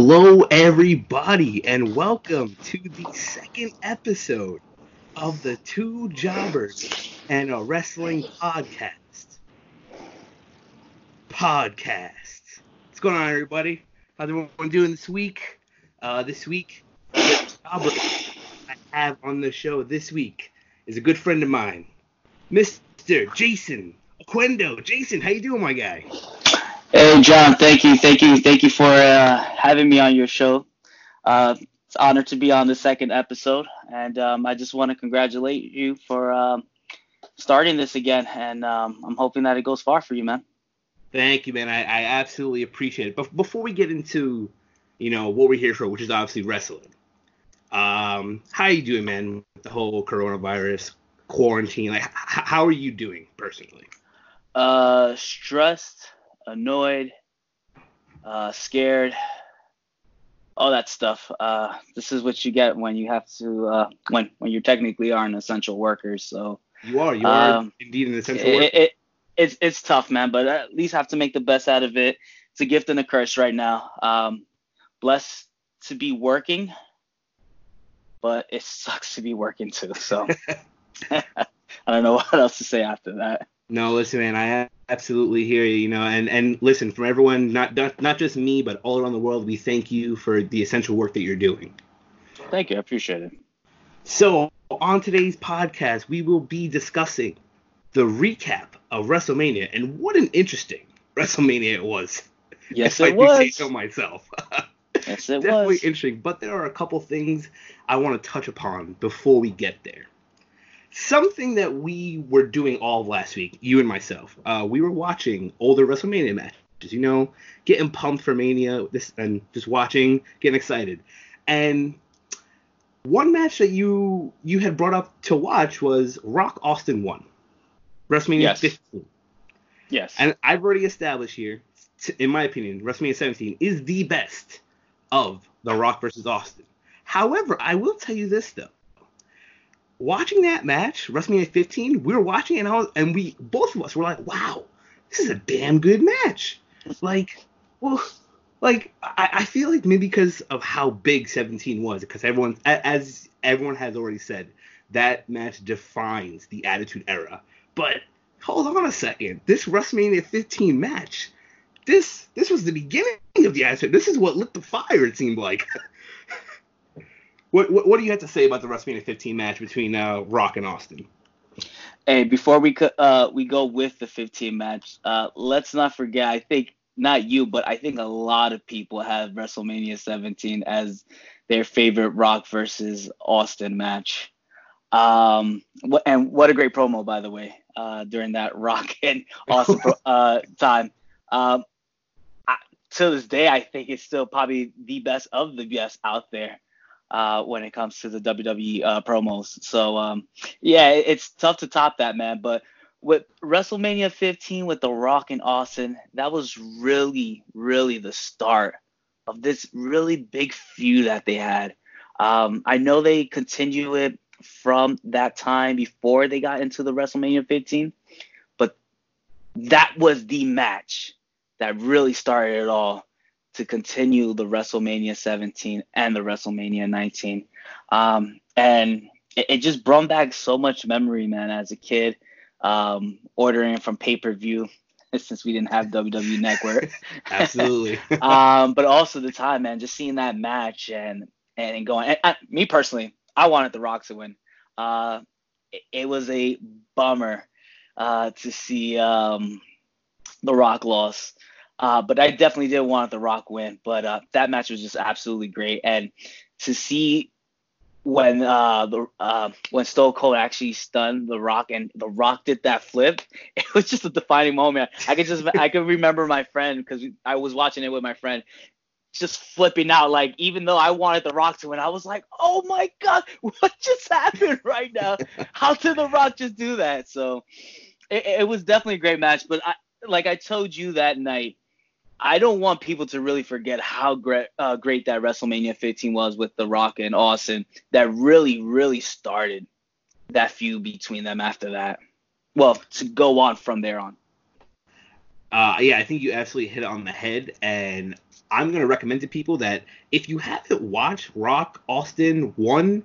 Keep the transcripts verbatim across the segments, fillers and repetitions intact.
Hello, everybody, and welcome to the second episode of the Two Jobbers and a Wrestling Podcast. Podcast. What's going on, everybody? How's everyone doing this week? Uh, this week, the jobber I have on the show this week is a good friend of mine, Mister Jason Oquendo. Jason, how you doing, my guy? Hey, John, thank you, thank you, thank you for uh, having me on your show. Uh, it's an honor to be on the second episode, and um, I just want to congratulate you for um, starting this again, and um, I'm hoping that it goes far for you, man. Thank you, man. I, I absolutely appreciate it. But before we get into, you know, what we're here for, which is obviously wrestling, um, how are you doing, man, with the whole coronavirus quarantine? Like, h- how are you doing personally? Uh, stressed. Annoyed, uh, scared, all that stuff. Uh, this is what you get when you have to, uh, when when you technically are an essential worker. So you are, you are um, indeed an essential it, worker. It, it, it's it's tough, man, but at least have to make the best out of it. It's a gift and a curse right now. Um, blessed to be working, but it sucks to be working too. So I don't know what else to say after that. No, listen, man, I absolutely hear you, you know, and, and listen, from everyone, not not just me, but all around the world, we thank you for the essential work that you're doing. Thank you. I appreciate it. So on today's podcast, we will be discussing the recap of WrestleMania, and what an interesting WrestleMania it was. Yes, it was. If I do say so myself. Yes, it was. Definitely interesting, but there are a couple things I want to touch upon before we get there. Something that we were doing all of last week, you and myself, uh, we were watching older WrestleMania matches, you know, getting pumped for Mania, this, and just watching, getting excited. And one match that you you had brought up to watch was Rock Austin one, WrestleMania yes. fifteen. Yes. And I've already established here, in my opinion, WrestleMania seventeen is the best of The Rock versus Austin. However, I will tell you this, though. Watching that match, WrestleMania fifteen, we were watching, and I was, and we both of us were like, "Wow, this is a damn good match." Like, well, like I, I feel like maybe because of how big seventeen was, because everyone, as everyone has already said, that match defines the Attitude Era. But hold on a second, this WrestleMania fifteen match, this this was the beginning of the Attitude. This is what lit the fire. It seemed like. What, what what do you have to say about the WrestleMania fifteen match between uh, Rock and Austin? Hey, before we uh, we go with the fifteen match, uh, let's not forget, I think, not you, but I think a lot of people have WrestleMania seventeen as their favorite Rock versus Austin match. Um, wh- and what a great promo, by the way, uh, during that Rock and Austin pro- uh, time. Um, I, to this day, I think it's still probably the best of the best out there. Uh, when it comes to the W W E uh, promos. So, um, yeah, it, it's tough to top that, man. But with WrestleMania fifteen with The Rock and Austin, that was really, really the start of this really big feud that they had. Um, I know they continue it from that time before they got into the WrestleMania fifteen, but that was the match that really started it all. To continue the WrestleMania seventeen and the WrestleMania nineteen. Um, and it, it just brought back so much memory, man, as a kid, um, ordering from pay-per-view since we didn't have W W E Network. Absolutely. um, but also the time, man, just seeing that match and, and going. And I, me personally, I wanted The Rock to win. Uh, it, it was a bummer uh, to see um, The Rock lose. Uh, but I definitely did want The Rock win. But uh, that match was just absolutely great. And to see when uh, the uh, when Stone Cold actually stunned The Rock and The Rock did that flip, it was just a defining moment. I could just I could remember my friend, because I was watching it with my friend, just flipping out. Like, even though I wanted The Rock to win, I was like, oh my God, what just happened right now? How did The Rock just do that? So it, it was definitely a great match. But I, like I told you that night, I don't want people to really forget how great, uh, great that WrestleMania fifteen was with The Rock and Austin. That really, really started that feud between them after that. Well, to go on from there on. Uh, yeah, I think you absolutely hit it on the head. And I'm going to recommend to people that if you haven't watched Rock Austin one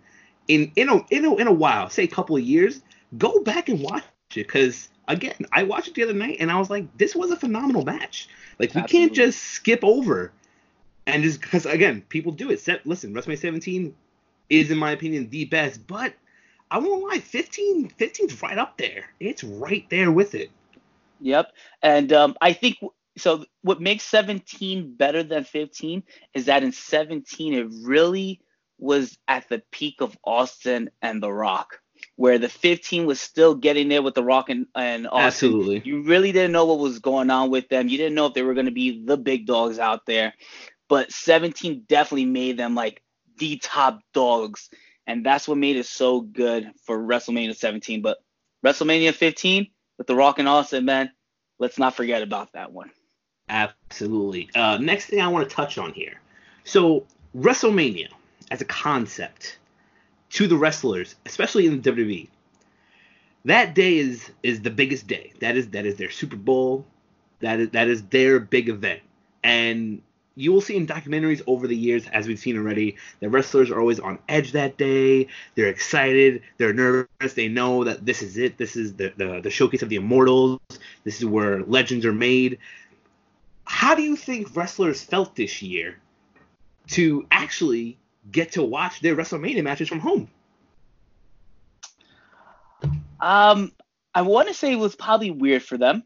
in in a, in a, in a while, say a couple of years, go back and watch it. Because, again, I watched it the other night, and I was like, this was a phenomenal match. Like, we Absolutely. can't just skip over. And just because, again, people do it. Listen, WrestleMania seventeen is, in my opinion, the best. But I won't lie, fifteen, fifteen's right up there. It's right there with it. Yep. And um, I think – so what makes seventeen better than fifteen is that in seventeen, it really was at the peak of Austin and The Rock, where the fifteen was still getting there with The Rock and, and Austin. Absolutely. You really didn't know what was going on with them. You didn't know if they were going to be the big dogs out there. But seventeen definitely made them like the top dogs, and that's what made it so good for WrestleMania seventeen. But WrestleMania fifteen with The Rock and Austin, man, let's not forget about that one. Absolutely. Uh, next thing I want to touch on here. So WrestleMania as a concept to the wrestlers, especially in the W W E, that day is is the biggest day. That is that is their Super Bowl. That is that is their big event. And you will see in documentaries over the years, as we've seen already, that wrestlers are always on edge that day. They're excited. They're nervous. They know that this is it. This is the the, the showcase of the immortals. This is where legends are made. How do you think wrestlers felt this year to actually get to watch their WrestleMania matches from home? Um, I want to say it was probably weird for them.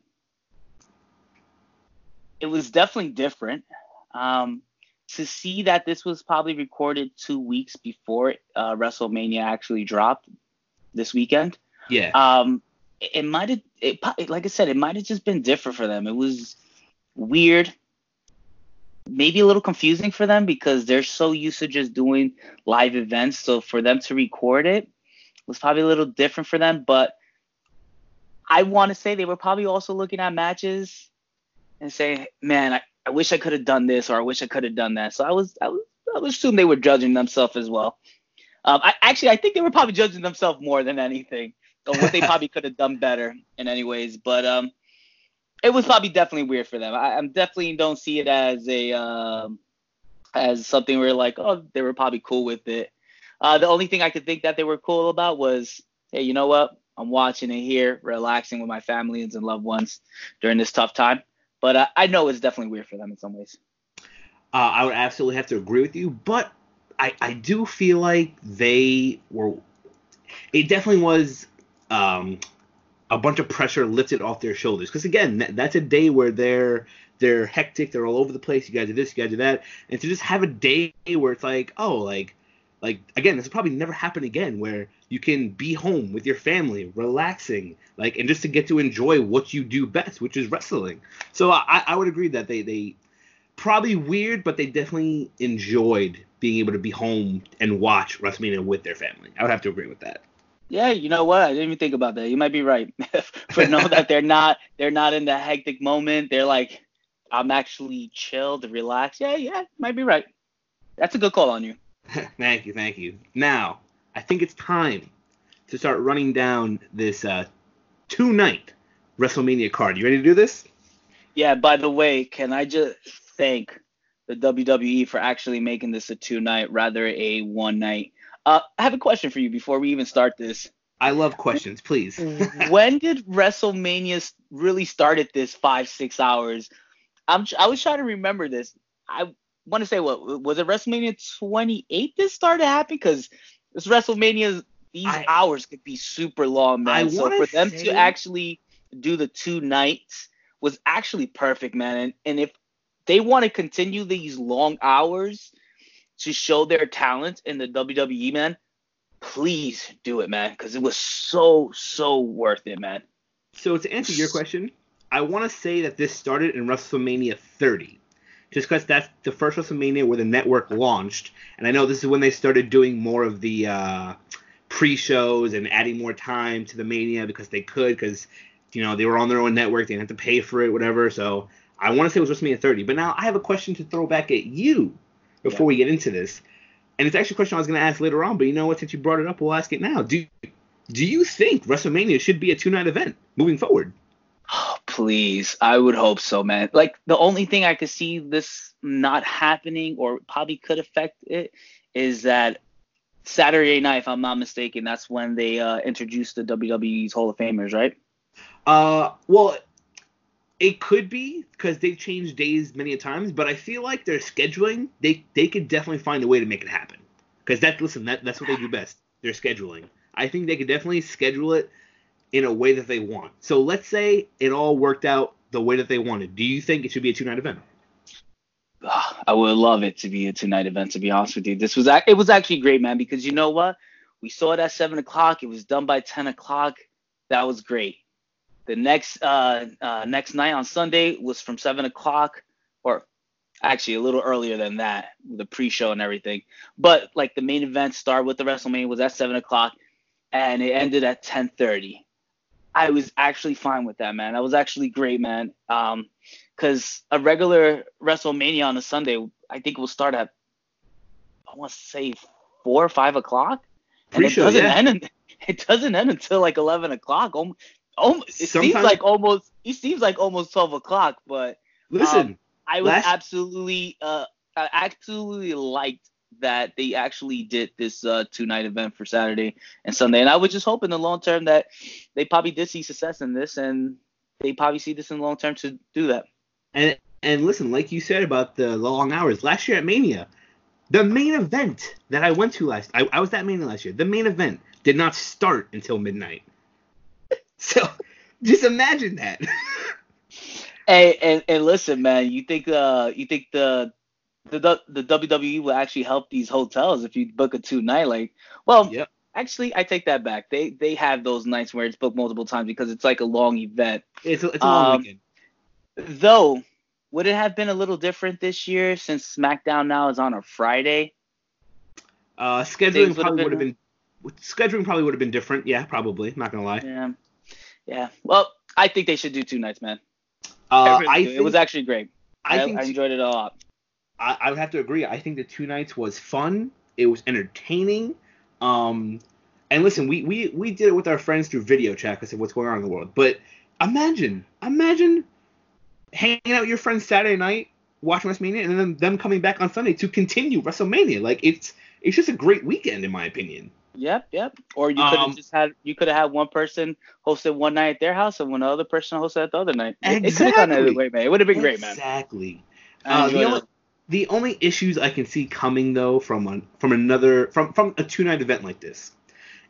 It was definitely different. Um, to see that this was probably recorded two weeks before uh, WrestleMania actually dropped this weekend. Yeah. Um, it, it might have, it, like I said, it might have just been different for them. It was weird, maybe a little confusing for them because they're so used to just doing live events. So for them to record it was probably a little different for them. But I want to say they were probably also looking at matches and saying, man, I, I wish I could have done this, or I wish I could have done that. So I was, I was, I would assume they were judging themselves as well. Um, I actually, I think they were probably judging themselves more than anything, or what they probably could have done better in any ways. But um, it was probably definitely weird for them. I, I'm definitely don't see it as a uh, as something where like, oh, they were probably cool with it. Uh, the only thing I could think that they were cool about was, hey, you know what? I'm watching it here, relaxing with my family and loved ones during this tough time. But uh, I know it's definitely weird for them in some ways. Uh, I would absolutely have to agree with you, but I, I do feel like they were – it definitely was um, a bunch of pressure lifted off their shoulders. Because, again, that, that's a day where they're they're hectic. They're all over the place. You guys do this. You guys do that. And to just have a day where it's like, oh, like, like again, this will probably never happen again, where you can be home with your family, relaxing, like, and just to get to enjoy what you do best, which is wrestling. So I, I would agree that they, they probably weird, but they definitely enjoyed being able to be home and watch WrestleMania with their family. I would have to agree with that. Yeah, you know what? I didn't even think about that. You might be right. For know that they're not they're not in the hectic moment. They're like, I'm actually chilled, relaxed. Yeah, yeah, might be right. That's a good call on you. Thank you, thank you. Now, I think it's time to start running down this uh, two-night WrestleMania card. You ready to do this? Yeah, by the way, can I just thank the W W E for actually making this a two-night rather a one-night? Uh, I have a question for you before we even start this. I love questions, please. When did WrestleMania really start at this five, six hours? I'm, I was trying to remember this. I want to say, what was it, WrestleMania twenty-eight this started happening? Because this WrestleMania, these I, hours could be super long, man. I so for them say... to actually do the two nights was actually perfect, man. And, and if they want to continue these long hours to show their talent in the W W E, man, please do it, man. Because it was so, so worth it, man. So to answer your question, I want to say that this started in WrestleMania thirty. Just because that's the first WrestleMania where the network launched. And I know this is when they started doing more of the uh, pre-shows and adding more time to the Mania because they could. Because, you know, they were on their own network. They didn't have to pay for it, whatever. So I want to say it was WrestleMania thirty. But now I have a question to throw back at you before yeah. we get into this. And it's actually a question I was going to ask later on. But you know what? Since you brought it up, we'll ask it now. Do, do you think WrestleMania should be a two-night event moving forward? Please. I would hope so, man. Like, the only thing I could see this not happening or probably could affect it is that Saturday night, if I'm not mistaken, that's when they uh, introduced the W W E's Hall of Famers, right? Uh, well, it could be because they've changed days many a times, but I feel like their scheduling, they, they could definitely find a way to make it happen. Because that, listen, that, that's what they do best, their scheduling. I think they could definitely schedule it in a way that they want. So let's say it all worked out the way that they wanted. Do you think it should be a two-night event? I would love it to be a two-night event, to be honest with you. This was it was actually great, man, because you know what? We saw it at seven o'clock. It was done by ten o'clock. That was great. The next uh, uh, next night on Sunday was from seven o'clock, or actually a little earlier than that, the pre-show and everything. But, like, the main event started with the WrestleMania was at seven o'clock, and it ended at ten thirty. I was actually fine with that, man. That was actually great, man. Um, Because a regular WrestleMania on a Sunday, I think it will start at, I want to say, four or five o'clock. And it, sure, doesn't yeah. end in, it doesn't end until, like, eleven o'clock. Um, um, it, seems like almost, it seems like almost twelve o'clock, but listen, um, I was last... absolutely uh, – I absolutely liked that they actually did this uh, two-night event for Saturday and Sunday. And I was just hoping in the long term that they probably did see success in this, and they probably see this in the long term to do that. And and listen, like you said about the long hours, last year at Mania, the main event that I went to last I, – I was at Mania last year. The main event did not start until midnight. So just imagine that. And, and, and listen, man, you think uh you think the the the W W E will actually help these hotels if you book a two-night? Like, well, yep. Actually, I take that back. They they have those nights where it's booked multiple times because it's like a long event. It's a, it's a long um, weekend. Though, would it have been a little different this year since SmackDown now is on a Friday? Uh, scheduling probably would have been, been scheduling probably would have been different. Yeah, probably. Not gonna lie. Yeah, yeah. Well, I think they should do two nights, man. Uh, really I think, it was actually great. I, I, think I enjoyed it a lot. I, I would have to agree. I think the two nights was fun. It was entertaining. Um, and listen, we we we did it with our friends through video chat because of what's going on in the world. But imagine, imagine. hanging out with your friends Saturday night, watching WrestleMania, and then them coming back on Sunday to continue WrestleMania. Like, it's it's just a great weekend, in my opinion. Yep, yep. Or you could have um, just had you could have had one person hosted one night at their house and one other person hosted at the other night. Exactly. It, it could have gone the other way, man. It would have been exactly. great, man. Exactly. Uh, the, only, the only issues I can see coming though from a, from another from from a two night event like this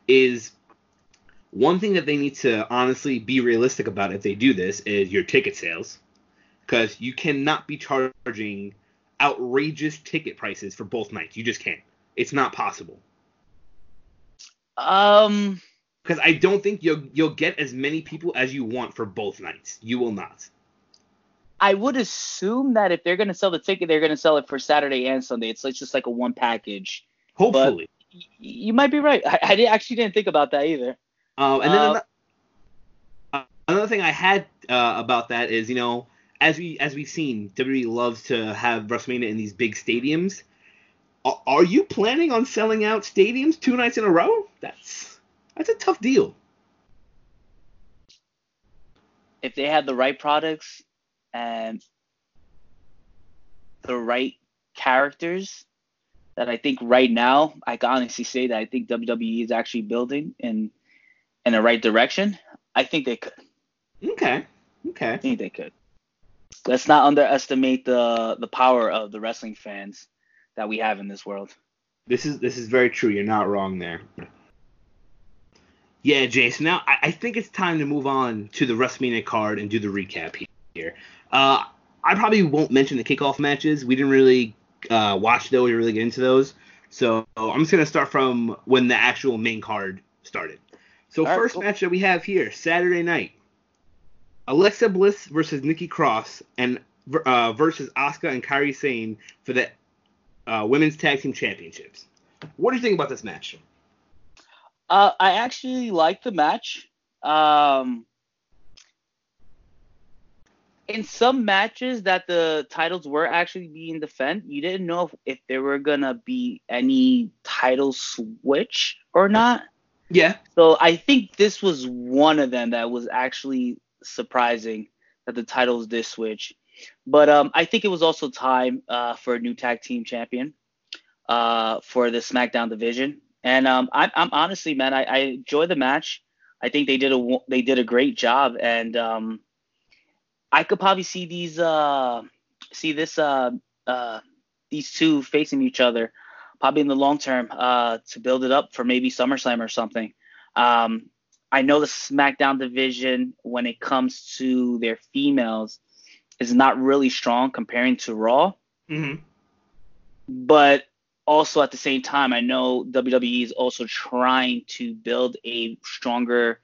is one thing that they need to honestly be realistic about if they do this is your ticket sales. Because you cannot be charging outrageous ticket prices for both nights. You just can't. It's not possible. Um. Because I don't think you'll you'll get as many people as you want for both nights. You will not. I would assume that if they're going to sell the ticket, they're going to sell it for Saturday and Sunday. It's, it's just like a one package. Hopefully. But you might be right. I, I actually didn't think about that either. Um, and then uh, another, another thing I had uh, about that is, you know, As we as we've seen, W W E loves to have WrestleMania in these big stadiums. Are, are you planning on selling out stadiums two nights in a row? That's that's a tough deal. If they had the right products and the right characters, that I think right now I can honestly say that I think W W E is actually building in in the right direction. I think they could. Okay. Okay. I think they could. Let's not underestimate the the power of the wrestling fans that we have in this world. This is this is very true. You're not wrong there. Yeah, Jason. Now I, I think it's time to move on to the WrestleMania card and do the recap here. Uh, I probably won't mention the kickoff matches. We didn't really uh, watch those. We didn't really get into those. So I'm just gonna start from when the actual main card started. So All first right, cool. match that we have here, Saturday night. Alexa Bliss versus Nikki Cross and uh, versus Asuka and Kairi Sane for the uh, Women's Tag Team Championships. What do you think about this match? Uh, I actually liked the match. Um, in some matches that the titles were actually being defended, you didn't know if, if there were going to be any title switch or not. Yeah. So I think this was one of them that was actually surprising that the titles did switch. But um, I think it was also time uh, for a new tag team champion uh, for the SmackDown division. And um, I, I'm honestly, man, I, I enjoyed the match. I think they did a they did a great job, and um, I could probably see these uh, see this uh, uh, these two facing each other probably in the long term uh, to build it up for maybe SummerSlam or something. Um, I know the SmackDown division, when it comes to their females, is not really strong comparing to Raw. Mm-hmm. But also at the same time, I know W W E is also trying to build a stronger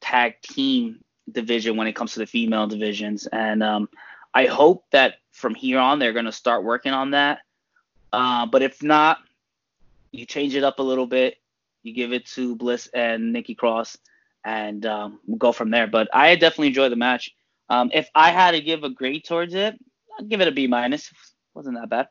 tag team division when it comes to the female divisions. And um, I hope that from here on, they're going to start working on that. Uh, but if not, you change it up a little bit. You give it to Bliss and Nikki Cross, and um, we'll go from there. But I definitely enjoyed the match. Um, if I had to give a grade towards it, I'd give it a B minus. Wasn't that bad.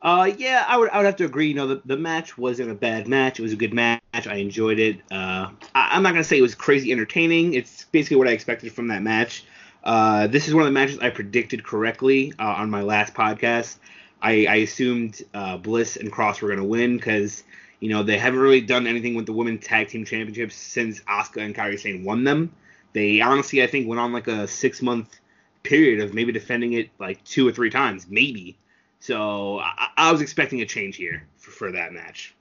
Uh, yeah, I would I would have to agree. You know, the, the match wasn't a bad match. It was a good match. I enjoyed it. Uh, I, I'm not going to say it was crazy entertaining. It's basically what I expected from that match. Uh, this is one of the matches I predicted correctly uh, on my last podcast. I, I assumed uh, Bliss and Cross were going to win because, you know, they haven't really done anything with the women's tag team championships since Asuka and Kairi Sane won them. They honestly, I think, went on like a six-month period of maybe defending it like two or three times, maybe. So I, I was expecting a change here for, for that match.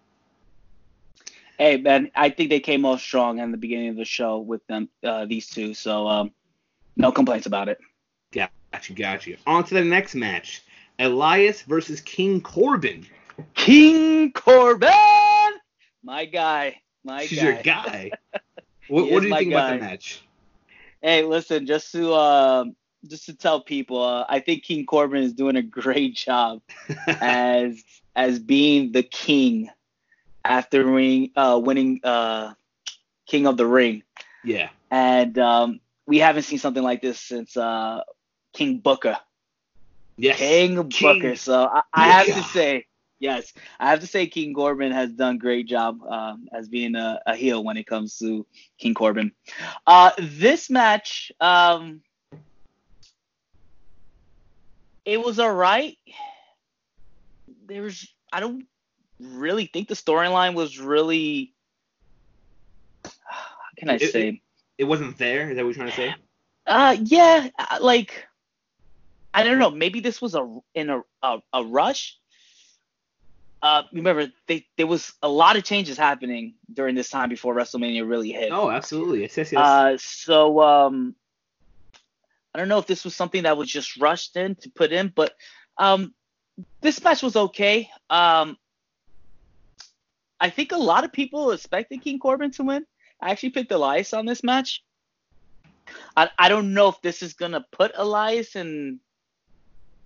Hey, man, I think they came off strong in the beginning of the show with them, uh, these two. So um, no complaints about it. Got you, got you. On to the next match. Elias versus King Corbin. King Corbin! My guy. My She's guy. She's your guy. What, what do you think guy. about the match? Hey, listen, just to uh, just to tell people, uh, I think King Corbin is doing a great job as as being the king after ring, uh, winning uh, King of the Ring. Yeah. And um, we haven't seen something like this since uh, King Booker. Yes. King, King Booker. So I, I yeah. have to say, yes, I have to say King Corbin has done a great job um, as being a, a heel when it comes to King Corbin. Uh, this match, um, it was all right. There was, I don't really think the storyline was really, how can I it, say? It, it wasn't there? Is that what you're trying to say? Uh, yeah, like... I don't know. Maybe this was a in a a, a rush. Uh, remember, they, there was a lot of changes happening during this time before WrestleMania really hit. Oh, absolutely. Yes, yes, yes. Uh, so um, I don't know if this was something that was just rushed in to put in, but um, this match was okay. Um, I think a lot of people expected King Corbin to win. I actually picked Elias on this match. I I don't know if this is gonna put Elias in.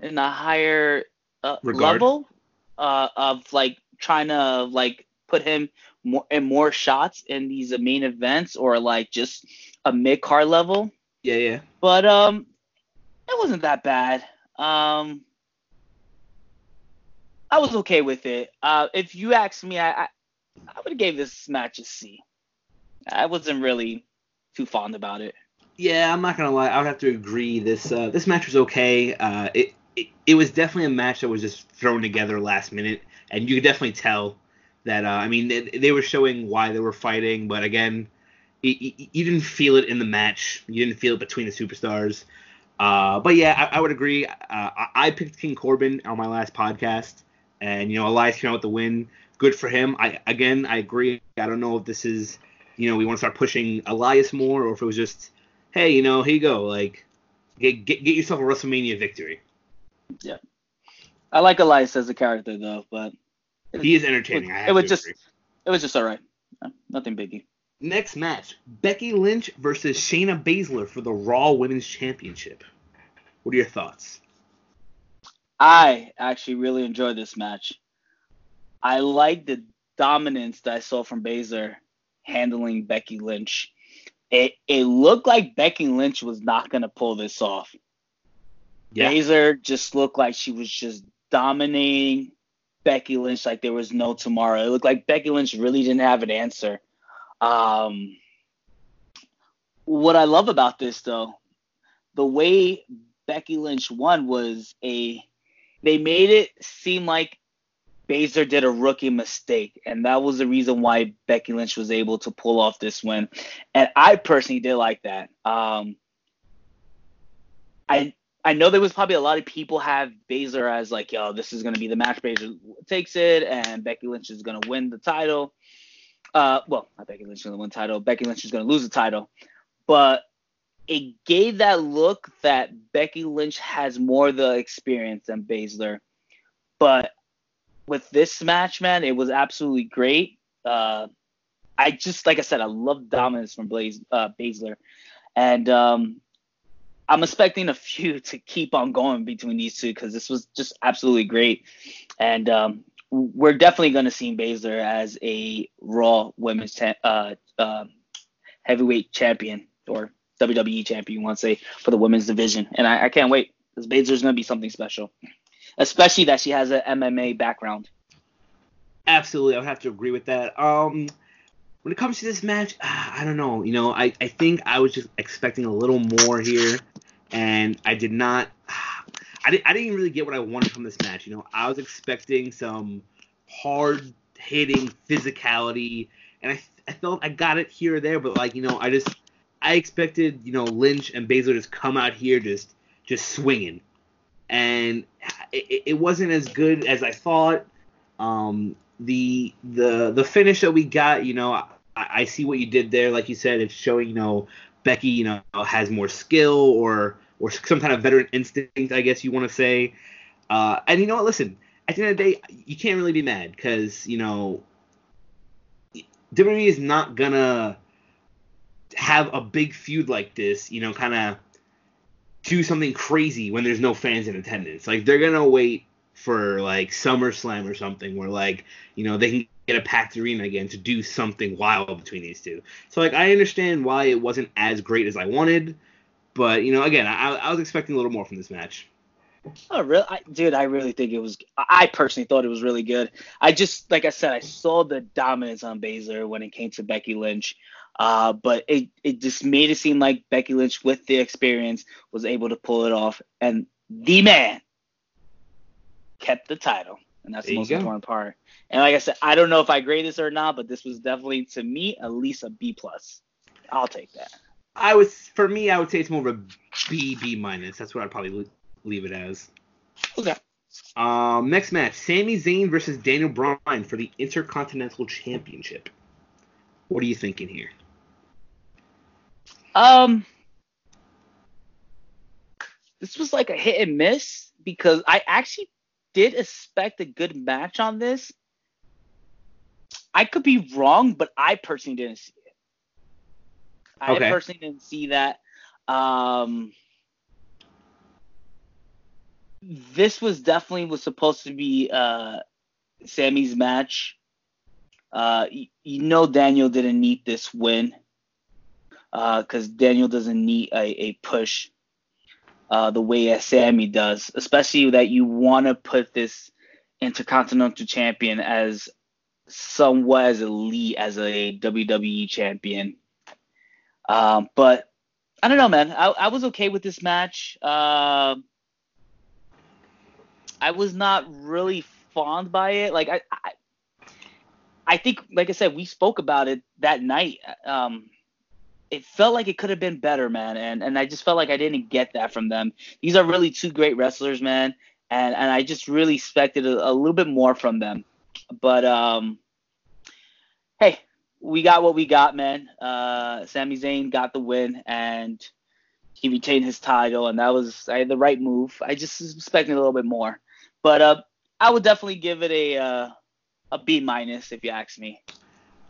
in a higher uh, level uh, of like trying to like put him more in more shots in these main events or like just a mid card level. Yeah, yeah. But um, it wasn't that bad. Um, I was okay with it. Uh, if you ask me, I I, I would have gave this match a C. I wasn't really too fond about it. Yeah, I'm not gonna lie. I would have to agree. This uh, this match was okay. Uh, it. It, it was definitely a match that was just thrown together last minute, and you could definitely tell that, uh, I mean, they, they were showing why they were fighting, but again, it, it, you didn't feel it in the match. You didn't feel it between the superstars. Uh, but yeah, I, I would agree. Uh, I, I picked King Corbin on my last podcast, and, you know, Elias came out with the win. Good for him. I Again, I agree. I don't know if this is, you know, we want to start pushing Elias more, or if it was just, hey, you know, here you go. Like, get, get, get yourself a WrestleMania victory. Yeah, I like Elias as a character though, but it, he is entertaining. It, I have it was to just, agree. it was just all right. Nothing biggie. Next match: Becky Lynch versus Shayna Baszler for the Raw Women's Championship. What are your thoughts? I actually really enjoyed this match. I like the dominance that I saw from Baszler handling Becky Lynch. It it looked like Becky Lynch was not gonna pull this off. Yeah. Baszler just looked like she was just dominating Becky Lynch like there was no tomorrow. It looked like Becky Lynch really didn't have an answer. Um, what I love about this, though, the way Becky Lynch won was a they made it seem like Baszler did a rookie mistake, and that was the reason why Becky Lynch was able to pull off this win. And I personally did like that. Um, I I know there was probably a lot of people have Baszler as like, yo, this is going to be the match. Baszler takes it, and Becky Lynch is going to win the title. Uh, well, not Becky Lynch is going to win the title. Becky Lynch is going to lose the title. But it gave that look that Becky Lynch has more of the experience than Baszler. But with this match, man, it was absolutely great. Uh, I just, like I said, I love dominance from Blaze, uh, Baszler. And um, I'm expecting a feud to keep on going between these two because this was just absolutely great. And um, we're definitely going to see Baszler as a Raw Women's cha- uh, uh, Heavyweight Champion or W W E Champion, you want to say, for the women's division. And I, I can't wait because Baszler's going to be something special. Especially that she has an M M A background. Absolutely, I would have to agree with that. Um, when it comes to this match, uh, I don't know. You know, I, I think I was just expecting a little more here, and I did not. Uh, I didn't. I didn't really get what I wanted from this match. You know, I was expecting some hard hitting physicality, and I I felt I got it here or there, but like you know, I just I expected you know Lynch and Baszler just come out here just just swinging. And it, it wasn't as good as I thought. Um, the the the finish that we got, you know, I, I see what you did there. Like you said, it's showing, you know, Becky, you know, has more skill or or some kind of veteran instinct, I guess you want to say. Uh, and you know what? Listen, at the end of the day, you can't really be mad because you know W W E is not gonna have a big feud like this. You know, kind of. Do something crazy when there's no fans in attendance. Like, they're going to wait for, like, SummerSlam or something where, like, you know, they can get a packed arena again to do something wild between these two. So, like, I understand why it wasn't as great as I wanted. But, you know, again, I, I was expecting a little more from this match. Oh, really? I, dude, I really think it was – I personally thought it was really good. I just – like I said, I saw the dominance on Baszler when it came to Becky Lynch. Uh, but it, it just made it seem like Becky Lynch, with the experience, was able to pull it off. And the man kept the title. And that's there the most important part. And like I said, I don't know if I grade this or not, but this was definitely, to me, at least a B plus. I'll take that. I was, for me, I would say it's more of a B, B-. That's what I'd probably leave it as. Okay. Um, next match, Sami Zayn versus Daniel Bryan for the Intercontinental Championship. What are you thinking here? Um, this was like a hit and miss because I actually did expect a good match on this. I could be wrong, but I personally didn't see it. I okay. personally didn't see that. Um, this was definitely was supposed to be uh, Sammy's match. Uh, you, you know, Daniel didn't need this win. Because uh, Daniel doesn't need a, a push uh, the way that Sammy does, especially that you want to put this Intercontinental Champion as somewhat as elite as a W W E Champion. Um, but I don't know, man. I, I was okay with this match. Uh, I was not really fond by it. Like I, I, I think, like I said, we spoke about it that night. Um, It felt like it could have been better, man, and and I just felt like I didn't get that from them. These are really two great wrestlers, man, and, and I just really expected a, a little bit more from them. But, um, hey, we got what we got, man. Uh, Sami Zayn got the win, and he retained his title, and that was I had the right move. I just was expecting a little bit more. But uh, I would definitely give it a, uh, a B minus if you ask me.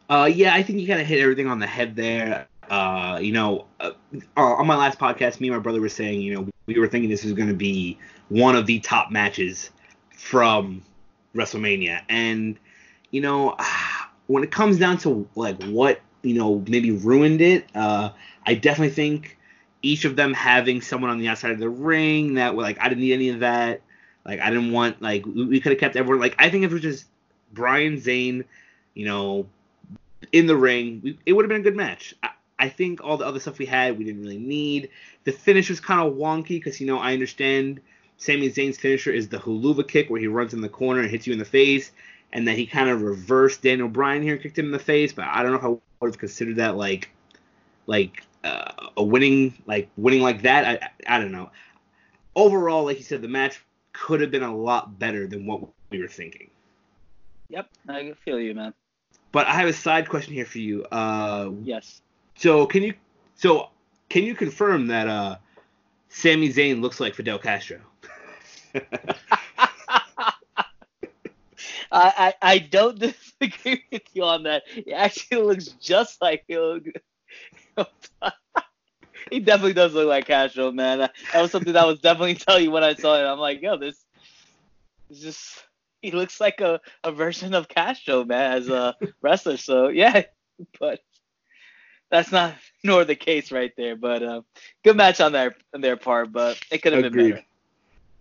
Uh, yeah, I think you kind of hit everything on the head there. Uh, you know, uh, on my last podcast, me and my brother were saying, you know, we were thinking this was going to be one of the top matches from WrestleMania. And, you know, when it comes down to, like, what, you know, maybe ruined it, uh, I definitely think each of them having someone on the outside of the ring that, like, I didn't need any of that. Like, I didn't want, like, we could have kept everyone. Like, I think if it was just Bryan, Zayn, you know, in the ring, it would have been a good match. I, I think all the other stuff we had, we didn't really need. The finish was kind of wonky because, you know, I understand Sami Zayn's finisher is the huluva kick where he runs in the corner and hits you in the face, and that he kind of reversed Daniel Bryan here and kicked him in the face. But I don't know if I would have considered that like like uh, a winning like winning like that. I, I I don't know. Overall, like you said, the match could have been a lot better than what we were thinking. Yep, I feel you, man. But I have a side question here for you. Uh, yes. So can you so can you confirm that uh, Sami Zayn looks like Fidel Castro? I, I don't disagree with you on that. He actually looks just like him. He definitely does look like Castro, man. That was something that I was definitely telling you when I saw it. I'm like, yo, this is just – he looks like a, a version of Castro, man, as a wrestler. So, yeah, but that's not nor the case right there. But uh, good match on their, on their part, but it could have been better.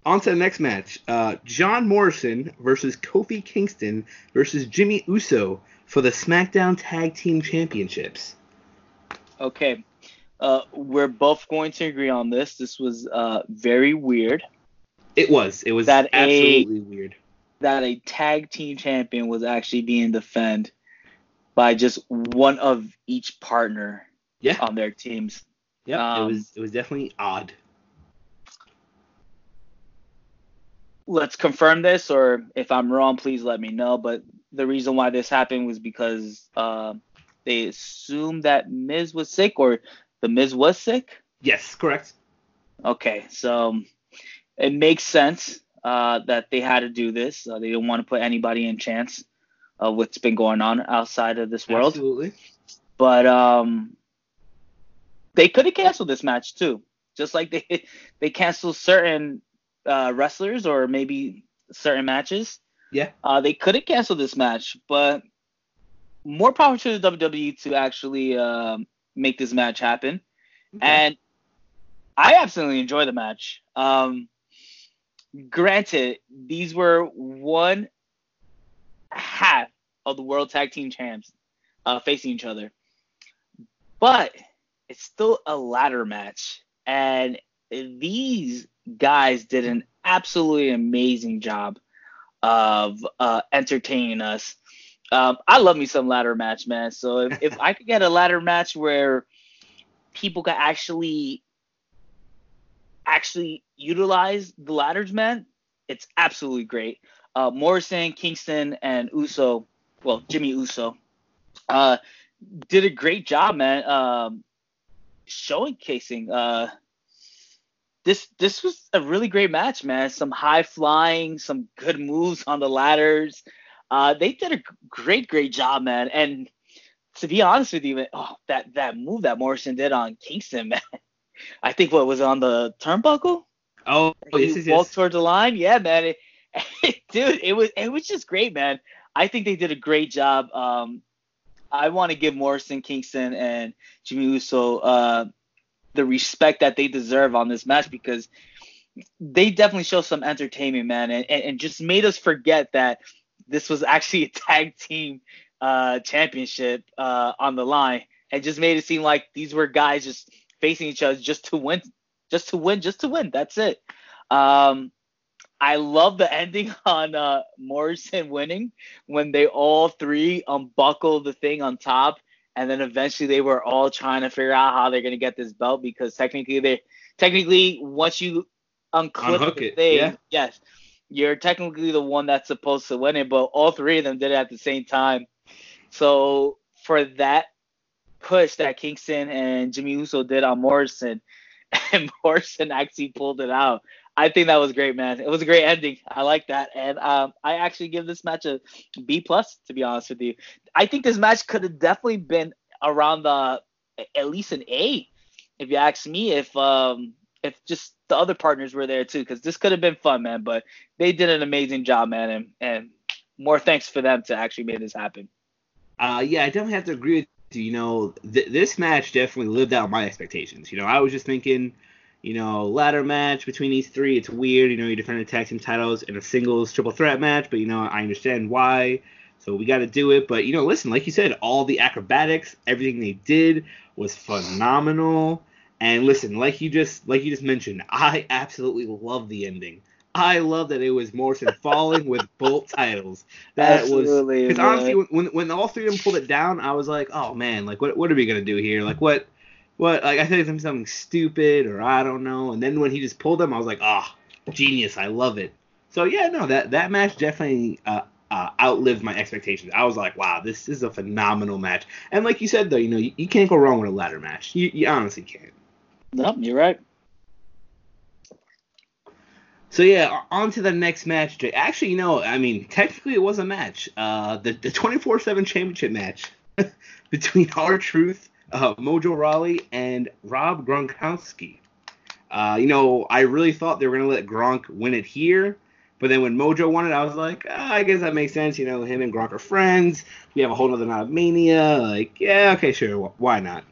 On to the next match, uh, John Morrison versus Kofi Kingston versus Jimmy Uso for the SmackDown Tag Team Championships. Okay, uh, we're both going to agree on this. This was uh, very weird. It was. It was that absolutely a, weird. That a tag team champion was actually being defended by just one of each partner yeah. on their teams. Yeah, um, it was. It was definitely odd. Let's confirm this, or if I'm wrong, please let me know. But the reason why this happened was because uh, they assumed that Miz was sick, or the Miz was sick? Yes, correct. Okay, so it makes sense uh, that they had to do this. Uh, they didn't want to put anybody in chance of what's been going on outside of this world. Absolutely. But um, they could have canceled this match, too. Just like they, they canceled certain... Uh, wrestlers or maybe certain matches. Yeah. Uh, they couldn't cancel this match, but more power to the W W E to actually uh, make this match happen. Okay. And I absolutely enjoy the match. Um, granted, these were one half of the World Tag Team Champs uh, facing each other, but it's still a ladder match, and these guys did an absolutely amazing job of uh, entertaining us. Um, I love me some ladder match, man. So if, if I could get a ladder match where people could actually actually utilize the ladders, man, it's absolutely great. Uh, Morrison, Kingston, and Uso, well, Jimmy Uso, uh, did a great job, man, um, showcasing uh, – This this was a really great match, man. Some high flying, some good moves on the ladders. Uh, they did a great, great job, man. And to be honest with you, oh, that, that move that Morrison did on Kingston, man. I think, what, was it on the turnbuckle? Oh, this is walked towards the line? Yeah, man. It, it, dude, it was it was just great, man. I think they did a great job. Um, I want to give Morrison, Kingston, and Jimmy Uso uh, – the respect that they deserve on this match, because they definitely show some entertainment, man, and, and just made us forget that this was actually a tag team uh, championship uh, on the line, and just made it seem like these were guys just facing each other just to win, just to win, just to win. That's it. Um, I love the ending on uh, Morrison winning when they all three unbuckle the thing on top. And then eventually they were all trying to figure out how they're going to get this belt, because technically they technically once you unclip the thing, yeah. yes, you're technically the one that's supposed to win it. But all three of them did it at the same time. So for that push that Kingston and Jimmy Uso did on Morrison, and Morrison actually pulled it out, I think that was great, man. It was a great ending. I like that. And um, I actually give this match a B plus, to be honest with you. I think this match could have definitely been around the at least an A, if you ask me, if um, if just the other partners were there, too, because this could have been fun, man. But they did an amazing job, man, and, and more thanks for them to actually make this happen. Uh, yeah, I definitely have to agree with you. You know, th- this match definitely lived out my expectations. You know, I was just thinking – you know, ladder match between these three, it's weird. You know, you defend the tag team titles in a singles triple threat match, but, you know, I understand why. So we got to do it. But, you know, listen, like you said, all the acrobatics, everything they did was phenomenal. And listen, like you just like you just mentioned, I absolutely love the ending. I love that it was Morrison falling with both titles. That Absolutely, was because honestly, when when all three of them pulled it down, I was like, oh man, like what what are we gonna do here? Like what what like I said something stupid or I don't know. And then when he just pulled them, I was like, ah, oh, genius! I love it. So yeah, no, that that match definitely. Uh, Uh, outlived my expectations. I was like, wow, this is a phenomenal match. And like you said, though, you know, you, you can't go wrong with a ladder match. You, you honestly can't. Nope, you're right. So, yeah, on to the next match. Actually, you know, I mean, technically it was a match. Uh, the, the twenty-four seven championship match between R-Truth, uh, Mojo Rawley, and Rob Gronkowski. Uh, you know, I really thought they were going to let Gronk win it here. But then when Mojo won it, I was like, oh, I guess that makes sense. You know, him and Gronk are friends. We have a whole other night of Mania. Like, yeah, okay, sure. Why not?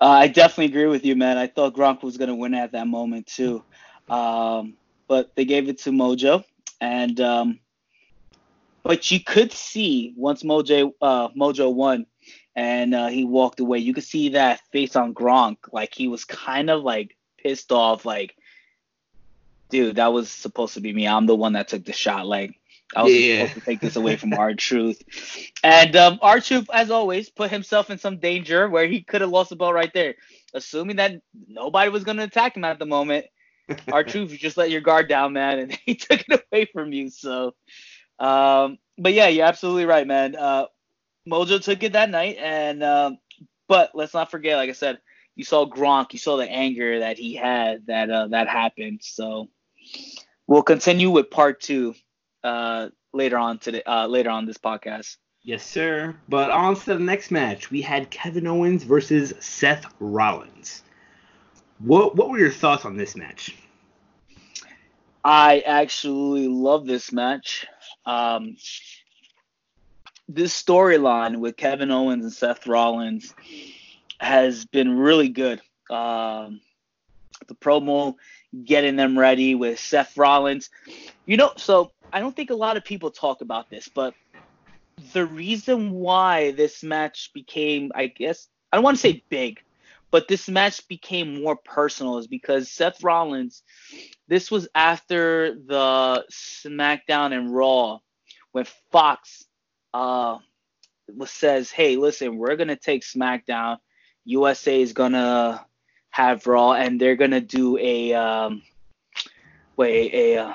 Uh, I definitely agree with you, man. I thought Gronk was going to win at that moment, too. Um, but they gave it to Mojo. And um, but you could see once Mojo, uh, Mojo won and uh, he walked away, you could see that face on Gronk. Like, he was kind of, like, pissed off, like, dude, that was supposed to be me. I'm the one that took the shot. Like, I was yeah. supposed to take this away from R-Truth. And um, R-Truth, as always, put himself in some danger where he could have lost the ball right there. Assuming that nobody was going to attack him at the moment, R-Truth, you just let your guard down, man, and he took it away from you. So, um, but yeah, you're absolutely right, man. Uh, Mojo took it that night. and uh, But let's not forget, like I said, you saw Gronk. You saw the anger that he had that uh, that happened. So we'll continue with part two uh, later on today. Uh, later on this podcast. Yes, sir. But on to the next match, we had Kevin Owens versus Seth Rollins. What What were your thoughts on this match? I actually love this match. Um, this storyline with Kevin Owens and Seth Rollins has been really good. Um, the promo, getting them ready with Seth Rollins. You know, so I don't think a lot of people talk about this, but the reason why this match became, I guess, I don't want to say big, but this match became more personal is because Seth Rollins, this was after the SmackDown and Raw when Fox uh, says, hey, listen, we're going to take SmackDown. U S A is going to have Raw, and they're going to do a, um, wait, a, uh,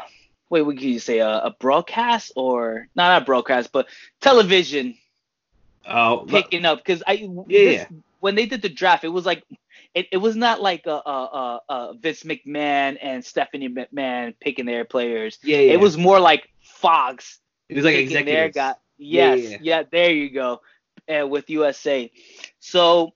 wait, what can you say, a, a broadcast or, no, not broadcast, but television oh, picking but, up. Because I yeah, this, yeah. when they did the draft, it was like, it, it was not like a, a, a, a Vince McMahon and Stephanie McMahon picking their players. Yeah, yeah. It was more like Fox. It was like executives. Their guy. Yes, yeah, yeah. yeah, there you go, uh, with U S A. So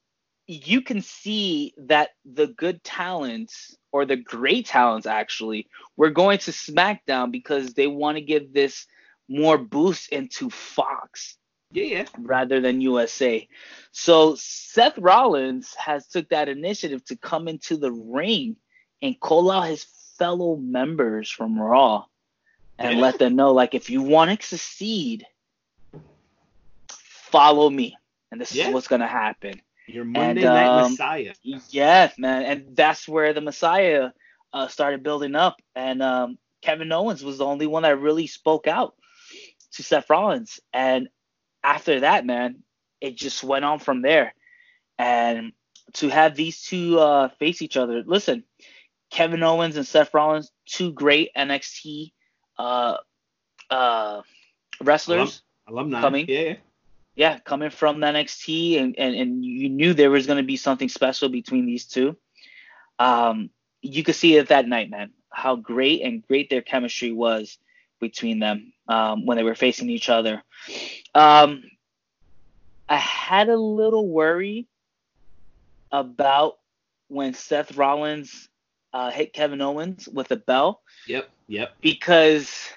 you can see that the good talents, or the great talents actually, were going to SmackDown because they want to give this more boost into Fox yeah, yeah. rather than U S A. So Seth Rollins has took that initiative to come into the ring and call out his fellow members from Raw and yeah. let them know, like, if you want to succeed, follow me. And this yeah. is what's going to happen. Your Monday and, um, Night Messiah. Yeah, man. And that's where the Messiah uh, started building up. And um, Kevin Owens was the only one that really spoke out to Seth Rollins. And after that, man, it just went on from there. And to have these two uh, face each other. Listen, Kevin Owens and Seth Rollins, two great N X T uh, uh, wrestlers. Alum- alumni. Coming. Yeah, yeah. Yeah, coming from the N X T, and, and, and you knew there was going to be something special between these two. Um, you could see it that night, man, how great and great their chemistry was between them um, when they were facing each other. Um, I had a little worry about when Seth Rollins uh, hit Kevin Owens with a bell. Yep, yep. Because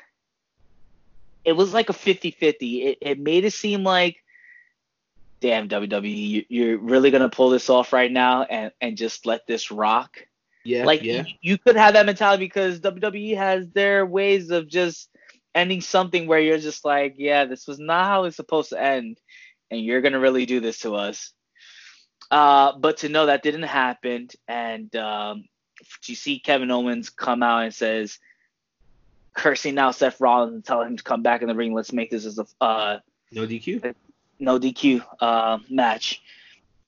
it was like a fifty-fifty. It, it made it seem like, damn, W W E, you're really going to pull this off right now and, and just let this rock? Yeah, like, yeah. You, you could have that mentality because W W E has their ways of just ending something where you're just like, yeah, this was not how it's supposed to end, and you're going to really do this to us. Uh, but to know that didn't happen, and um, you see Kevin Owens come out and says, cursing out Seth Rollins and telling him to come back in the ring, let's make this as a uh, no D Q, no D Q uh, match.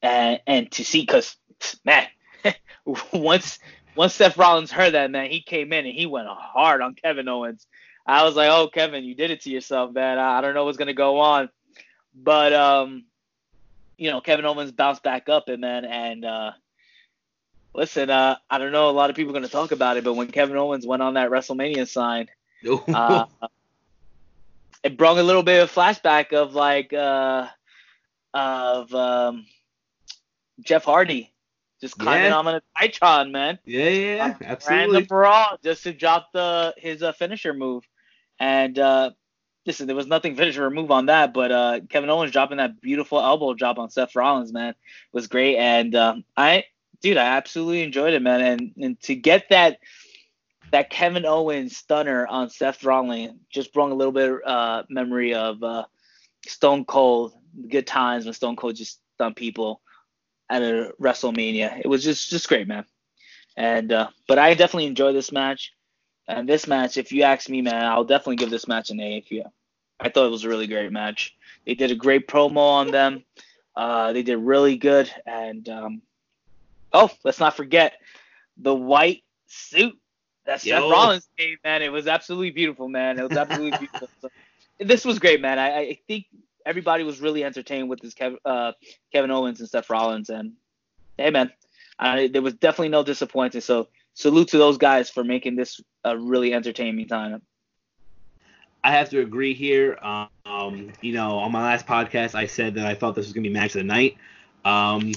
And and to see, because, man, once once Seth Rollins heard that, man, he came in and he went hard on Kevin Owens. I was like, oh, Kevin, you did it to yourself, man. I, I don't know what's going to go on. But, um, you know, Kevin Owens bounced back up, and man, and uh, listen, uh, I don't know, a lot of people are going to talk about it, but when Kevin Owens went on that WrestleMania sign, uh, it brought a little bit of flashback of, like, uh, of um, Jeff Hardy. Just climbing yeah. on a Titron, man. Yeah, yeah, uh, absolutely. Random brawl just to drop the his uh, finisher move. And uh, listen, there was nothing finisher move on that, but uh, Kevin Owens dropping that beautiful elbow drop on Seth Rollins, man, was great. And um, I, dude, I absolutely enjoyed it, man. And and to get that that Kevin Owens stunner on Seth Rollins just brought a little bit of uh, memory of uh, Stone Cold, good times when Stone Cold just stunned people at a WrestleMania. It was just, just great, man. And uh, but I definitely enjoyed this match. And this match, if you ask me, man, I'll definitely give this match an A. If you, I thought it was a really great match. They did a great promo on them. Uh, they did really good. And um, oh, let's not forget the white suit that Yo. Seth Rollins gave, man. It was absolutely beautiful, man. It was absolutely beautiful. So, this was great, man. I, I think everybody was really entertained with this Kev, uh, Kevin Owens and Seth Rollins. And, hey, man, I, there was definitely no disappointment. So salute to those guys for making this a really entertaining time. I have to agree here. Um, you know, on my last podcast, I said that I thought this was going to be match of the night. Um,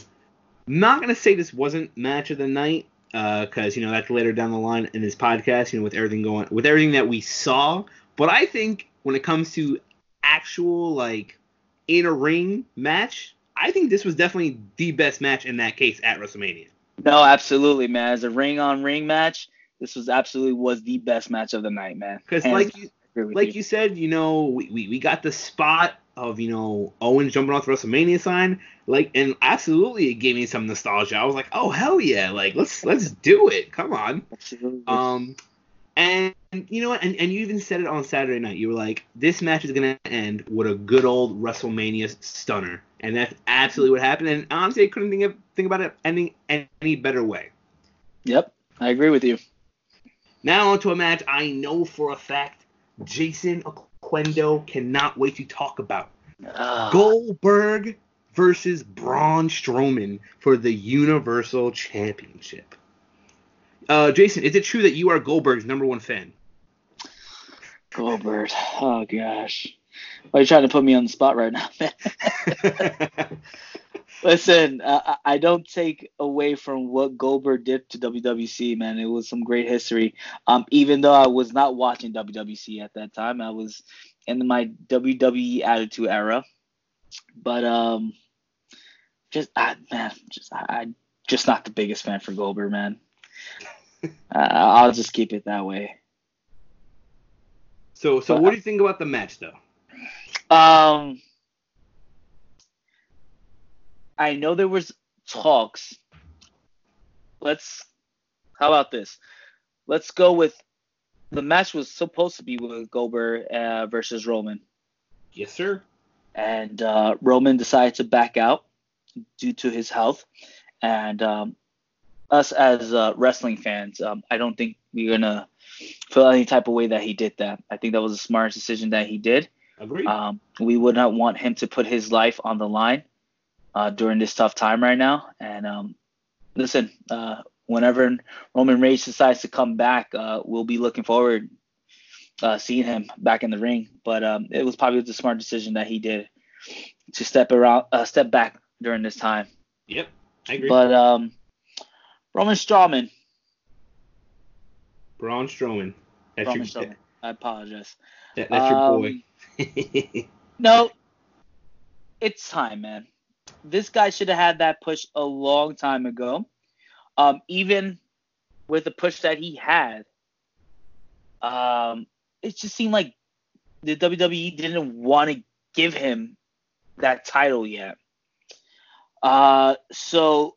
not going to say this wasn't match of the night because, uh, you know, that's later down the line in this podcast, you know, with everything going – with everything that we saw. But I think when it comes to actual, like, in a ring match, I think this was definitely the best match in that case at WrestleMania. No, absolutely, man. As a ring on ring match, this was absolutely was the best match of the night, man. Because like you like you. you said, you know, we, we, we got the spot of, you know, Owens jumping off the WrestleMania sign, like, and absolutely it gave me some nostalgia. I was like, oh hell yeah, like let's let's do it. Come on. Absolutely. Um and And you know what? And, and you even said it on Saturday night. You were like, this match is going to end with a good old WrestleMania stunner. And that's absolutely what happened. And honestly, I couldn't think, of, think about it ending any better way. Yep. I agree with you. Now on to a match I know for a fact Jason Oquendo cannot wait to talk about. Uh. Goldberg versus Braun Strowman for the Universal Championship. Uh, Jason, is it true that you are Goldberg's number one fan? Goldberg. Oh, gosh. Why are you trying to put me on the spot right now, man? Listen, uh, I don't take away from what Goldberg did to W W C, man. It was some great history. Um, even though I was not watching W W C at that time, I was in my W W E Attitude Era. But, um, just, I, man, just, I, I just not the biggest fan for Goldberg, man. Uh, I'll just keep it that way. So, so but, what do you think about the match, though? Um, I know there was talks. Let's. How about this? Let's go with the match was supposed to be with Goldberg uh, versus Roman. Yes, sir. And uh, Roman decided to back out due to his health, and. Um, Us as uh, wrestling fans, um, I don't think we're going to feel any type of way that he did that. I think that was a smart decision that he did. Agreed. Um, we would not want him to put his life on the line uh, during this tough time right now. And um, listen, uh, whenever Roman Reigns decides to come back, uh, we'll be looking forward uh, seeing him back in the ring. But um, it was probably the smart decision that he did to step around, uh, step back during this time. Yep, I agree. But um. Roman Strowman. Braun Strowman. That's Roman your, Strowman. I apologize. That, that's um, your boy. No, it's time, man. This guy should have had that push a long time ago. Um, even with the push that he had, um, it just seemed like the W W E didn't want to give him that title yet. Uh, so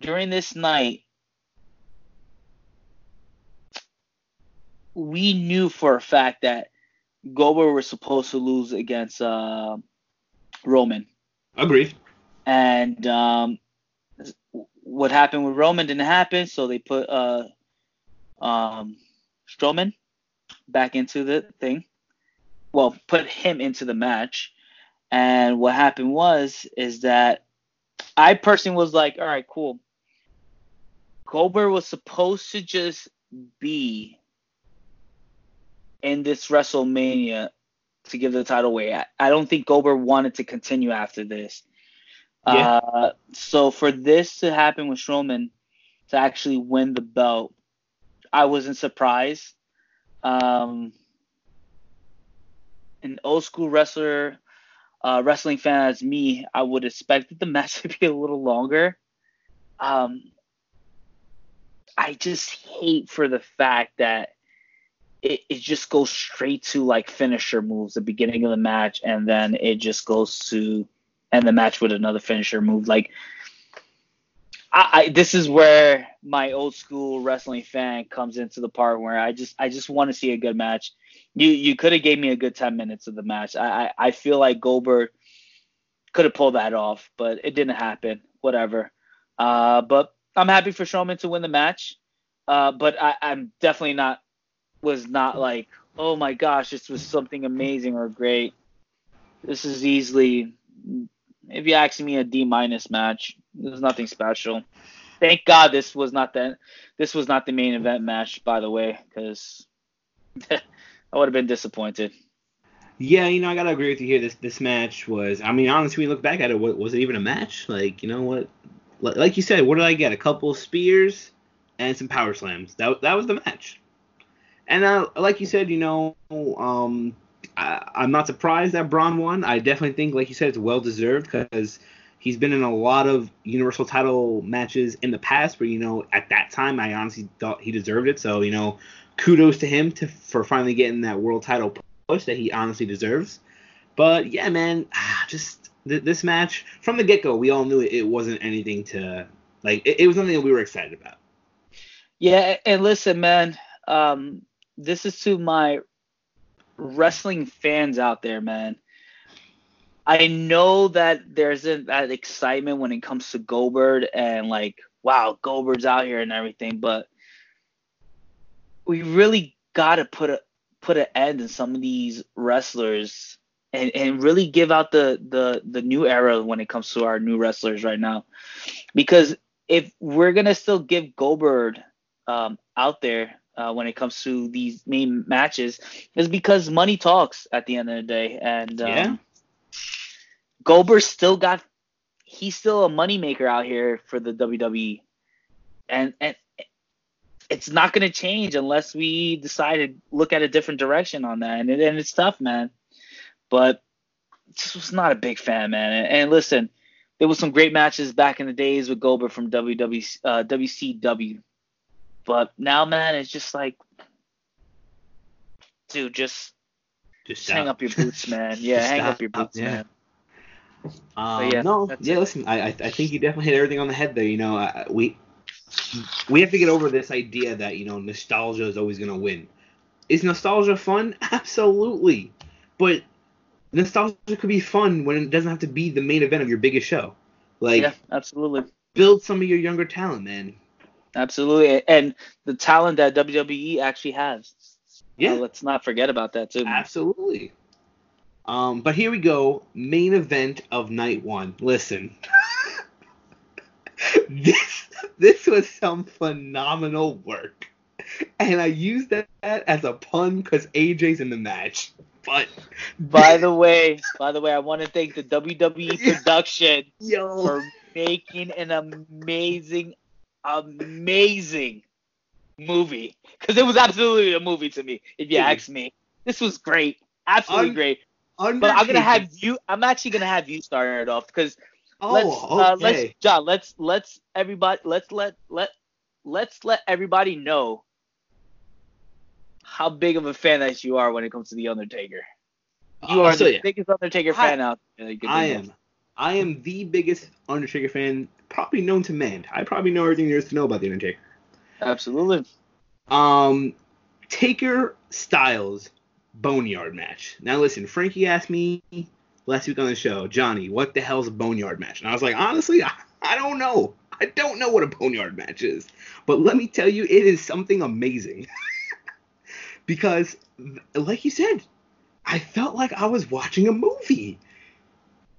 during this night, we knew for a fact that Goldberg was supposed to lose against uh, Roman. Agreed. And um, what happened with Roman didn't happen, so they put uh, um, Strowman back into the thing. Well, put him into the match. And what happened was is that I personally was like, all right, cool. Goldberg was supposed to just be in this WrestleMania to give the title away. I, I don't think Goldberg wanted to continue after this. Yeah. Uh, so for this to happen with Strowman to actually win the belt, I wasn't surprised. Um, an old school wrestler, uh, wrestling fan as me, I would expect the match to be a little longer. Um, I just hate for the fact that It, it just goes straight to like finisher moves, the beginning of the match, and then it just goes to end the match with another finisher move. Like, I, I this is where my old school wrestling fan comes into the part where I just I just want to see a good match. You you could have gave me a good ten minutes of the match. I, I, I feel like Goldberg could have pulled that off, but it didn't happen. Whatever. Uh, but I'm happy for Strowman to win the match. Uh, but I, I'm definitely not. was not like, oh my gosh, this was something amazing or great. This is easily, if you ask me, a D minus match. There's nothing special. Thank God this was not the this was not the main event match, by the way, because I would have been disappointed. Yeah, you know, I gotta agree with you here. This this match was, I mean, honestly, when you look back at it, what, was it even a match? Like, you know what? Like you said, what did I get? A couple of spears and some power slams. That that was the match. And uh, like you said, you know, um, I, I'm not surprised that Braun won. I definitely think, like you said, it's well-deserved because he's been in a lot of Universal title matches in the past where, you know, at that time, I honestly thought he deserved it. So, you know, kudos to him to, for finally getting that world title push that he honestly deserves. But, yeah, man, just th- this match, from the get-go, we all knew it, it wasn't anything to, like, it, it was nothing that we were excited about. Yeah, and listen, man, um, this is to my wrestling fans out there, man. I know that there isn't that excitement when it comes to Goldberg and, like, wow, Goldberg's out here and everything, but we really got to put a, put an end to some of these wrestlers and, and really give out the, the, the new era when it comes to our new wrestlers right now. Because if we're going to still give Goldberg um, out there, Uh, when it comes to these main matches, is because money talks at the end of the day. And um, yeah. Goldberg still got – he's still a moneymaker out here for the W W E. And, and it's not going to change unless we decide to look at a different direction on that. And, it, and it's tough, man. But just was not a big fan, man. And, and listen, there was some great matches back in the days with Goldberg from W W E, uh, W C W. But now, man, it's just like, dude, just, just hang up your boots, man. Yeah, hang up your boots, yeah. man. Um, yeah, no, yeah, it. listen, I, I I think you definitely hit everything on the head there. You know, I, we we have to get over this idea that, you know, nostalgia is always going to win. Is nostalgia fun? Absolutely. But nostalgia could be fun when it doesn't have to be the main event of your biggest show. Like, yeah, absolutely. Build some of your younger talent, man. Absolutely, and the talent that W W E actually has. Yeah, so let's not forget about that too. Man. Absolutely. Um, but here we go, main event of night one. Listen, this this was some phenomenal work, and I used that as a pun because A J's in the match. But by the way, by the way, I want to thank the W W E production Yo. for making an amazing. Amazing movie, because it was absolutely a movie to me. If you ask me, this was great, absolutely Un- great. Undertaker. But I'm gonna have you. I'm actually gonna have you start it off because oh, let's, okay. uh, let's, John, let's let's everybody, let's let let let's let everybody know how big of a fan that you are when it comes to The Undertaker. You are the you. biggest Undertaker I, fan out there. Like, I am. I am the biggest Undertaker fan, probably known to man. I probably know everything there is to know about the Undertaker. Absolutely. Um, Taker Styles Boneyard match. Now listen, Frankie asked me last week on the show, Johnny, what the hell's a Boneyard match? And I was like, honestly, I, I don't know. I don't know what a Boneyard match is. But let me tell you, it is something amazing. Because, like you said, I felt like I was watching a movie.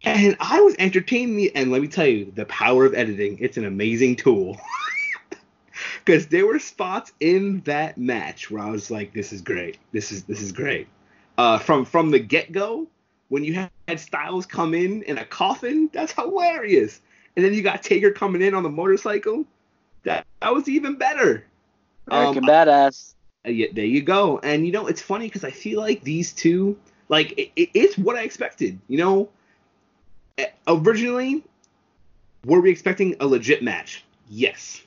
And I was entertained. And let me tell you, the power of editing, it's an amazing tool. Because there were spots in that match where I was like, this is great. This is this is great. Uh, from, from the get-go, when you had Styles come in in a coffin, that's hilarious. And then you got Taker coming in on the motorcycle. That, that was even better. American um, Badass. Yeah, there you go. And, you know, it's funny because I feel like these two, like, it, it, it's what I expected. You know, originally, were we expecting a legit match? Yes.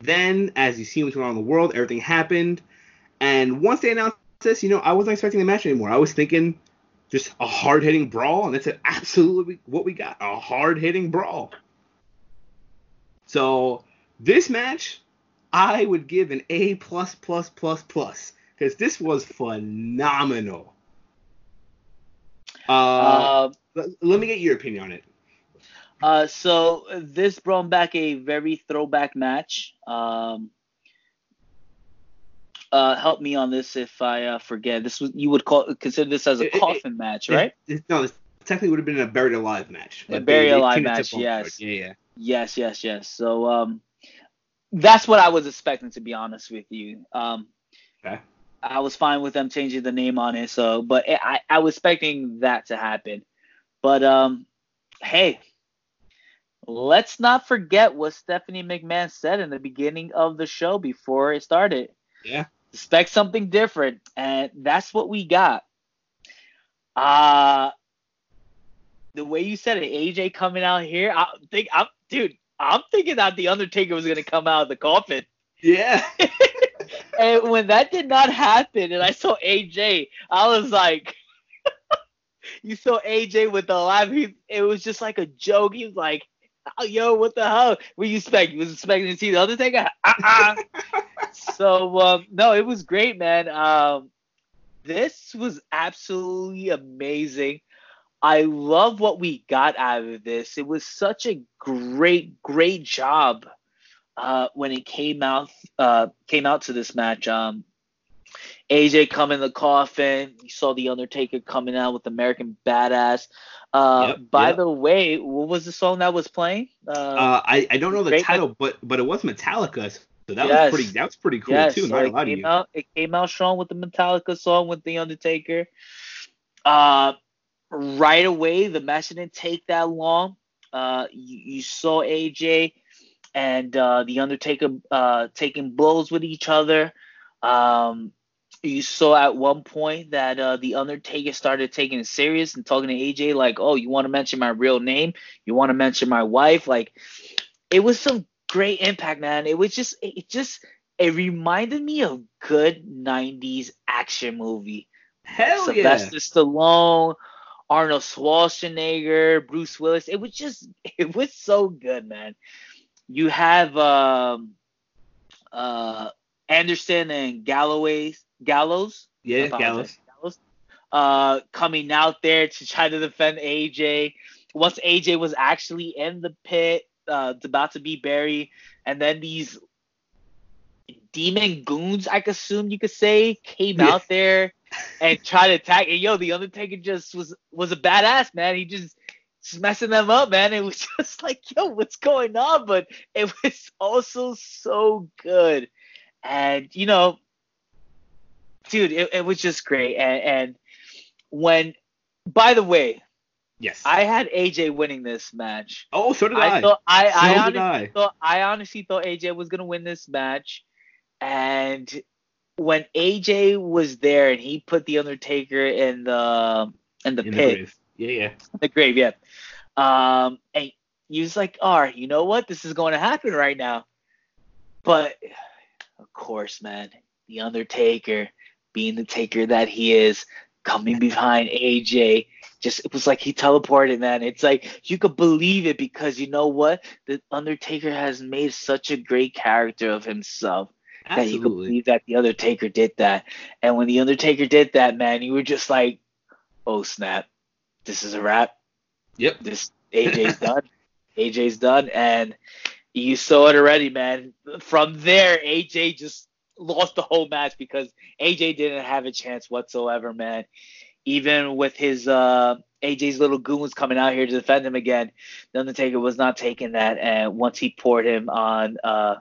Then, as you see what's going on in the world, everything happened. And once they announced this, you know, I wasn't expecting the match anymore. I was thinking just a hard-hitting brawl, and that's absolutely what we got, a hard-hitting brawl. So this match, I would give an A plus plus plus plus, because this was phenomenal. Uh, uh, let, let me get your opinion on it. Uh, so this brought back a very throwback match. Um, uh, help me on this if I uh, forget. This was, you would call consider this as a it, coffin it, match, right? It, it, no, this technically would have been a buried alive match. A buried alive match, yes. Yeah, yeah. Yes, yes, yes. So, um, that's what I was expecting, to be honest with you. Um, okay. I was fine with them changing the name on it, so but it, I, I was expecting that to happen. But um, hey, let's not forget what Stephanie McMahon said in the beginning of the show before it started. Yeah. Expect something different, and that's what we got. Uh, the way you said it, A J coming out here, I think I'm dude. I'm thinking that The Undertaker was going to come out of the coffin. Yeah. And when that did not happen and I saw A J, I was like, you saw A J with the live. He, it was just like a joke. He was like, oh, yo, what the hell? What you expect? You was expecting to see The Undertaker? Uh-uh. So, um, no, it was great, man. Um, this was absolutely amazing. I love what we got out of this. It was such a great, great job uh, when it came out uh, came out to this match. Um, A J come in the coffin. You saw The Undertaker coming out with American Badass. Uh, yep, by yep. the way, what was the song that was playing? Uh, uh, I, I don't know the title, Ma- but but it was Metallica. So that yes. was pretty that was pretty cool yes, too. So it, came out, it came out strong with the Metallica song with The Undertaker. Uh Right away, the match didn't take that long. Uh, you, you saw A J and uh, The Undertaker uh, taking blows with each other. Um, you saw at one point that uh, The Undertaker started taking it serious and talking to A J like, oh, you want to mention my real name? You want to mention my wife? Like, it was some great impact, man. It was just, it just, it reminded me of good nineties action movie. Hell Sylvester yeah. Sylvester Stallone. Arnold Schwarzenegger, Bruce Willis. It was just, it was so good, man. You have um, uh, Anderson and Galloway's, Gallows. Yeah, Gallows. Gallows uh, coming out there to try to defend A J. Once A J was actually in the pit, uh, about to be buried, and then these demon goons, I assume you could say, came yeah. out there. And try to attack. And, yo, The Undertaker just was was a badass, man. He just, just messing them up, man. It was just like, yo, what's going on? But it was also so good. And, you know, dude, it, it was just great. And, and when, by the way, yes, I had A J winning this match. Oh, so did I. I, thought, I, so I, honestly, did I. Thought, I honestly thought A J was going to win this match. And when A J was there and he put The Undertaker in the in the in pit, the grave. yeah, yeah, the grave, yeah, um, and he was like, "All right, you know what? This is going to happen right now." But of course, man, The Undertaker, being the taker that he is, coming behind A J. Just, it was like he teleported, man. It's like you could believe it because you know what? The Undertaker has made such a great character of himself. Absolutely. That you could believe that the Undertaker did that. And when the Undertaker did that, man, you were just like, oh, snap. This is a wrap. Yep. This A J's done. A J's done. And you saw it already, man. From there, A J just lost the whole match because A J didn't have a chance whatsoever, man. Even with his uh, A J's little goons coming out here to defend him again, the Undertaker was not taking that. And once he poured him on uh,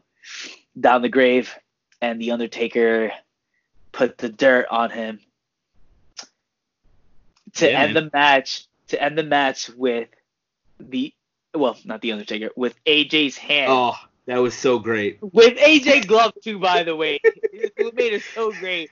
down the grave, and the Undertaker put the dirt on him to yeah, end man. the match. To end the match with the well, not the Undertaker, with A J's hand. Oh, that was so great. With A J glove too, by the way. It made it so great.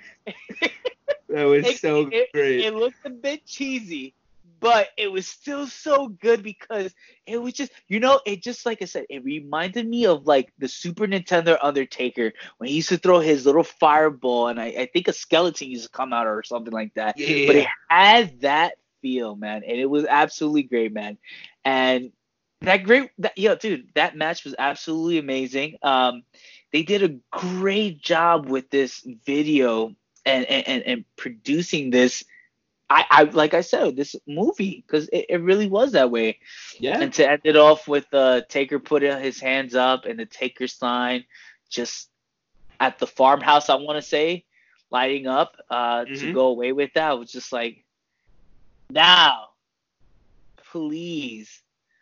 That was it, so great. It, it looked a bit cheesy, but it was still so good because it was just, you know, it just, like I said, it reminded me of, like, the Super Nintendo Undertaker when he used to throw his little fireball, and I, I think a skeleton used to come out or something like that. Yeah. But it had that feel, man, and it was absolutely great, man. And that great, that, yo, dude, that match was absolutely amazing. Um, they did a great job with this video. And, and and producing this, I, I like I said, this movie, because it, it really was that way. Yeah. And to end it off with uh, Taker putting his hands up and the Taker sign just at the farmhouse, I want to say, lighting up uh, mm-hmm. to go away with that. I was just like, now, please,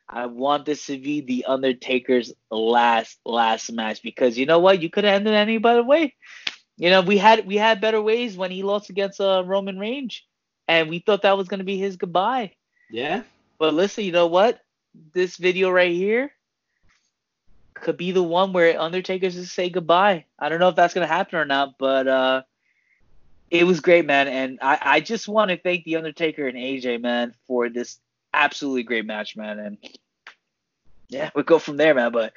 I want this to be the Undertaker's last, last match. Because you know what? You could have ended any other way. You know, we had we had better ways when he lost against uh, Roman Reigns, and we thought that was going to be his goodbye. Yeah. But listen, you know what? This video right here could be the one where Undertaker's just say goodbye. I don't know if that's going to happen or not, but uh, it was great, man. And I, I just want to thank The Undertaker and A J, man, for this absolutely great match, man. And, yeah, we'll go from there, man. But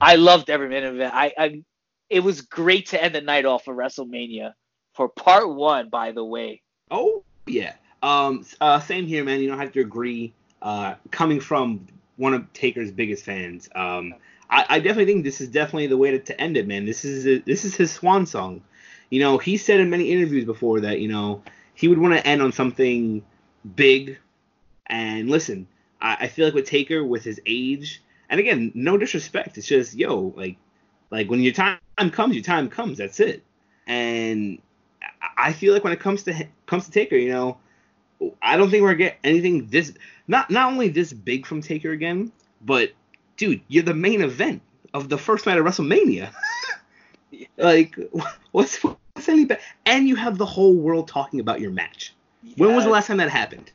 I loved every minute of it. I, I It was great to end the night off of WrestleMania for part one, by the way. Oh, yeah. Um, uh, same here, man. You don't have to agree. Uh, coming from one of Taker's biggest fans, um, I, I definitely think this is definitely the way to, to end it, man. This is a, this is his swan song. You know, he said in many interviews before that, you know, he would want to end on something big. And listen, I, I feel like with Taker, with his age, and again, no disrespect. It's just, yo, like, Like, when your time comes, your time comes. That's it. And I feel like when it comes to comes to Taker, you know, I don't think we're getting anything this – not not only this big from Taker again, but, dude, you're the main event of the first night of WrestleMania. Yeah. Like, what's, what's any bad? And you have the whole world talking about your match. Yeah. When was the last time that happened?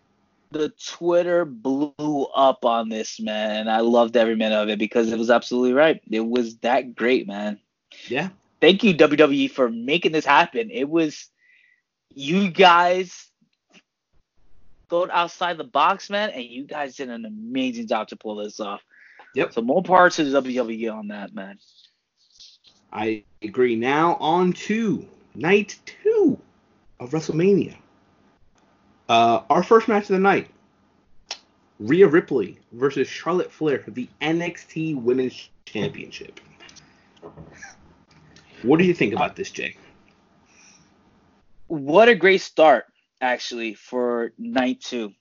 The Twitter blew up on this, man, and I loved every minute of it because it was absolutely right. It was that great, man. Yeah. Thank you, W W E, for making this happen. It was you guys go outside the box, man, and you guys did an amazing job to pull this off. Yep. So more parts to the W W E on that, man. I agree. Now on to night two of WrestleMania. Uh, our first match of the night, Rhea Ripley versus Charlotte Flair for the N X T Women's Championship. What do you think about this, Jay? What a great start, actually, for night two.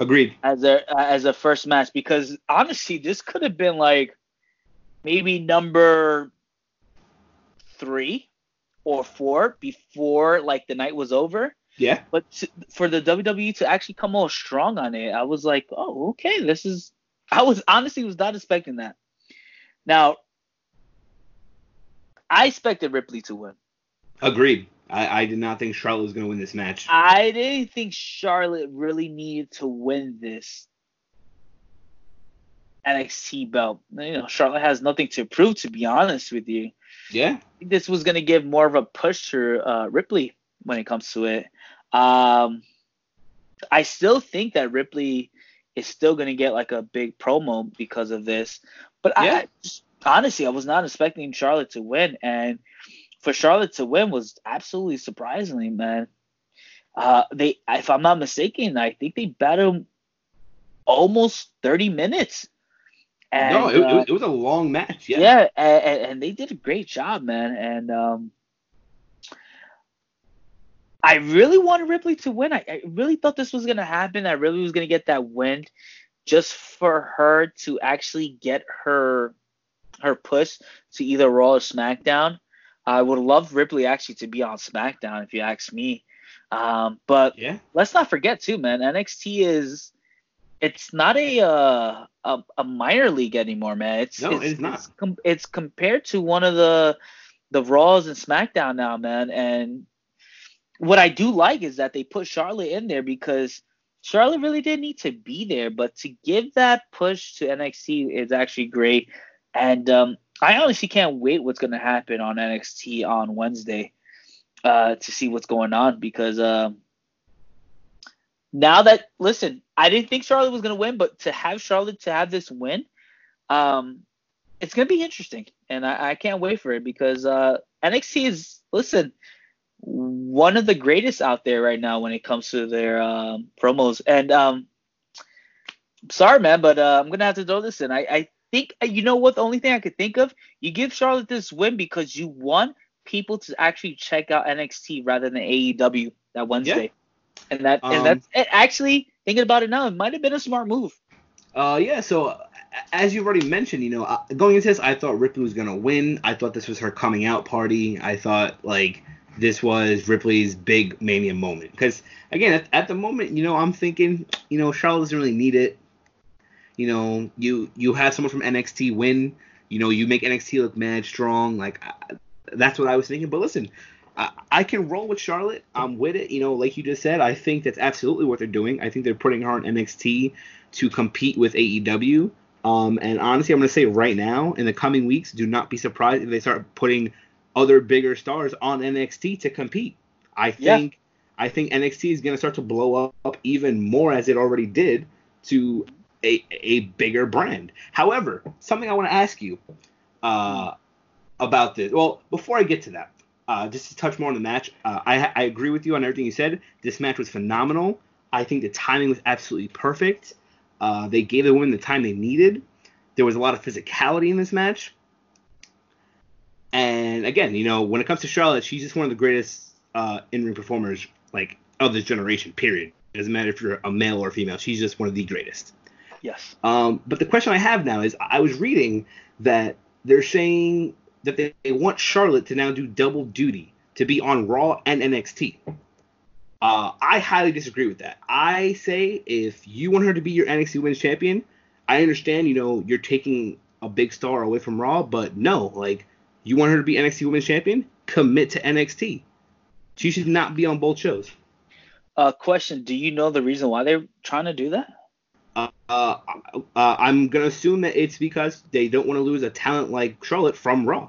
Agreed. As a as a first match, because honestly, this could have been like maybe number three or four before like the night was over. Yeah, but to, for the W W E to actually come all strong on it, I was like, oh, okay, this is. I was honestly was not expecting that. Now, I expected Ripley to win. Agreed. I, I did not think Charlotte was going to win this match. I didn't think Charlotte really needed to win this N X T belt. You know, Charlotte has nothing to prove, to be honest with you. Yeah. This was going to give more of a push to uh, Ripley when it comes to it. Um, I still think that Ripley is still going to get like a big promo because of this. But yeah. I just, honestly, I was not expecting Charlotte to win. And for Charlotte to win was absolutely surprisingly, man. Uh, they, if I'm not mistaken, I think they battled almost thirty minutes. And, no, it, uh, it was a long match. Yeah, yeah, and, and they did a great job, man. And um, I really wanted Ripley to win. I, I really thought this was gonna happen. I really was gonna get that win, just for her to actually get her her push to either Raw or SmackDown. I would love Ripley actually to be on SmackDown, if you ask me. Um, but yeah. Let's not forget too, man. N X T is it's not a uh, a, a minor league anymore, man. It's no, it's, it's not. It's, com- it's compared to one of the the Raws and SmackDown now, man. And what I do like is that they put Charlotte in there, because Charlotte really didn't need to be there, but to give that push to N X T is actually great. And um, I honestly can't wait what's going to happen on N X T on Wednesday. Uh, to see what's going on, because um, now that listen, I didn't think Charlotte was gonna win, but to have Charlotte to have this win, um, it's gonna be interesting, and I, I can't wait for it, because uh, N X T is listen one of the greatest out there right now when it comes to their um, promos. And um, sorry, man, but uh, I'm gonna have to throw this in. I, I think you know what the only thing I could think of, you give Charlotte this win because you won people to actually check out N X T rather than A E W that Wednesday. Yeah. And that and um, that's it. Actually, thinking about it now, it might have been a smart move. Uh, yeah, so as you already mentioned, you know, going into this, I thought Ripley was going to win. I thought this was her coming out party. I thought, like, this was Ripley's big Mania moment. Because, again, at, at the moment, you know, I'm thinking, you know, Charlotte doesn't really need it. You know, you, you have someone from N X T win. You know, you make N X T look mad strong. Like, I, that's what I was thinking. But listen, I, I can roll with Charlotte. I'm with it. You know, like you just said, I think that's absolutely what they're doing. I think they're putting her in N X T to compete with A E W. Um, and honestly, I'm going to say right now, in the coming weeks, do not be surprised if they start putting other bigger stars on N X T to compete. I think yeah. I think N X T is going to start to blow up even more, as it already did, to a, a bigger brand. However, something I want to ask you. Uh About this, well, before I get to that, uh, just to touch more on the match, uh, I, I agree with you on everything you said. This match was phenomenal. I think the timing was absolutely perfect. Uh, they gave the women the time they needed. There was a lot of physicality in this match. And again, you know, when it comes to Charlotte, she's just one of the greatest uh, in-ring performers, like, of this generation. Period. It doesn't matter if you're a male or a female. She's just one of the greatest. Yes. Um, but the question I have now is, I was reading that they're saying that they, they want Charlotte to now do double duty, to be on Raw and N X T. Uh, I highly disagree with that. I say if you want her to be your N X T Women's Champion, I understand, you know, you're taking a big star away from Raw, but no, like, you want her to be N X T Women's Champion? Commit to N X T. She should not be on both shows. Uh, question, do you know the reason why they're trying to do that? Uh, uh, uh, I'm going to assume that it's because they don't want to lose a talent like Charlotte from Raw.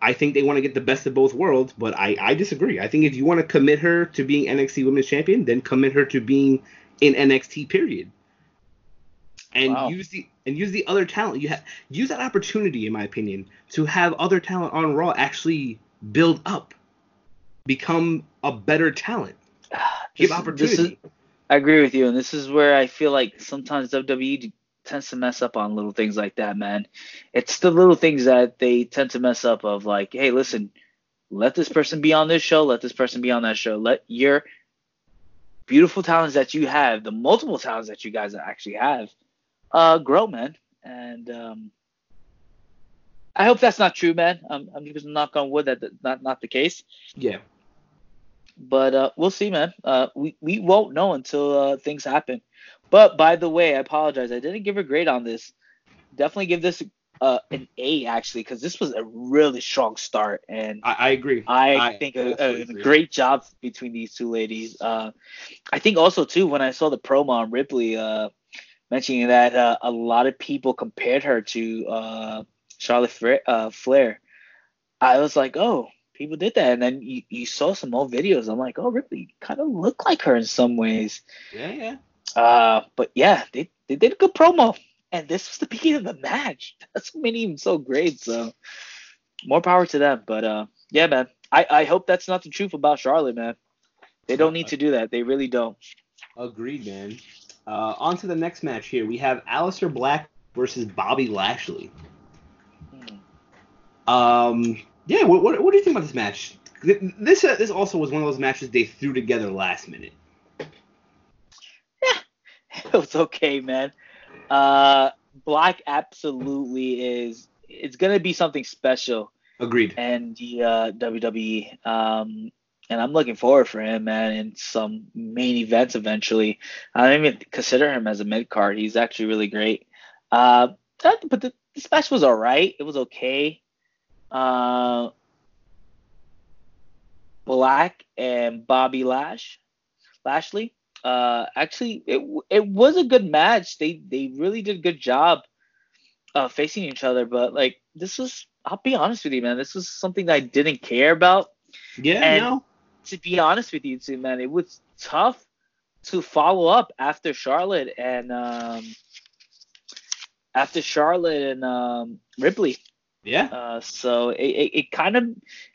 I think they want to get the best of both worlds, but I, I disagree. I think if you want to commit her to being N X T Women's Champion, then commit her to being in N X T, period. And wow. use the and use the other talent. You have use that opportunity, in my opinion, to have other talent on Raw actually build up, become a better talent. Give this, opportunity. This is- I agree with you, and this is where I feel like sometimes W W E tends to mess up on little things like that, man. It's the little things that they tend to mess up of, like, hey, listen, let this person be on this show, let this person be on that show, let your beautiful talents that you have, the multiple talents that you guys actually have, uh, grow, man. And um, I hope that's not true, man. I'm, I'm just gonna knock on wood that that's not, not the case. Yeah. But uh, we'll see, man. Uh, we, we won't know until uh, things happen. But, by the way, I apologize. I didn't give a grade on this. Definitely give this uh, an A, actually, because this was a really strong start. And I, I agree. I, I think a, a, a great job between these two ladies. Uh, I think also, too, when I saw the promo on Ripley uh, mentioning that, uh, a lot of people compared her to uh, Charlotte Flair, uh, Flair, I was like, oh. People did that, and then you, you saw some old videos. I'm like, oh, Ripley kind of looked like her in some ways. Yeah, yeah. Uh, but, yeah, they, they did a good promo, and this was the beginning of the match. That's what made him so great, so more power to them. But, uh, yeah, man, I, I hope that's not the truth about Charlotte, man. They don't need to do that. They really don't. Agreed, man. Uh, on to the next match here. We have Aleister Black versus Bobby Lashley. Um, yeah, what, what, what do you think about this match? This uh, this also was one of those matches they threw together last minute. Yeah, it was okay, man. Uh, Black absolutely is. It's going to be something special. Agreed. And the uh, W W E. Um, and I'm looking forward for him, man, in some main events eventually. I don't even consider him as a mid-card. He's actually really great. Uh, that, but the, this match was all right. It was okay. Uh, Black and Bobby Lash, Lashley. Uh, actually, it it was a good match. They they really did a good job uh, facing each other. But like this was, I'll be honest with you, man. This was something that I didn't care about. Yeah. And no. To be honest with you, too, man, it was tough to follow up after Charlotte and um, after Charlotte and um, Ripley. Yeah. Uh, so it, it, it kind of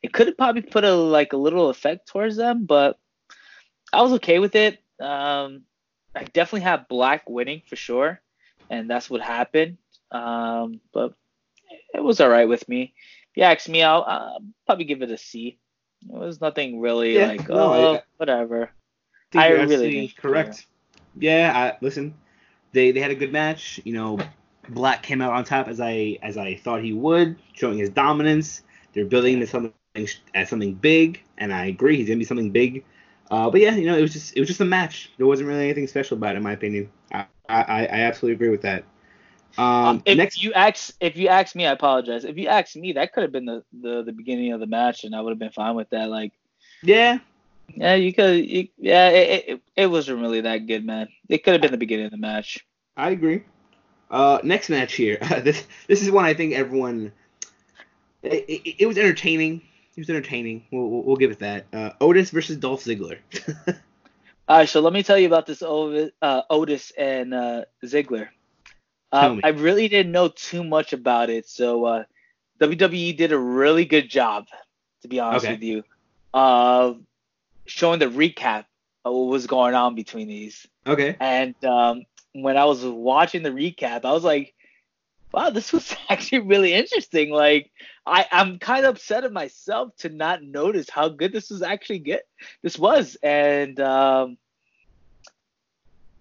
it could have probably put a like a little effect towards them, but I was okay with it. Um, I definitely have Black winning for sure, and that's what happened. Um, but it was all right with me. If you ask me, I'll, I'll probably give it a C. It was nothing really yeah, like no, oh I, whatever. I, I really didn't correct. Care. Yeah. I, listen, they they had a good match. You know. Black came out on top as I as I thought he would, showing his dominance. They're building to something as something big, and I agree he's gonna be something big. Uh, but yeah, you know, it was just it was just a match. There wasn't really anything special about it, in my opinion. I I, I absolutely agree with that. Um, if next, you ask if you ask me, I apologize. If you ask me, that could have been the, the, the beginning of the match, and I would have been fine with that. Like, yeah, yeah, you could, you, yeah, it, it it wasn't really that good, man. It could have been the beginning of the match. I agree. Uh, next match here. Uh, this this is one I think everyone. It, it, it was entertaining. It was entertaining. We'll we'll, we'll give it that. Uh, Otis versus Dolph Ziggler. All right, so let me tell you about this Otis, uh, Otis and uh, Ziggler. Um, I really didn't know too much about it, so uh, W W E did a really good job, to be honest okay. with you, of uh, showing the recap of what was going on between these. Okay. And um. When I was watching the recap, I was like, wow, this was actually really interesting. Like, I, I'm kind of upset at myself to not notice how good this was actually good. This was. And um,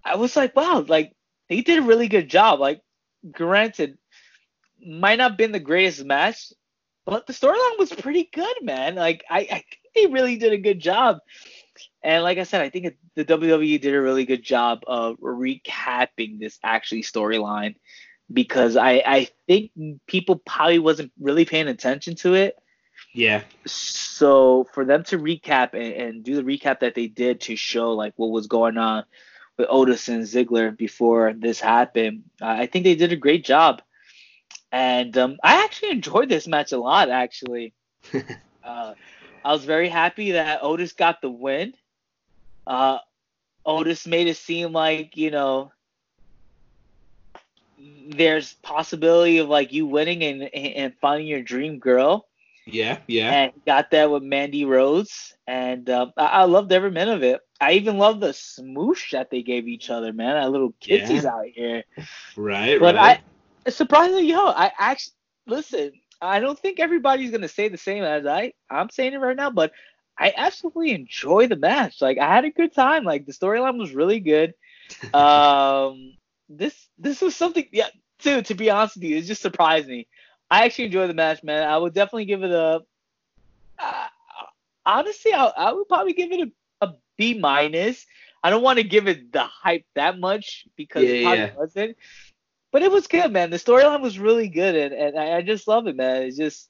I was like, wow, like, they did a really good job. Like, granted, might not have been the greatest match, but the storyline was pretty good, man. Like, I, I think they really did a good job. And like I said, I think the W W E did a really good job of recapping this actually storyline because I, I think people probably wasn't really paying attention to it. Yeah. So for them to recap and, and do the recap that they did to show like what was going on with Otis and Ziggler before this happened, I think they did a great job. And um, I actually enjoyed this match a lot, actually. uh, I was very happy that Otis got the win. Uh, Otis made it seem like, you know, there's possibility of, like, you winning and, and finding your dream girl. Yeah, yeah. And he got that with Mandy Rose. And uh, I-, I loved every minute of it. I even loved the smoosh that they gave each other, man. That little kidsies yeah. out here. Right, but right. But I, surprisingly, yo, I actually, listen. I don't think everybody's going to say the same as I. I'm saying it right now, but I absolutely enjoy the match. Like, I had a good time. Like, the storyline was really good. Um, this this was something, yeah, dude, to be honest with you, it just surprised me. I actually enjoyed the match, man. I would definitely give it a uh, – honestly, I, I would probably give it a, a B minus. I don't want to give it the hype that much because yeah, it probably yeah. wasn't. But it was good, man. The storyline was really good, and, and I, I just love it, man. It's just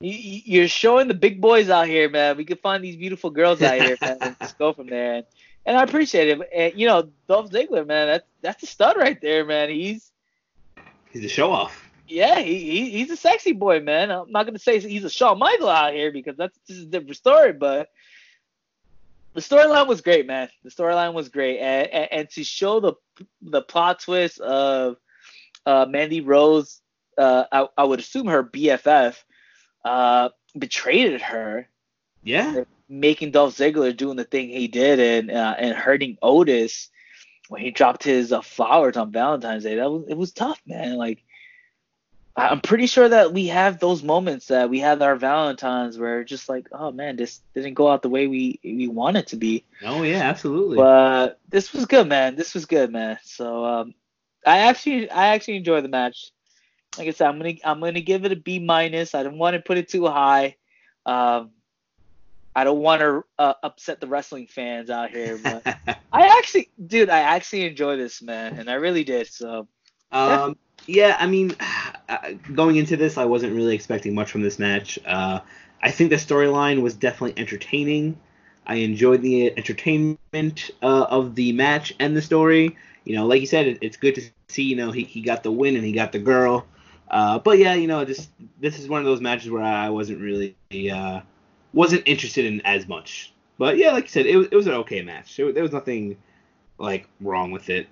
you, you're showing the big boys out here, man. We could find these beautiful girls out here, man, and just go from there. And, and I appreciate it. And you know, Dolph Ziggler, man, that's that's a stud right there, man. He's he's a show off. Yeah, he, he he's a sexy boy, man. I'm not gonna say he's a Shawn Michaels out here because that's this is a different story, but. The storyline was great, man. The storyline was great, and, and and to show the the plot twist of uh, Mandy Rose, uh, I, I would assume her B F F uh, betrayed her, Yeah. Making Dolph Ziggler doing the thing he did and uh, and hurting Otis when he dropped his uh, flowers on Valentine's Day. That was, it was tough, man. Like, I'm pretty sure that we have those moments that we have our Valentines where just like, oh man, this didn't go out the way we, we want it to be. Oh yeah, absolutely. But this was good, man. This was good, man. So um, I actually I actually enjoyed the match. Like I said, I'm gonna I'm gonna give it a B minus. I don't want to put it too high. Um, I don't want to uh, upset the wrestling fans out here, but I actually, dude, I actually enjoy this, man, and I really did. So. Um. Yeah, I mean, going into this, I wasn't really expecting much from this match. Uh, I think the storyline was definitely entertaining. I enjoyed the entertainment uh, of the match and the story. You know, like you said, it, it's good to see, you know, he, he got the win and he got the girl. Uh, but, yeah, you know, just this is one of those matches where I wasn't really uh, wasn't interested in as much. But, yeah, like you said, it, it was an okay match. It, there was nothing, like, wrong with it.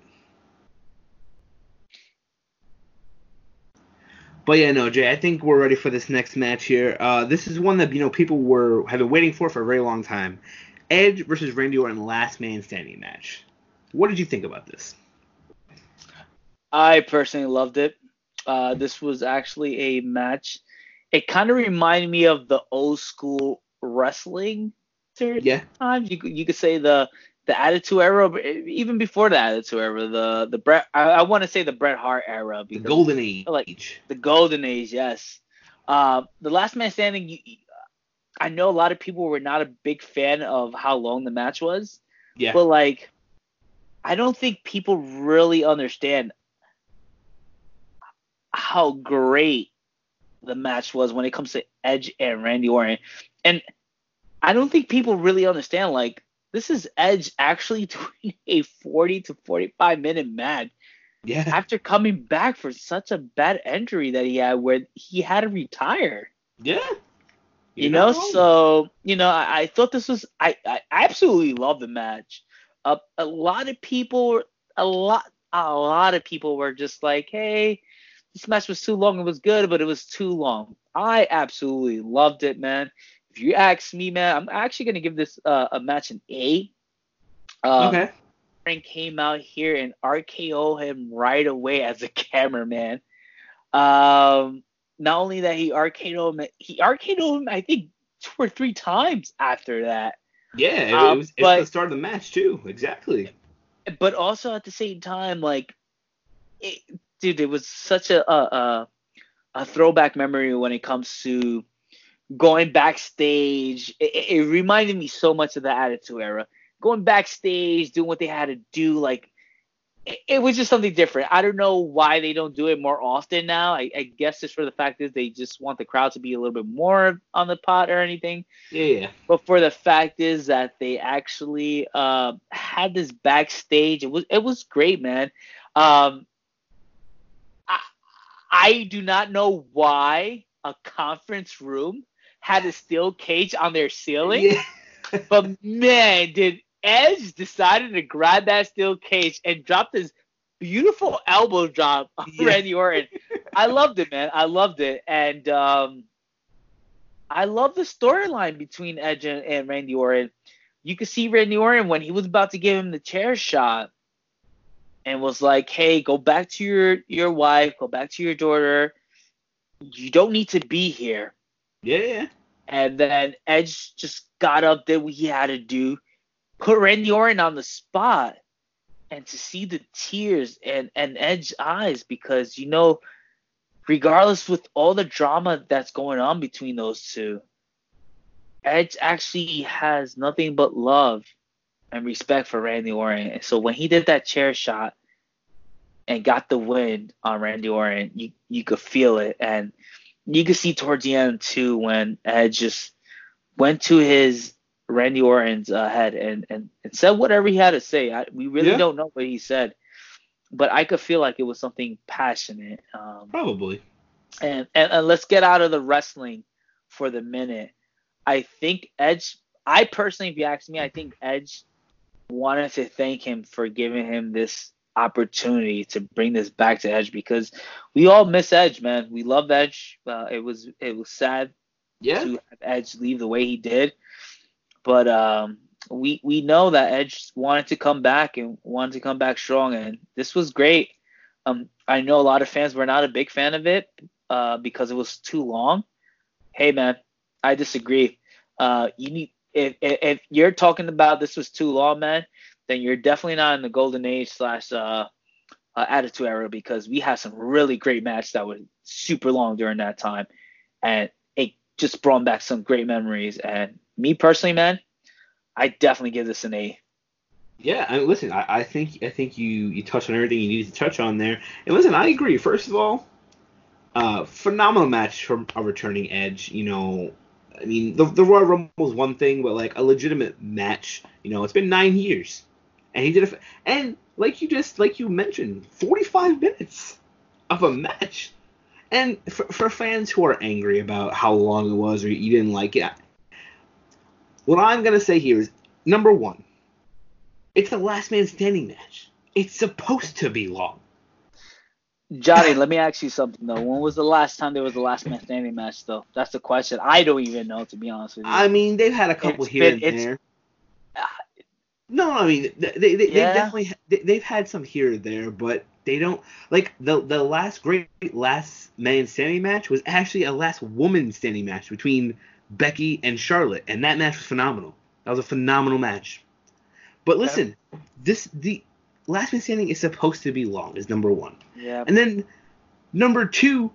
But yeah, no, Jay, I think we're ready for this next match here. Uh, this is one that, you know, people were have been waiting for for a very long time. Edge versus Randy Orton last man standing match. What did you think about this? I personally loved it. Uh, this was actually a match. It kind of reminded me of the old school wrestling times. Yeah. You could you could say the the Attitude Era, even before the Attitude Era, the the Bret, I, I want to say the Bret Hart era, the Golden Age, like the Golden Age, yes. Uh, the Last Man Standing, you, I know a lot of people were not a big fan of how long the match was, yeah. But like, I don't think people really understand how great the match was when it comes to Edge and Randy Orton, and I don't think people really understand like. This is Edge actually doing a forty to forty-five minute match yeah. after coming back for such a bad injury that he had where he had to retire. Yeah. You, you know, know, so, you know, I, I thought this was, I, I absolutely love the match. Uh, a lot of people, a lot, a lot of people were just like, hey, this match was too long. It was good, but it was too long. I absolutely loved it, man. If you ask me, man, I'm actually going to give this uh, a match an A. Um, okay. Frank came out here and R K O him right away as a cameraman. Um, not only that, he R K O'd him, he R K O'd him, I think, two or three times after that. Yeah, um, it was but, it's the start of the match, too. Exactly. But also at the same time, like, it, dude, it was such a, a, a throwback memory when it comes to going backstage, it, it reminded me so much of the Attitude Era. Going backstage, doing what they had to do, like, it, it was just something different. I don't know why they don't do it more often now. I, I guess it's for the fact that they just want the crowd to be a little bit more on the pot or anything. Yeah. But for the fact is that they actually uh, had this backstage. It was it was great, man. Um, I, I do not know why a conference room had a steel cage on their ceiling, yeah. But man, did Edge decided to grab that steel cage and drop this beautiful elbow drop on yeah. Randy Orton. I loved it, man. I loved it, and um, I love the storyline between Edge and, and Randy Orton. You could see Randy Orton when he was about to give him the chair shot, and was like, "Hey, go back to your your wife, go back to your daughter. You don't need to be here." Yeah. And then Edge just got up, did what he had to do, put Randy Orton on the spot, and to see the tears and, and Edge's eyes because, you know, regardless with all the drama that's going on between those two, Edge actually has nothing but love and respect for Randy Orton. And so when he did that chair shot and got the win on Randy Orton, you, you could feel it. And you can see towards the end, too, when Edge just went to his Randy Orton's uh, head and, and, and said whatever he had to say. I, we really yeah. don't know what he said, but I could feel like it was something passionate. Um, Probably. And, and and let's get out of the wrestling for the minute. I think Edge, I personally, if you ask me, I think Edge wanted to thank him for giving him this opportunity to bring this back to Edge because we all miss Edge, man. We love Edge. Uh, it was it was sad yeah. to have Edge leave the way he did. But um, we we know that Edge wanted to come back and wanted to come back strong, and this was great. Um, I know a lot of fans were not a big fan of it uh, because it was too long. Hey, man, I disagree. Uh, you need if, if if you're talking about this was too long, man, then you're definitely not in the golden age slash uh, uh, attitude era, because we had some really great matches that were super long during that time, and it just brought back some great memories. And me personally, man, I definitely give this an A. Yeah, I mean, listen, I, I think I think you, you touched on everything you needed to touch on there. And listen, I agree. First of all, uh, phenomenal match from a returning Edge. You know, I mean, the, the Royal Rumble is one thing, but, like, a legitimate match, you know, it's been nine years. And he did a – and like you just – like you mentioned, forty-five minutes of a match. And for, for fans who are angry about how long it was or you didn't like it, what I'm going to say here is, number one, it's a last man standing match. It's supposed to be long. Johnny, let me ask you something, though. When was the last time there was a last man standing match, though? That's the question. I don't even know, to be honest with you. I mean, they've had a couple it's here been, and there. Uh, no, I mean, they, they, they, yeah. they've definitely they, they've had some here and there, but they don't – like, the, the last great last man standing match was actually a last woman standing match between Becky and Charlotte, and that match was phenomenal. That was a phenomenal match. But listen, okay. this the last man standing is supposed to be long, is number one. Yeah. And then number two,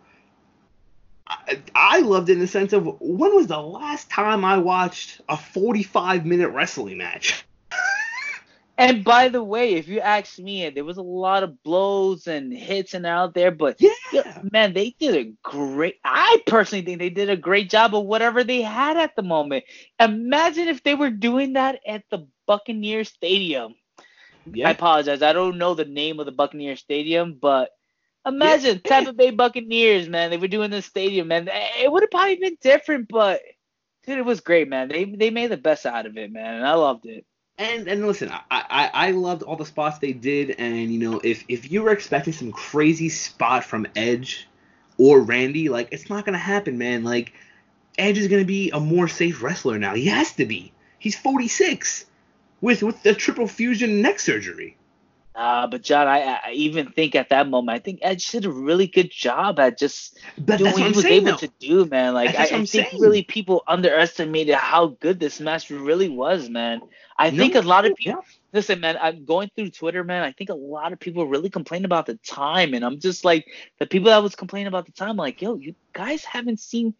I, I loved it in the sense of, when was the last time I watched a forty-five minute wrestling match? And by the way, if you ask me, there was a lot of blows and hits and out there, but yeah. man, they did a great – I personally think they did a great job of whatever they had at the moment. Imagine if they were doing that at the Buccaneer Stadium. Yeah. I apologize. I don't know the name of the Buccaneer Stadium, but imagine yeah. Tampa Bay Buccaneers, man. They were doing this stadium, man. It would have probably been different, but dude, it was great, man. They they made the best out of it, man, and I loved it. And and listen, I, I, I loved all the spots they did, and, you know, if, if you were expecting some crazy spot from Edge or Randy, like, it's not going to happen, man. Like, Edge is going to be a more safe wrestler now. He has to be. He's forty-six with with the triple fusion neck surgery. Uh, but, John, I, I even think at that moment, I think Edge did a really good job at just but doing what he was saying, able though. to do, man. Like, I, I think saying. really people underestimated how good this match really was, man. I no, think a lot of people yeah. – listen, man, I'm going through Twitter, man. I think a lot of people really complained about the time, and I'm just like – the people that was complaining about the time, like, yo, you guys haven't seen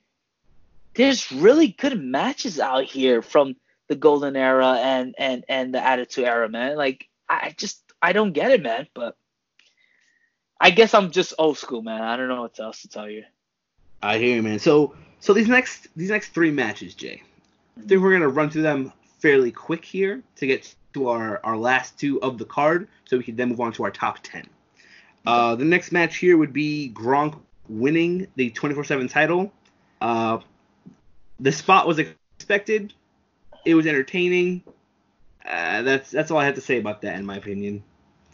– there's really good matches out here from the Golden Era and, and, and the Attitude Era, man. Like, I just – I don't get it, man, but I guess I'm just old school, man. I don't know what else to tell you. I hear you, man. So so these next these next three matches, Jay, I think we're going to run through them fairly quick here to get to our, our last two of the card so we can then move on to our top ten. Uh, the next match here would be Gronk winning the twenty-four seven title. Uh, the spot was expected. It was entertaining. Uh, that's that's all I have to say about that, in my opinion.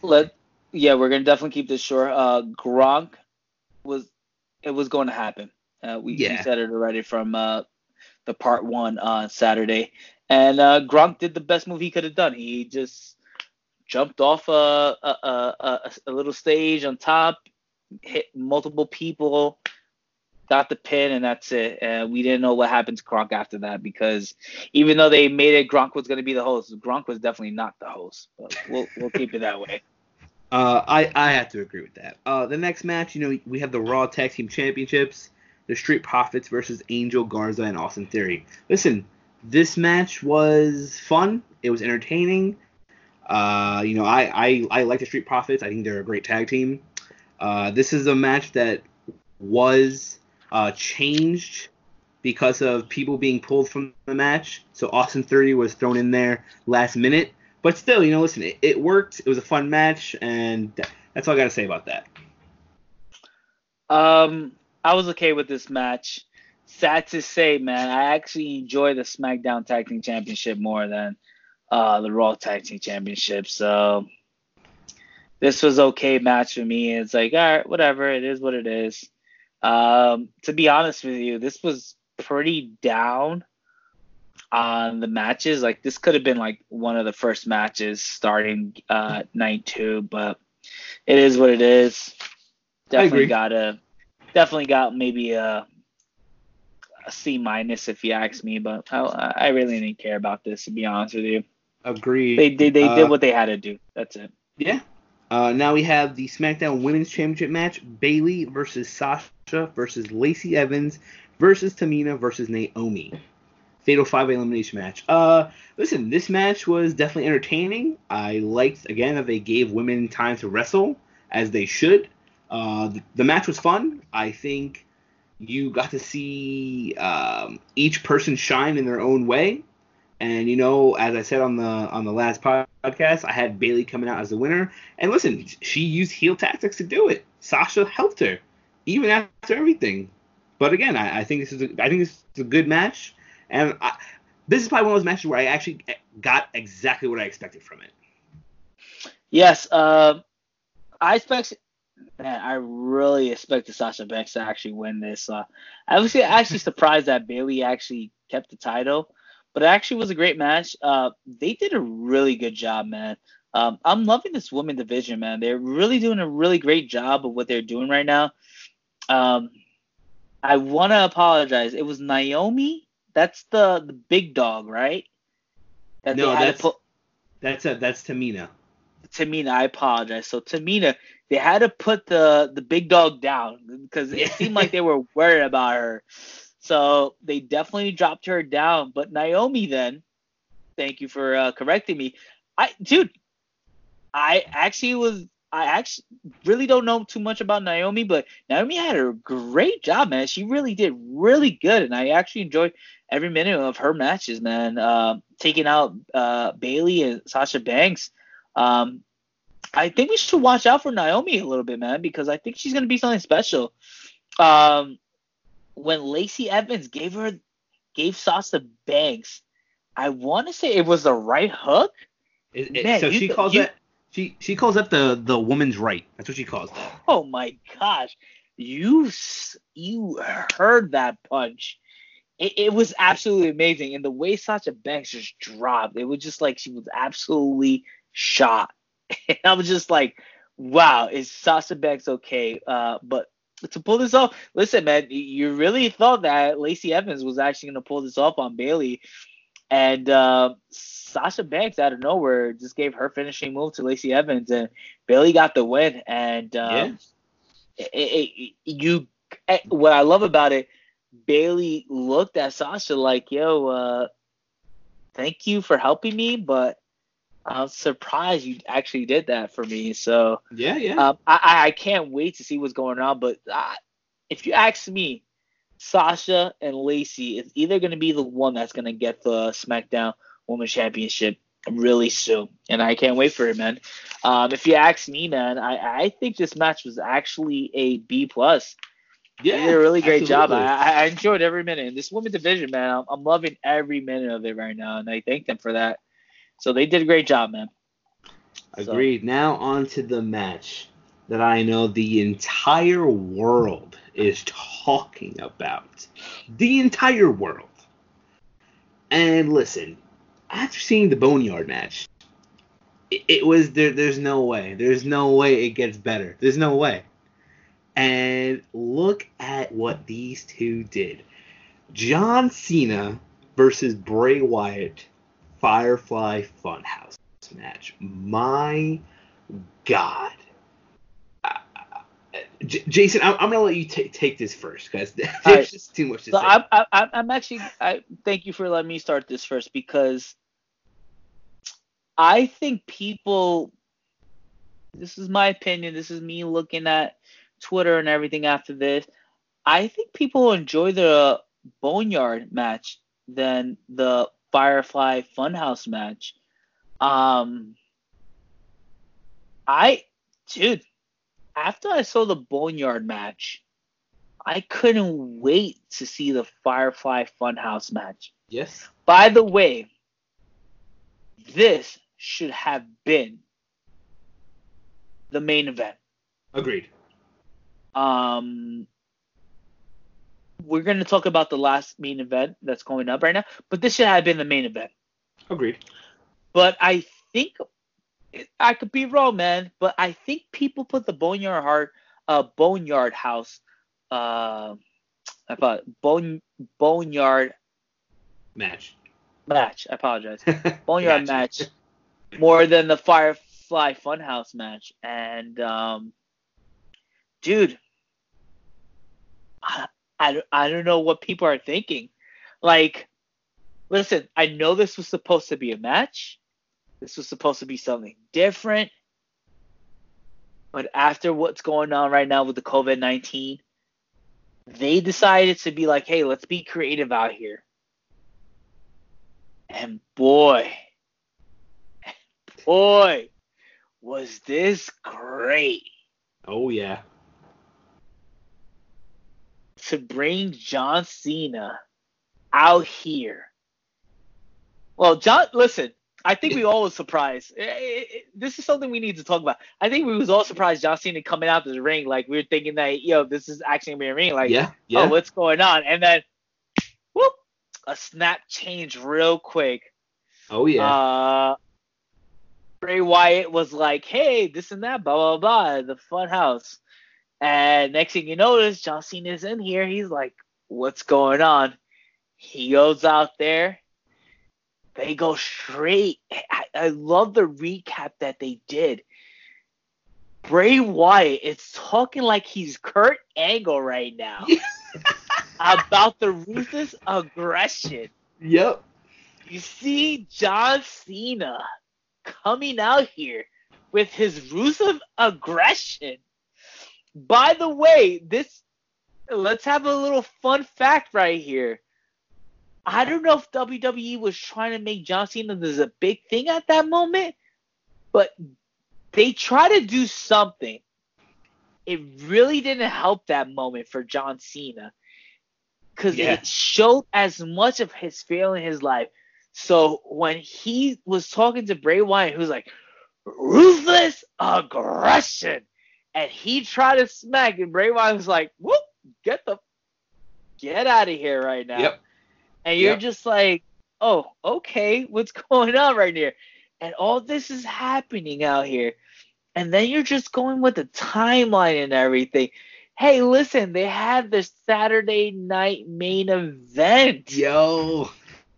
Let yeah, we're gonna definitely keep this short. Uh, Gronk was it was going to happen. Uh, we, yeah. we said it already from uh, the part one on Saturday, and uh, Gronk did the best move he could have done. He just jumped off a a, a a little stage on top, hit multiple people, got the pin, and that's it. And we didn't know what happened to Gronk after that, because even though they made it, Gronk was going to be the host. Gronk was definitely not the host. But we'll we'll keep it that way. Uh, I, I have to agree with that. Uh, the next match, you know, we have the Raw Tag Team Championships, the Street Profits versus Angel Garza and Austin Theory. Listen, this match was fun. It was entertaining. Uh, you know, I, I, I like the Street Profits. I think they're a great tag team. Uh, this is a match that was... Uh, changed because of people being pulled from the match. So Austin Theory was thrown in there last minute. But still, you know, listen, it, it worked. It was a fun match, and that's all I got to say about that. Um, I was okay with this match. Sad to say, man, I actually enjoy the SmackDown Tag Team Championship more than uh, the Raw Tag Team Championship. So this was okay match for me. It's like, all right, whatever. It is what it is. Um, to be honest with you, this was pretty down. on the matches. Like, this could have been like one of the first matches starting uh, night two, but it is what it is. Definitely got a, definitely got maybe a, a C minus if you ask me, but I, I really didn't care about this, to be honest with you. Agreed. They they, they uh, did what they had to do. That's it. Yeah. Uh, now we have the SmackDown Women's Championship match, Bayley versus Sasha versus Lacey Evans versus Tamina versus Naomi. Fatal five-way elimination match. Uh, listen, this match was definitely entertaining. I liked, again, that they gave women time to wrestle, as they should. Uh, the, the match was fun. I think you got to see um, each person shine in their own way. And, you know, as I said on the on the last podcast, I had Bayley coming out as the winner. And listen, she used heel tactics to do it. Sasha helped her, even after everything. But again, I, I think this is a, I think this is a good match. And I, this is probably one of those matches where I actually got exactly what I expected from it. Yes, uh, I expect. Man, I really expected Sasha Banks to actually win this. Uh, I was actually surprised that Bayley actually kept the title. But it actually was a great match. Uh, they did a really good job, man. Um, I'm loving this women division, man. They're really doing a really great job of what they're doing right now. Um, I want to apologize. It was Naomi. That's the, the big dog, right? That no, that's, put, that's, a, that's Tamina. Tamina, I apologize. So Tamina, they had to put the, the big dog down because it seemed like they were worried about her. So they definitely dropped her down. But Naomi then, thank you for uh, correcting me. I dude, I actually was I actually really don't know too much about Naomi, but Naomi had a great job, man. She really did really good, and I actually enjoyed every minute of her matches, man. Uh, taking out uh, Bayley and Sasha Banks. Um, I think we should watch out for Naomi a little bit, man, because I think she's gonna be something special. Um, When Lacey Evans gave her, gave Sasha Banks, I want to say it was the right hook. It, it, Man, so you, she calls you, that she she calls that the the woman's right. That's what she calls that. Oh my gosh, you you heard that punch? It, it was absolutely amazing, and the way Sasha Banks just dropped, it was just like she was absolutely shot. And I was just like, wow, is Sasha Banks okay? Uh, but to pull this off, listen, man, you really thought that Lacey Evans was actually going to pull this off on Bayley, and uh, Sasha Banks out of nowhere just gave her finishing move to Lacey Evans, and Bayley got the win. And um, yeah. it, it, it, you, it, what I love about it, Bayley looked at Sasha like, "Yo, uh, thank you for helping me, but I'm surprised you actually did that for me." So yeah, yeah. Um, I, I can't wait to see what's going on. But I, if you ask me, Sasha and Lacey is either going to be the one that's going to get the SmackDown Women's Championship really soon, and I can't wait for it, man. Um, if you ask me, man, I, I think this match was actually a B plus. Yeah, they did a really great absolutely. job. I, I enjoyed every minute. And this women's division, man, I'm, I'm loving every minute of it right now, and I thank them for that. So they did a great job, man. Agreed. So. Now on to the match that I know the entire world is talking about. The entire world. And listen, after seeing the Boneyard match, it, it was there. There's no way. There's no way it gets better. There's no way. And look at what these two did. John Cena versus Bray Wyatt. Firefly Funhouse match. My God. Uh, J- Jason, I'm, I'm going to let you t- take this first because there's right. just too much to so say. I'm, I'm, I'm actually I, – thank you for letting me start this first because I think people – this is my opinion. This is me looking at Twitter and everything after this. I think people enjoy the Boneyard match than the – Firefly Funhouse match. Um, I, dude, after I saw the Boneyard match, I couldn't wait to see the Firefly Funhouse match. Yes. By the way, this should have been the main event. Agreed. Um, we're going to talk about the last main event that's going up right now, but this should have been the main event. Agreed. But I think I could be wrong, man. But I think people put the Boneyard Heart, uh, Boneyard House, uh, I thought Bone Boneyard match. Match. I apologize. Boneyard match. match more than the Firefly Funhouse match, and um, dude, I, I I don't know what people are thinking. Like, listen, I know this was supposed to be a match. This was supposed to be something different. But after what's going on right now with the covid nineteen, they decided to be like, hey, let's be creative out here. And boy, boy, was this great. Oh, yeah. To bring John Cena out here. Well, John, listen. I think we all was surprised. It, it, it, this is something we need to talk about. I think we was all surprised John Cena coming out to the ring. Like, we were thinking that, yo, this is actually going to be a ring. Like, yeah, yeah. Oh, what's going on? And then, whoop, a snap change real quick. Oh, yeah. Uh, Bray Wyatt was like, hey, this and that, blah, blah, blah, the fun house. And next thing you notice, John Cena's in here. He's like, what's going on? He goes out there. They go straight. I, I love the recap that they did. Bray Wyatt is talking like he's Kurt Angle right now about the ruthless aggression. Yep. You see John Cena coming out here with his ruthless aggression. By the way, this let's have a little fun fact right here. I don't know if W W E was trying to make John Cena this a big thing at that moment, but they tried to do something. It really didn't help that moment for John Cena because yeah. it showed as much of his fail in his life. So when he was talking to Bray Wyatt, he was like, ruthless aggression. And he tried to smack, and Bray Wyatt was like, whoop, get the get out of here right now. Yep. And you're yep. just like, oh, okay, what's going on right here? And all this is happening out here. And then you're just going with the timeline and everything. Hey, listen, they had the Saturday night main event. Yo,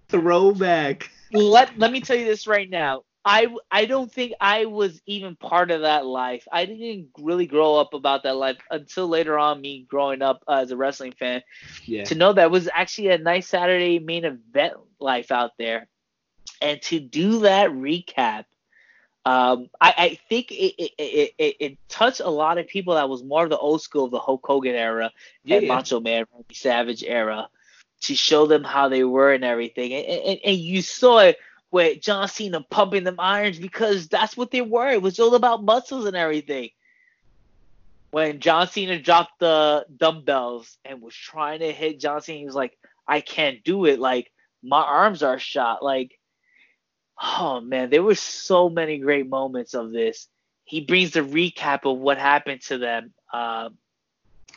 throwback. Let let me tell you this right now. I, I don't think I was even part of that life. I didn't really grow up about that life until later on me growing up uh, as a wrestling fan. Yeah. To know that was actually a nice Saturday main event life out there. And to do that recap, um, I, I think it it, it it it touched a lot of people that was more of the old school of the Hulk Hogan era yeah, and yeah. Macho Man, Randy Savage era. To show them how they were and everything. And, and, and you saw it. With John Cena pumping them irons because that's what they were. It was all about muscles and everything. When John Cena dropped the dumbbells and was trying to hit John Cena, he was like, I can't do it. Like, my arms are shot. Like, oh, man, there were so many great moments of this. He brings the recap of what happened to them. Um,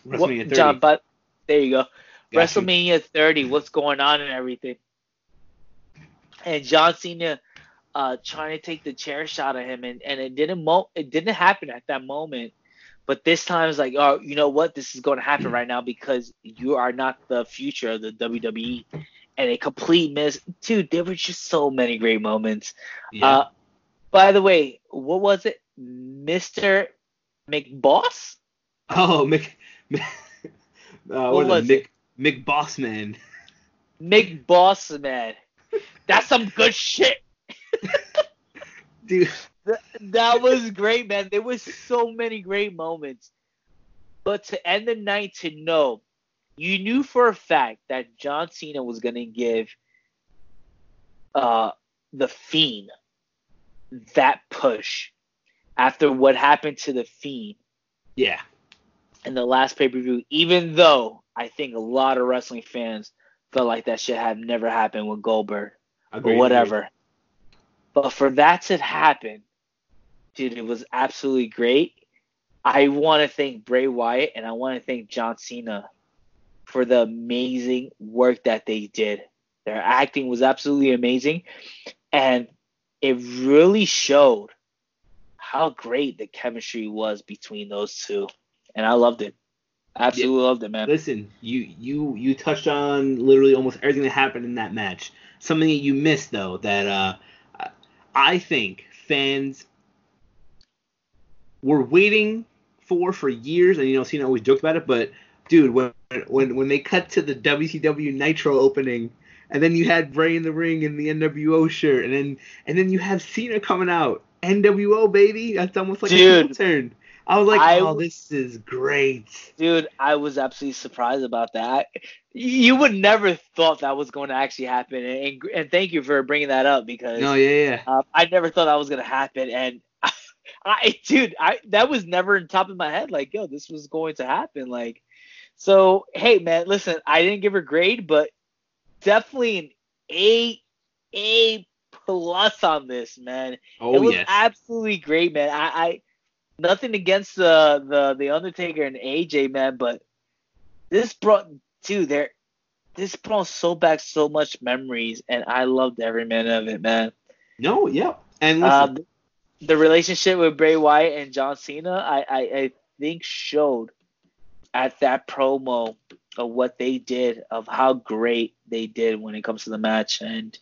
WrestleMania thirty. John, but, there you go. Got WrestleMania you. thirty, what's going on and everything. And John Cena uh, trying to take the chair shot at him, and, and it didn't mo- it didn't happen at that moment. But this time it's like, oh, you know what? This is going to happen right now because you are not the future of the W W E. And a complete miss. Dude, there were just so many great moments. Yeah. Uh, by the way, what was it? Mister McBoss? Oh, Mc... Mc uh, what was it? Mc, McBossman. McBossman. That's some good shit. Dude. That, that was great, man. There was so many great moments. But to end the night to know, you knew for a fact that John Cena was going to give uh, The Fiend that push after what happened to The Fiend. Yeah. In the last pay-per-view, even though I think a lot of wrestling fans felt like that shit had never happened with Goldberg. Agreed, or whatever. Agreed. But for that to happen, dude, it was absolutely great. I want to thank Bray Wyatt, and I want to thank John Cena for the amazing work that they did. Their acting was absolutely amazing, and it really showed how great the chemistry was between those two, and I loved it. Absolutely yeah. loved it, man. Listen, you, you you touched on literally almost everything that happened in that match. Something that you missed, though, that uh, I think fans were waiting for for years, and you know, Cena always joked about it, but dude, when when when they cut to the W C W Nitro opening, and then you had Bray in the ring in the N W O shirt, and then and then you have Cena coming out, N W O baby, that's almost like dude, a heel turn. I was like, I, oh, this is great. Dude, I was absolutely surprised about that. You would never thought that was going to actually happen, and and thank you for bringing that up because no, yeah, yeah. Uh, I never thought that was going to happen, and I, I, dude, I that was never on top of my head. Like, yo, this was going to happen. Like, so hey, man, listen, I didn't give her grade, but definitely an A, A plus on this, man. Oh, it was yes. absolutely great, man. I. I Nothing against the, the the Undertaker and A J, man, but this brought dude there. This brought so back so much memories, and I loved every minute of it, man. No, yeah, and listen, um, the relationship with Bray Wyatt and John Cena, I, I I think showed at that promo of what they did, of how great they did when it comes to the match, and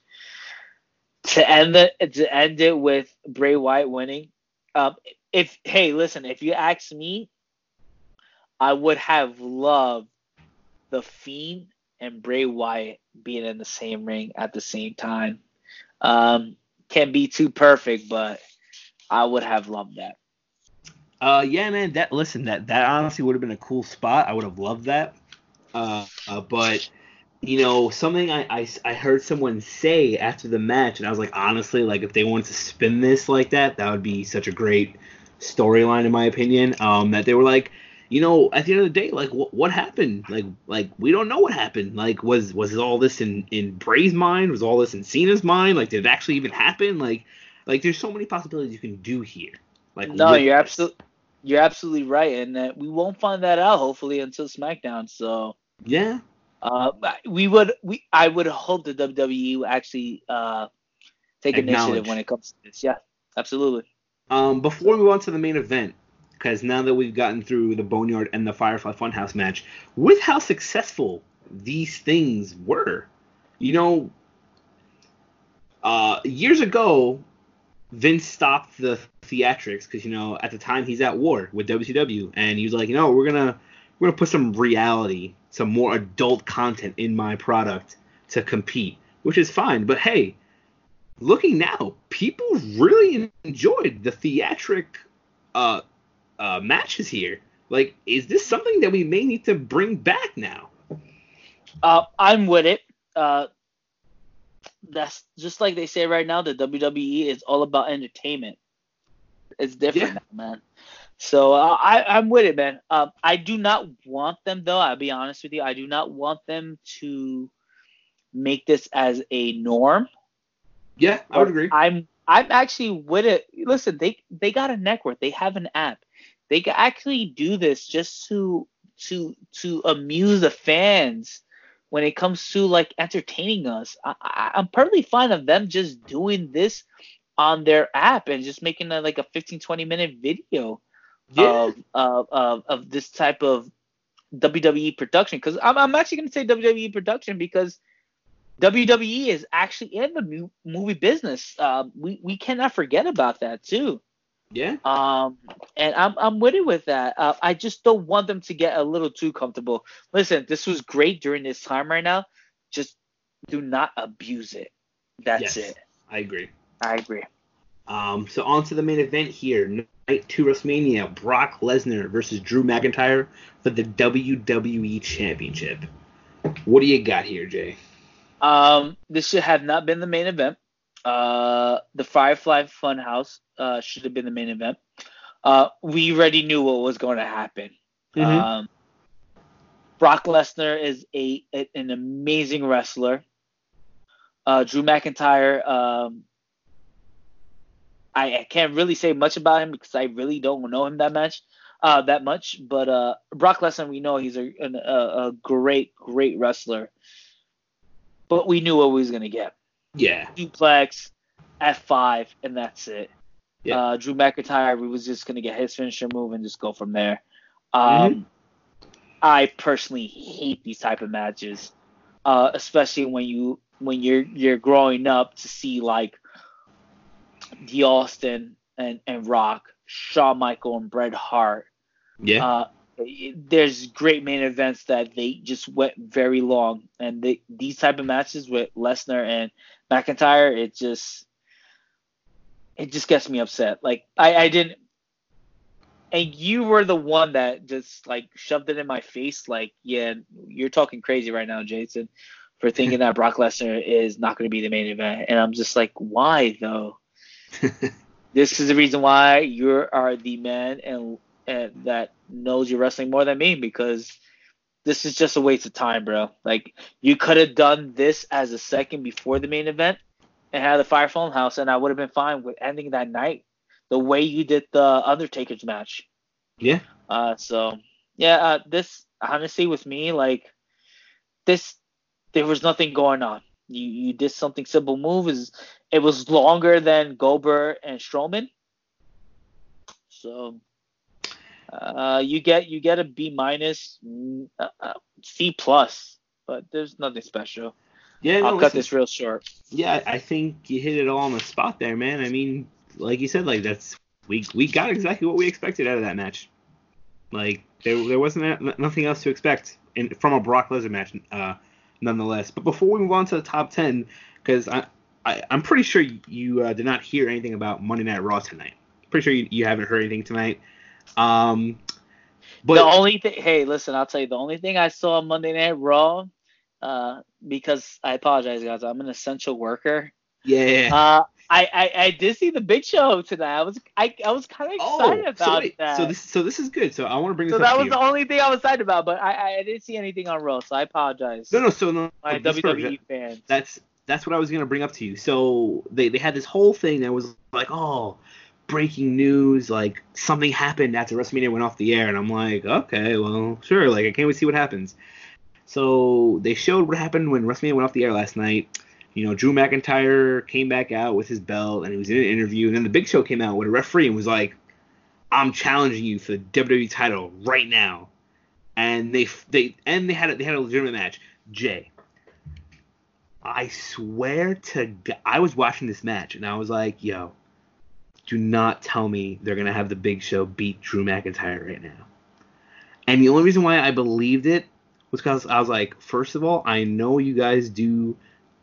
to end the to end it with Bray Wyatt winning. Um, If hey, listen, if you ask me, I would have loved The Fiend and Bray Wyatt being in the same ring at the same time. Um, can't be too perfect, but I would have loved that. Uh, yeah, man. That listen, that that honestly would have been a cool spot. I would have loved that. Uh, uh, but you know, something I, I I heard someone say after the match, and I was like, honestly, like if they wanted to spin this like that, that would be such a great storyline in my opinion, um that they were like, you know, at the end of the day, like wh- what happened, like like we don't know what happened, like was was all this in in Bray's mind, was all this in Cena's mind, like did it actually even happen, like like there's so many possibilities you can do here. Like no you're absolutely you're absolutely right, and that we won't find that out hopefully until SmackDown, so yeah uh we would we I would hope the W W E would actually uh take initiative when it comes to this. Yeah, absolutely. Um, before we move on to the main event, because now that we've gotten through the Boneyard and the Firefly Funhouse match, with how successful these things were, you know, uh, years ago, Vince stopped the theatrics because, you know, at the time he's at war with W C W, and he was like, you know, we're gonna we're gonna put some reality, some more adult content in my product to compete, which is fine. But hey, looking now, people really enjoyed the theatric uh, uh, matches here. Like, is this something that we may need to bring back now? Uh, I'm with it. Uh, that's just like they say right now, the W W E is all about entertainment. It's different yeah. now, man. So uh, I, I'm with it, man. Uh, I do not want them, though. I'll be honest with you. I do not want them to make this as a norm. Yeah, I would agree. I'm I'm actually with it. Listen, they they got a network. They have an app. They can actually do this just to to to amuse the fans when it comes to like entertaining us. I, I, I'm perfectly fine of them just doing this on their app and just making a, like a fifteen, twenty minute video yeah. of, of of of this type of W W E production. Because I'm I'm actually gonna say W W E production because W W E is actually in the movie business. Uh, we we cannot forget about that too. Yeah. Um, and I'm I'm with it with that. Uh, I just don't want them to get a little too comfortable. Listen, this was great during this time right now. Just do not abuse it. That's yes, it. I agree. I agree. Um, so on to the main event here. Night two WrestleMania: Brock Lesnar versus Drew McIntyre for the W W E Championship. What do you got here, Jay? Um, this should have not been the main event. Uh, the Firefly Funhouse uh, should have been the main event. Uh, we already knew what was going to happen. Mm-hmm. Um, Brock Lesnar is a, a an amazing wrestler. Uh, Drew McIntyre, um, I, I can't really say much about him because I really don't know him that much. uh, that much. But uh, Brock Lesnar, we know he's a, a, a great, great wrestler. But we knew what we was going to get. Yeah. Duplex at five, and that's it. Yeah. Uh, Drew McIntyre, we was just going to get his finisher move and just go from there. Um, mm-hmm. I personally hate these type of matches, uh, especially when you when you're you're growing up to see like the Austin and, and Rock, Shawn Michaels and Bret Hart. Yeah. Uh, there's great main events that they just went very long, and they, these type of matches with Lesnar and McIntyre, it just it just gets me upset. Like I, I didn't. And you were the one that just, like, shoved it in my face. Like, yeah, you're talking crazy right now, Jason, for thinking that Brock Lesnar is not going to be the main event. And I'm just like, why, though? This is the reason why you are the man and, and that knows your wrestling more than me, because this is just a waste of time, bro. Like, you could have done this as a second before the main event and had the Fire Phone House, and I would have been fine with ending that night the way you did the Undertaker's match. Yeah. Uh, so, yeah, uh, this, honestly, with me, like, this, there was nothing going on. You you did something simple move. Is It was longer than Goldberg and Strowman. So, uh, you get you get a B minus, uh, uh, C plus, but there's nothing special. Yeah, no, I'll listen, cut this real short. Yeah, I think you hit it all on the spot there, man. I mean... Like you said, like that's we we got exactly what we expected out of that match. Like there there wasn't a, nothing else to expect in, from a Brock Lesnar match, uh, nonetheless. But before we move on to the top ten, because I, I I'm pretty sure you uh, did not hear anything about Monday Night Raw tonight. Pretty sure you, you haven't heard anything tonight. Um, but the only thing, hey, listen, I'll tell you the only thing I saw on Monday Night Raw, uh, because I apologize, guys, I'm an essential worker. Yeah. Uh, I, I, I did see the Big Show tonight. I was I, I was kind of excited oh, about so wait, that. So this so this is good. So I want to bring this so up. So that was you. The only thing I was excited about, but I, I didn't see anything on Raw, so I apologize. No no so no. My W W E perfect. Fans. That's that's what I was gonna bring up to you. So they, they had this whole thing that was like, oh, breaking news, like something happened after WrestleMania went off the air, and I'm like, okay, well, sure, like I can't wait to see what happens. So they showed what happened when WrestleMania went off the air last night. You know, Drew McIntyre came back out with his belt, and he was in an interview. And then the Big Show came out with a referee and was like, "I'm challenging you for the W W E title right now." And they they and they had a, they had a legitimate match. Jay, I swear to God, I was watching this match and I was like, "Yo, do not tell me they're gonna have the Big Show beat Drew McIntyre right now." And the only reason why I believed it was because I was like, first of all, I know you guys do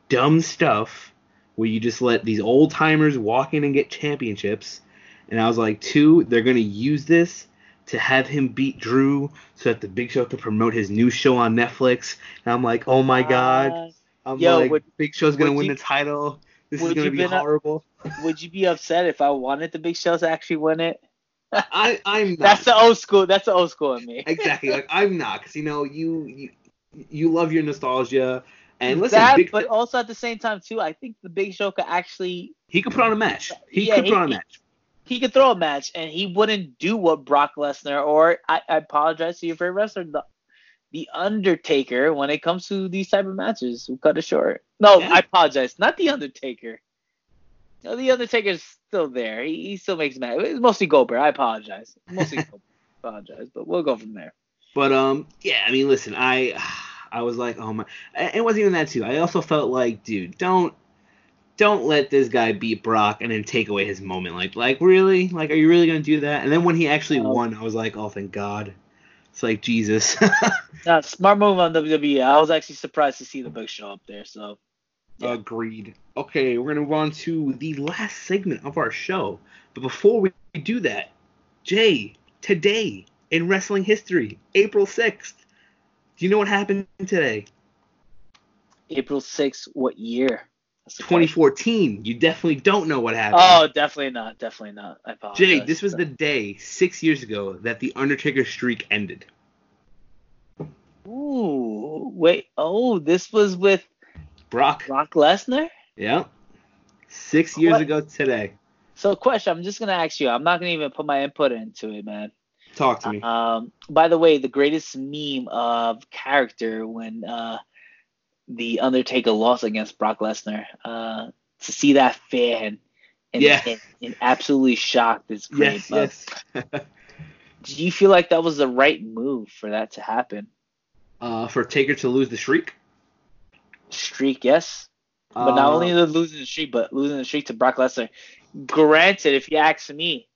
dumb stuff where you just let these old timers walk in and get championships. And I was like, two, they're going to use this to have him beat Drew so that the Big Show could promote his new show on Netflix. And I'm like, oh my God. I'm Yo, like, would, Big Show's going to win the title. This is going to be horrible. A, would you be upset if I wanted the Big Show to actually win it? I, I'm not. That's the old school. That's the old school in me. Exactly. Like, I'm not. Because, you know, you, you, you love your nostalgia. And listen, that, Big, but also at the same time too, I think the Big Show could actually he could put on a match. He yeah, could put he, on a match. He, he could throw a match, and he wouldn't do what Brock Lesnar or I, I apologize to your favorite wrestler, the, the Undertaker, when it comes to these type of matches, who cut it short. No, yeah. I apologize, not the Undertaker. No, the Undertaker's still there. He, he still makes matches. It's mostly Goldberg. I apologize. Mostly Goldberg. I apologize, but we'll go from there. But um, yeah, I mean, listen, I. I was like, oh my! It wasn't even that too. I also felt like, dude, don't, don't let this guy beat Brock and then take away his moment. Like, like really? Like, are you really gonna do that? And then when he actually um, won, I was like, oh, thank God! It's like Jesus. Nah, smart move on W W E. I was actually surprised to see the Big Show up there. So. Yeah. Agreed. Okay, we're gonna move on to the last segment of our show. But before we do that, Jay, today in wrestling history, April sixth. Do you know what happened today? April sixth, what year? twenty fourteen. Question. You definitely don't know what happened. Oh, definitely not. Definitely not. I apologize. Jay, this was the day six years ago that the Undertaker streak ended. Ooh, wait. Oh, this was with Brock. Brock Lesnar? Yeah. Six years what? ago today. So, question, I'm just going to ask you. I'm not going to even put my input into it, man. Talk to me. Um, by the way, the greatest meme of character when uh, The Undertaker lost against Brock Lesnar. Uh, to see that fan and, yeah. and, and absolutely shocked is great. Yes, yes. Do you feel like that was the right move for that to happen? Uh, for Taker to lose the streak? Streak, yes. But uh, not only the losing the streak, but losing the streak to Brock Lesnar. Granted, if you ask me,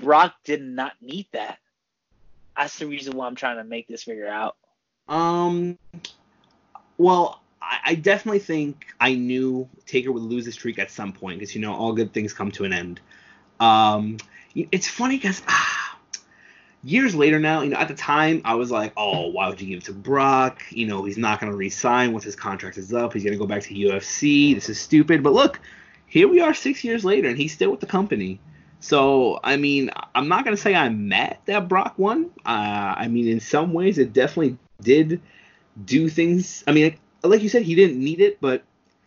Brock did not need that. That's the reason why I'm trying to make this figure out. Um, well, I, I definitely think I knew Taker would lose the streak at some point because, you know, all good things come to an end. Um, it's funny because ah, years later now, you know, at the time I was like, oh, why would you give it to Brock? You know, he's not going to re-sign once his contract is up. He's going to go back to U F C. This is stupid. But look, here we are six years later and he's still with the company. So, I mean, I'm not going to say I'm mad that Brock won. Uh, I mean, in some ways, it definitely did do things. I mean, like, like you said, he didn't need it, but,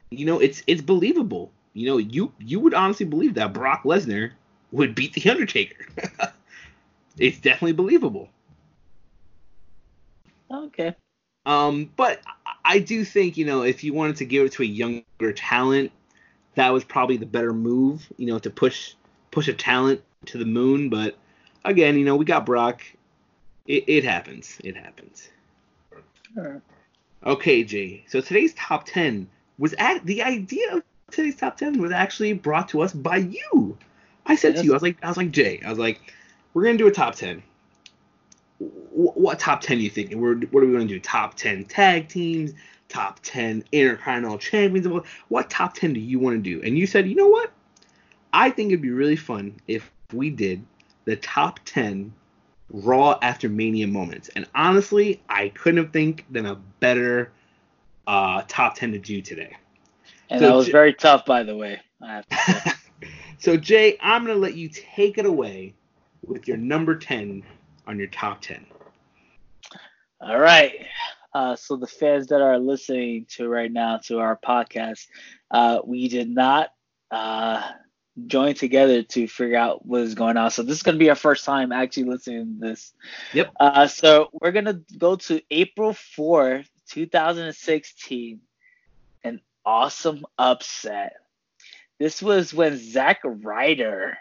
you know, it's it's believable. You know, you, you would honestly believe that Brock Lesnar would beat The Undertaker. It's definitely believable. Okay. Um, but I do think, you know, if you wanted to give it to a younger talent, that was probably the better move, you know, to push... push a talent to the moon, but again, you know, we got Brock. It, it happens. It happens. Sure. Okay, Jay. So today's top ten was at the idea of today's top ten was actually brought to us by you. I said yes. to you, I was like, I was like, Jay, I was like, we're gonna do a top ten. W- what top ten you think? We're, what are we gonna do? Top ten tag teams, top ten intercontinental champions. What top ten do you want to do? And you said, you know what? I think it'd be really fun if we did the top ten Raw after Mania moments. And honestly, I couldn't have think than a better uh, top ten to do today. And so that was J- very tough, by the way. I have to say. So, Jay, I'm going to let you take it away with your number ten on your top ten. All right. Uh, so the fans that are listening to right now to our podcast, uh, we did not uh, – join together to figure out what is going on. So this is going to be our first time actually listening to this. Yep. Uh, so we're going to go to April fourth, twenty sixteen, an awesome upset. This was when Zack Ryder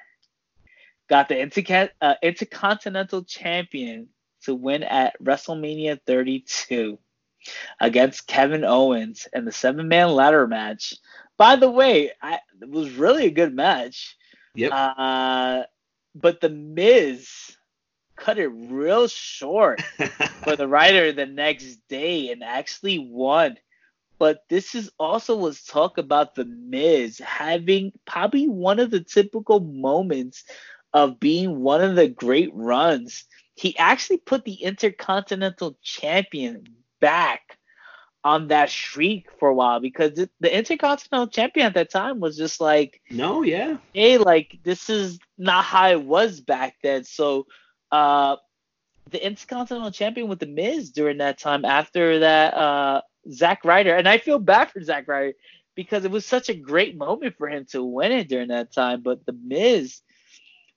got the Inter- uh, Intercontinental Champion to win at WrestleMania thirty-two against Kevin Owens in the seven-man ladder match. By the way, I, it was really a good match. Yep. Uh, but The Miz cut it real short for the Ryder the next day and actually won. But this is also was talk about The Miz having probably one of the typical moments of being one of the great runs. He actually put the Intercontinental Champion back on that streak for a while because it, the Intercontinental Champion at that time was just like, no, yeah, hey, like this is not how it was back then. So, uh, the Intercontinental Champion with The Miz during that time after that, uh, Zack Ryder, and I feel bad for Zack Ryder because it was such a great moment for him to win it during that time. But The Miz,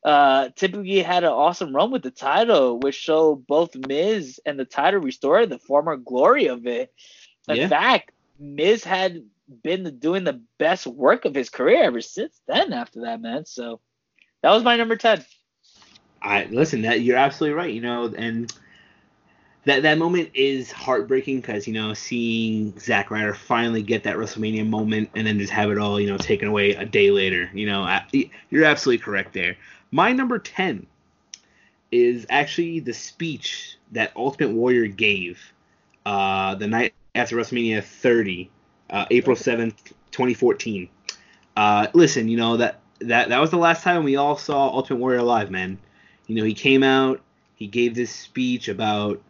uh, typically had an awesome run with the title, which showed both Miz and the title restored the former glory of it. In yeah. fact, Miz had been doing the best work of his career ever since then after that, man. So that was my number ten. I listen, that you're absolutely right, you know, and that that moment is heartbreaking because, you know, seeing Zack Ryder finally get that WrestleMania moment and then just have it all, you know, taken away a day later. You know, I, you're absolutely correct there. My number ten is actually the speech that Ultimate Warrior gave uh, the night after WrestleMania thirty, uh, April seventh, twenty fourteen. Uh, listen, you know, that, that that was the last time we all saw Ultimate Warrior live, man. You know, he came out, he gave this speech about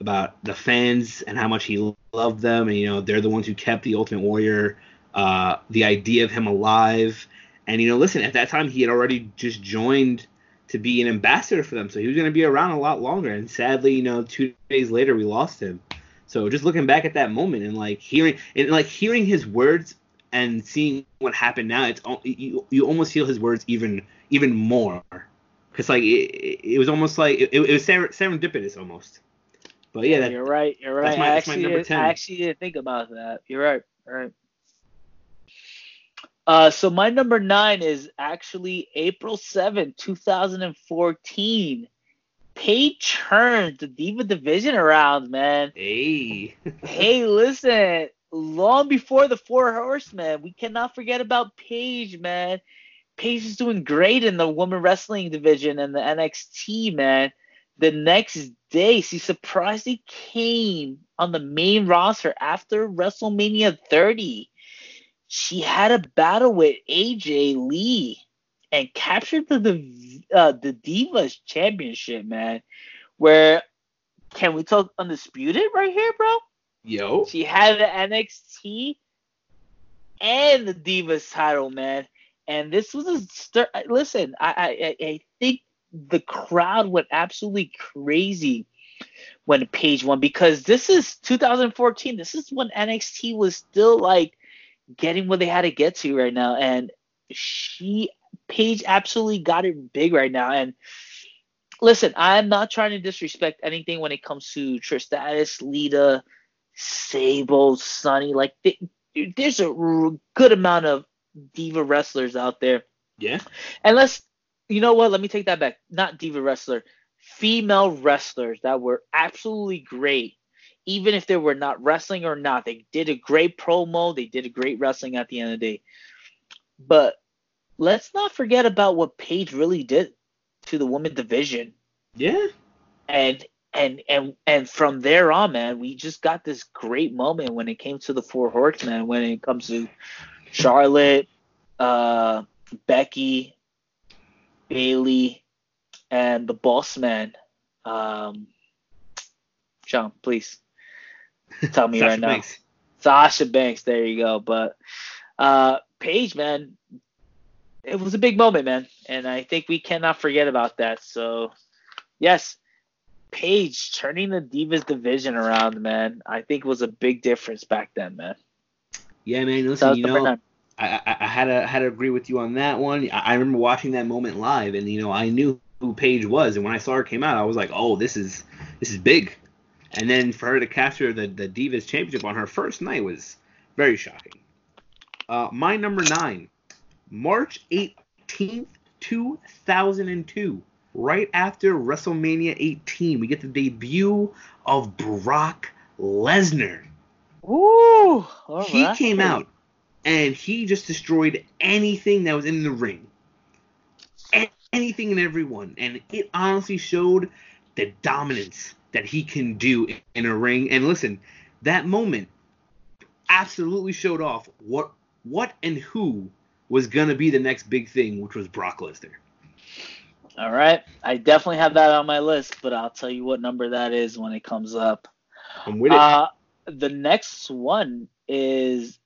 about the fans and how much he loved them, and, you know, they're the ones who kept the Ultimate Warrior, uh, the idea of him alive. And, you know, listen, at that time he had already just joined to be an ambassador for them, so he was going to be around a lot longer. And sadly, you know, two days later we lost him. So just looking back at that moment and like hearing and like hearing his words and seeing what happened now, it's you, you almost feel his words even even more Because like it, it was almost like it, it was serendipitous almost. But yeah, yeah that, you're right. You're right. That's my, I, that's actually my number did, ten. I actually didn't think about that. You're right. All right. Uh, so my number nine is actually April seventh, twenty fourteen. Paige turned the Diva Division around, man. Hey. Hey, listen. Long before the Four Horsemen, we cannot forget about Paige, man. Paige is doing great in the women wrestling division and the N X T, man. The next day, she surprisingly came on the main roster after WrestleMania thirty. She had a battle with A J Lee and captured the the, uh, the Divas Championship, man. Where, can we talk Undisputed right here, bro? Yo. She had the N X T and the Divas title, man. And this was a stir. Listen, I, I I think the crowd went absolutely crazy when Paige won, because this is two thousand fourteen. This is when N X T was still like getting what they had to get to right now, and she Paige absolutely got it big right now. And listen, I'm not trying to disrespect anything when it comes to Trish Stratus, Lita, Sable, Sunny. Like they, there's a good amount of diva wrestlers out there. Yeah. And let's, you know what? Let me take that back. Not diva wrestler, female wrestlers that were absolutely great. Even if they were not wrestling or not, they did a great promo. They did a great wrestling at the end of the day. But let's not forget about what Paige really did to the women's division. Yeah. And and and and from there on, man, we just got this great moment when it came to the Four Horsemen, when it comes to Charlotte, uh, Becky, Bayley, and the Boss Man. Um, John, please tell me right now. Banks. Sasha Banks. There you go. But uh, Paige, man, it was a big moment, man. And I think we cannot forget about that. So, yes, Paige turning the Divas division around, man, I think was a big difference back then, man. Yeah, man. Listen, you know, I, I, I had to had to agree with you on that one. I, I remember watching that moment live, and you know, I knew who Paige was, and when I saw her came out, I was like, oh, this is this is big. And then for her to capture the, the Divas Championship on her first night was very shocking. Uh, my number nine, March eighteenth, two thousand two, right after WrestleMania eighteen, we get the debut of Brock Lesnar. Ooh, all he right. came out, and he just destroyed anything that was in the ring. Anything and everyone. And it honestly showed the dominance that he can do in a ring. And listen, that moment absolutely showed off what what and who was going to be the next big thing, which was Brock Lesnar. All right. I definitely have that on my list, but I'll tell you what number that is when it comes up. I'm with it. Uh, The next one is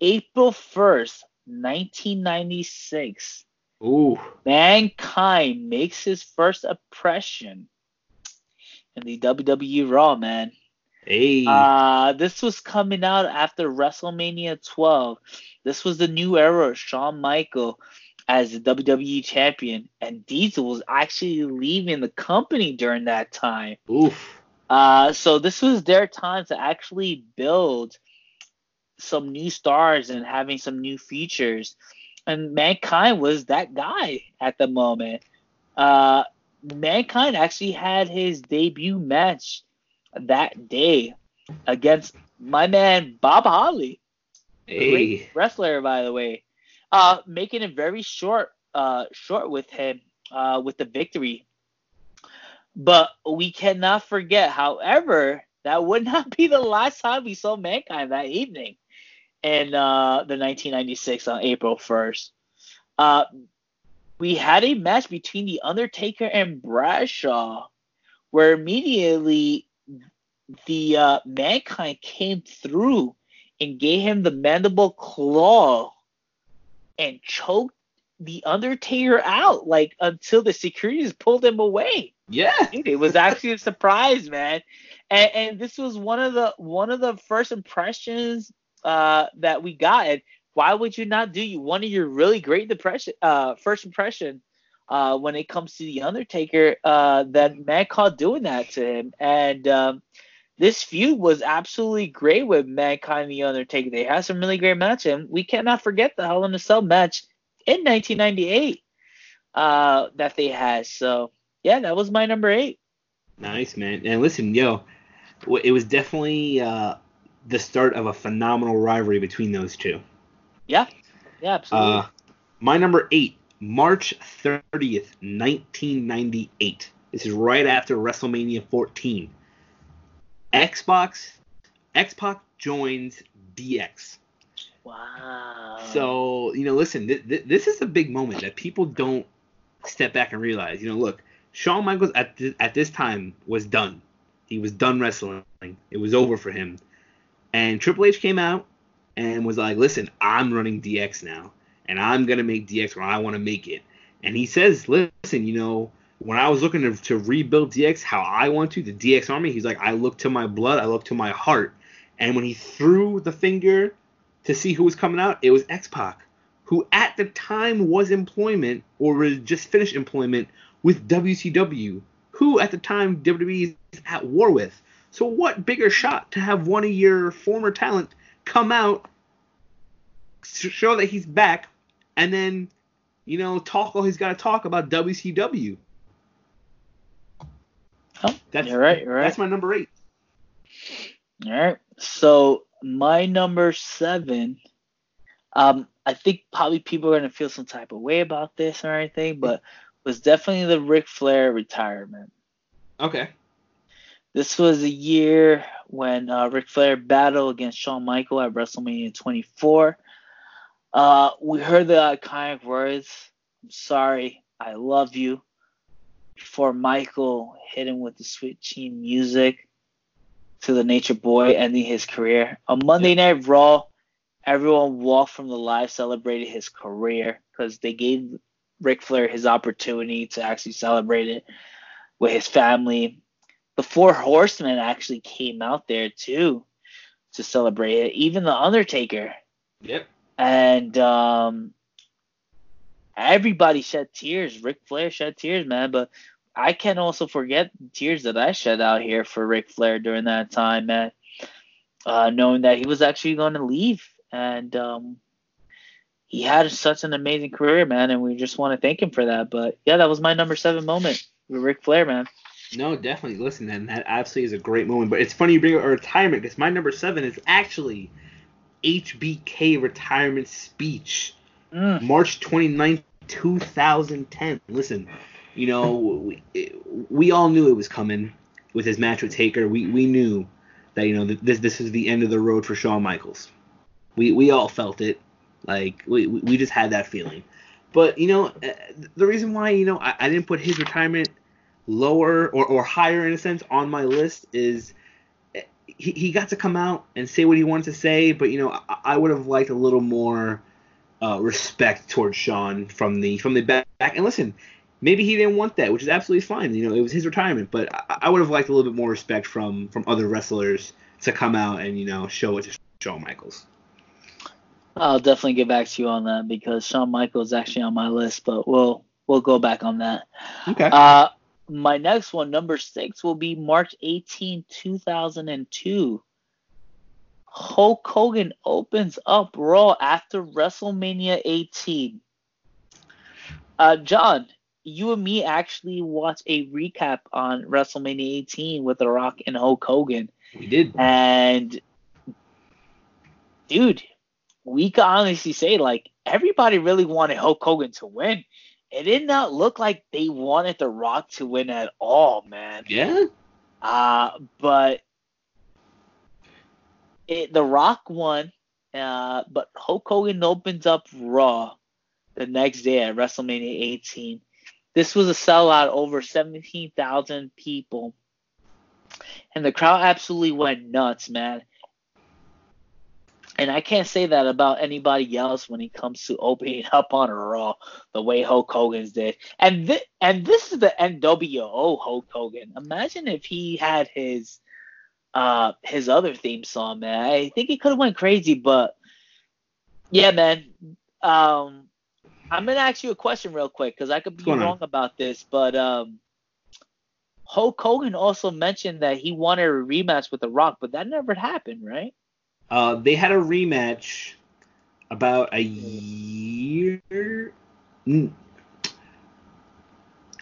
April first, nineteen ninety-six. Ooh. Mankind makes his first impression in the W W E Raw, man. Hey. Uh, this was coming out after WrestleMania twelve. This was the new era of Shawn Michaels as the W W E champion, and Diesel was actually leaving the company during that time. Oof. Uh, so this was their time to actually build some new stars and having some new features. And Mankind was that guy at the moment. Uh, Mankind actually had his debut match that day against my man Bob Holly. Hey. Great wrestler, by the way. Uh, making it very short, uh, short with him, uh, with the victory. But we cannot forget, however, that would not be the last time we saw Mankind that evening in uh, the nineteen ninety-six on April first. Uh, we had a match between The Undertaker and Bradshaw, where immediately the uh, Mankind came through and gave him the mandible claw and choked The Undertaker out, like, until the securities pulled him away. Yeah. Dude, it was actually a surprise, man. And, and this was one of the one of the first impressions uh, that we got. And why would you not do you one of your really great depression uh, first impression uh, when it comes to The Undertaker, uh, that man caught doing that to him. And um, this feud was absolutely great with Mankind and The Undertaker. They had some really great matches, and we cannot forget the Hell in a Cell match in nineteen ninety-eight uh, that they had. So, yeah, that was my number eight. Nice, man. And listen, yo, it was definitely uh, the start of a phenomenal rivalry between those two. Yeah, yeah, absolutely. Uh, my number eight, March thirtieth, nineteen ninety-eight. This is right after WrestleMania fourteen. Xbox, X-Pac joins D X. Wow. So, you know, listen, th- th- this is a big moment that people don't step back and realize. You know, look, Shawn Michaels at th- at this time was done. He was done wrestling. It was over for him. And Triple H came out and was like, listen, I'm running D X now. And I'm going to make D X when I want to make it. And he says, listen, you know, when I was looking to, to rebuild D X how I want to, the D X army, he's like, I look to my blood. I look to my heart. And when he threw the finger to see who was coming out, it was X-Pac, who at the time was employment or just finished employment with W C W, who at the time W W E is at war with. So what bigger shot to have one of your former talent come out, show that he's back, and then, you know, talk all he's got to talk about W C W. Oh, that's, you're right, you're right. That's my number eight. All right. So my number seven, um, I think probably people are going to feel some type of way about this or anything, but was definitely the Ric Flair retirement. Okay. This was a year when uh, Ric Flair battled against Shawn Michaels at WrestleMania twenty-four. Uh, we heard the iconic words, I'm sorry, I love you, before Michael hit him with the sweet chin music to the Nature Boy, ending his career. On Monday Night Raw, everyone walked from the live, celebrated his career because they gave Ric Flair his opportunity to actually celebrate it with his family. The Four Horsemen actually came out there, too, to celebrate it. Even The Undertaker. Yep. And um, everybody shed tears. Ric Flair shed tears, man. But I can also forget the tears that I shed out here for Ric Flair during that time, man. Uh, knowing that he was actually going to leave. And um, he had such an amazing career, man. And we just want to thank him for that. But, yeah, that was my number seven moment with Ric Flair, man. No, definitely. Listen, man, that absolutely is a great moment. But it's funny you bring up a retirement because my number seven is actually – H B K retirement speech, mm. March twenty-ninth, twenty ten. Listen, you know, we, we all knew it was coming with his match with Taker. We we knew that, you know, this this is the end of the road for Shawn Michaels. We we all felt it. Like, we, we just had that feeling. But, you know, the reason why, you know, I, I didn't put his retirement lower or, or higher, in a sense, on my list is – He, he got to come out and say what he wanted to say, but, you know, I, I would have liked a little more uh, respect towards Shawn from the from the back. And listen, maybe he didn't want that, which is absolutely fine. You know, it was his retirement, but I, I would have liked a little bit more respect from, from other wrestlers to come out and, you know, show it to Shawn Michaels. I'll definitely get back to you on that because Shawn Michaels is actually on my list, but we'll we'll go back on that. Okay. Uh, my next one, number six, will be March eighteenth, two thousand two. Hulk Hogan opens up Raw after WrestleMania eighteen. Uh, John, you and me actually watched a recap on WrestleMania eighteen with The Rock and Hulk Hogan. We did. And, dude, we can honestly say, like, everybody really wanted Hulk Hogan to win. It did not look like they wanted The Rock to win at all, man. Yeah. Uh, but it, The Rock won, uh, but Hulk Hogan opens up Raw the next day at WrestleMania eighteen. This was a sellout, over seventeen thousand people. And the crowd absolutely went nuts, man. And I can't say that about anybody else when it comes to opening up on a Raw the way Hulk Hogan's did. And th- and this is the N W O Hulk Hogan. Imagine if he had his uh his other theme song, man. I think it could have went crazy, but yeah, man. Um, I'm going to ask you a question real quick because I could be wrong on? about this, but um, Hulk Hogan also mentioned that he wanted a rematch with The Rock, but that never happened, right? Uh, they had a rematch about a year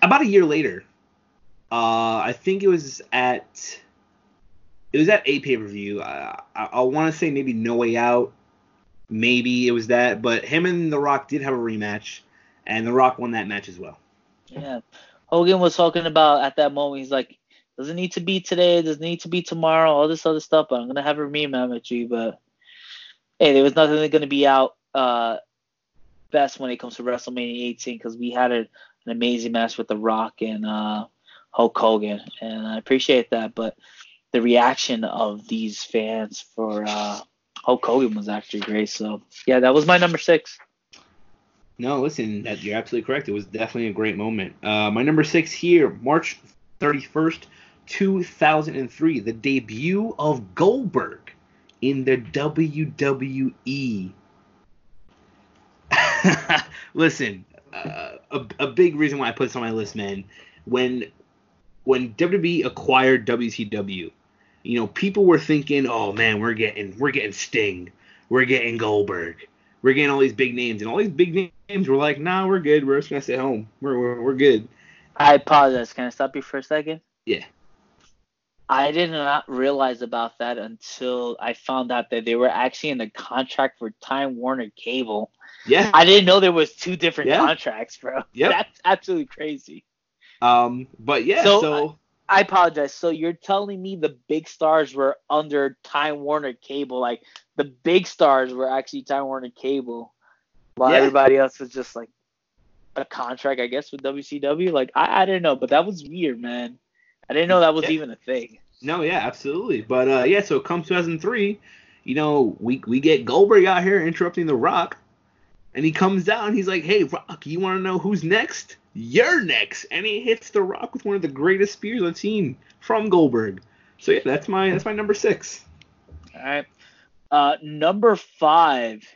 about a year later. Uh, I think it was at it was at a pay-per-view. I, I, I want to say maybe No Way Out. Maybe it was that, but him and The Rock did have a rematch, and The Rock won that match as well. Yeah. Hogan was talking about at that moment, he's like, doesn't need to be today, doesn't need to be tomorrow, all this other stuff, but I'm going to have a rematch with you. But, hey, there was nothing going to be out uh, best when it comes to WrestleMania eighteen because we had a, an amazing match with The Rock and uh, Hulk Hogan, and I appreciate that. But the reaction of these fans for uh, – Hulk Hogan was actually great, so yeah, that was my number six. No, listen, that, you're absolutely correct. It was definitely a great moment. Uh, my number six here, March thirty-first, two thousand three, the debut of Goldberg in the W W E. Listen, uh, a, a big reason why I put this on my list, man, when when W W E acquired W C W. You know, people were thinking, "Oh man, we're getting we're getting Sting, we're getting Goldberg, we're getting all these big names," and all these big names were like, "Nah, we're good. We're just gonna stay home. We're we're, we're good." I apologize. Can I stop you for a second? Yeah. I did not realize about that until I found out that they were actually in the contract for Time Warner Cable. Yeah. I didn't know there was two different yeah. contracts, bro. Yeah. That's absolutely crazy. Um, but yeah, so. so- I- I apologize. So you're telling me the big stars were under Time Warner Cable? Like the big stars were actually Time Warner Cable, while yeah. everybody else was just like a contract, I guess, with W C W. Like I, I didn't know, but that was weird, man. I didn't know that was yeah. even a thing. No, yeah, absolutely. But uh, yeah, so come two thousand three, you know, we we get Goldberg out here interrupting The Rock, and he comes down. He's like, "Hey, Rock, you want to know who's next? You're next," and he hits The Rock with one of the greatest spears I've seen from Goldberg. So yeah, that's my that's my number six. All right, uh, number five,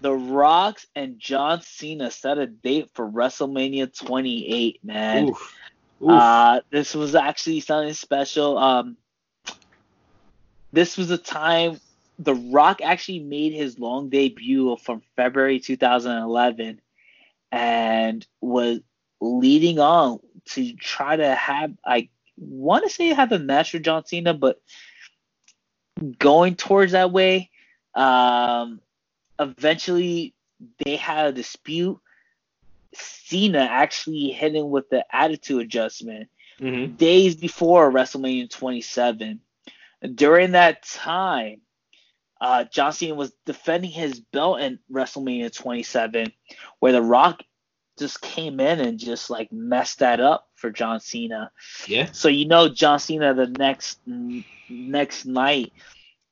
The Rock's and John Cena set a date for WrestleMania twenty-eight. Man, Oof. Oof. Uh, this was actually something special. Um, this was a time The Rock actually made his long debut from February two thousand eleven, and was leading on to try to have, I want to say have a match with John Cena, but going towards that way, um, eventually they had a dispute. Cena actually hit him with the attitude adjustment mm-hmm. days before WrestleMania twenty-seven. During that time, uh, John Cena was defending his belt in WrestleMania twenty-seven, where The Rock just came in and just like messed that up for John Cena. Yeah. So you know John Cena the next next night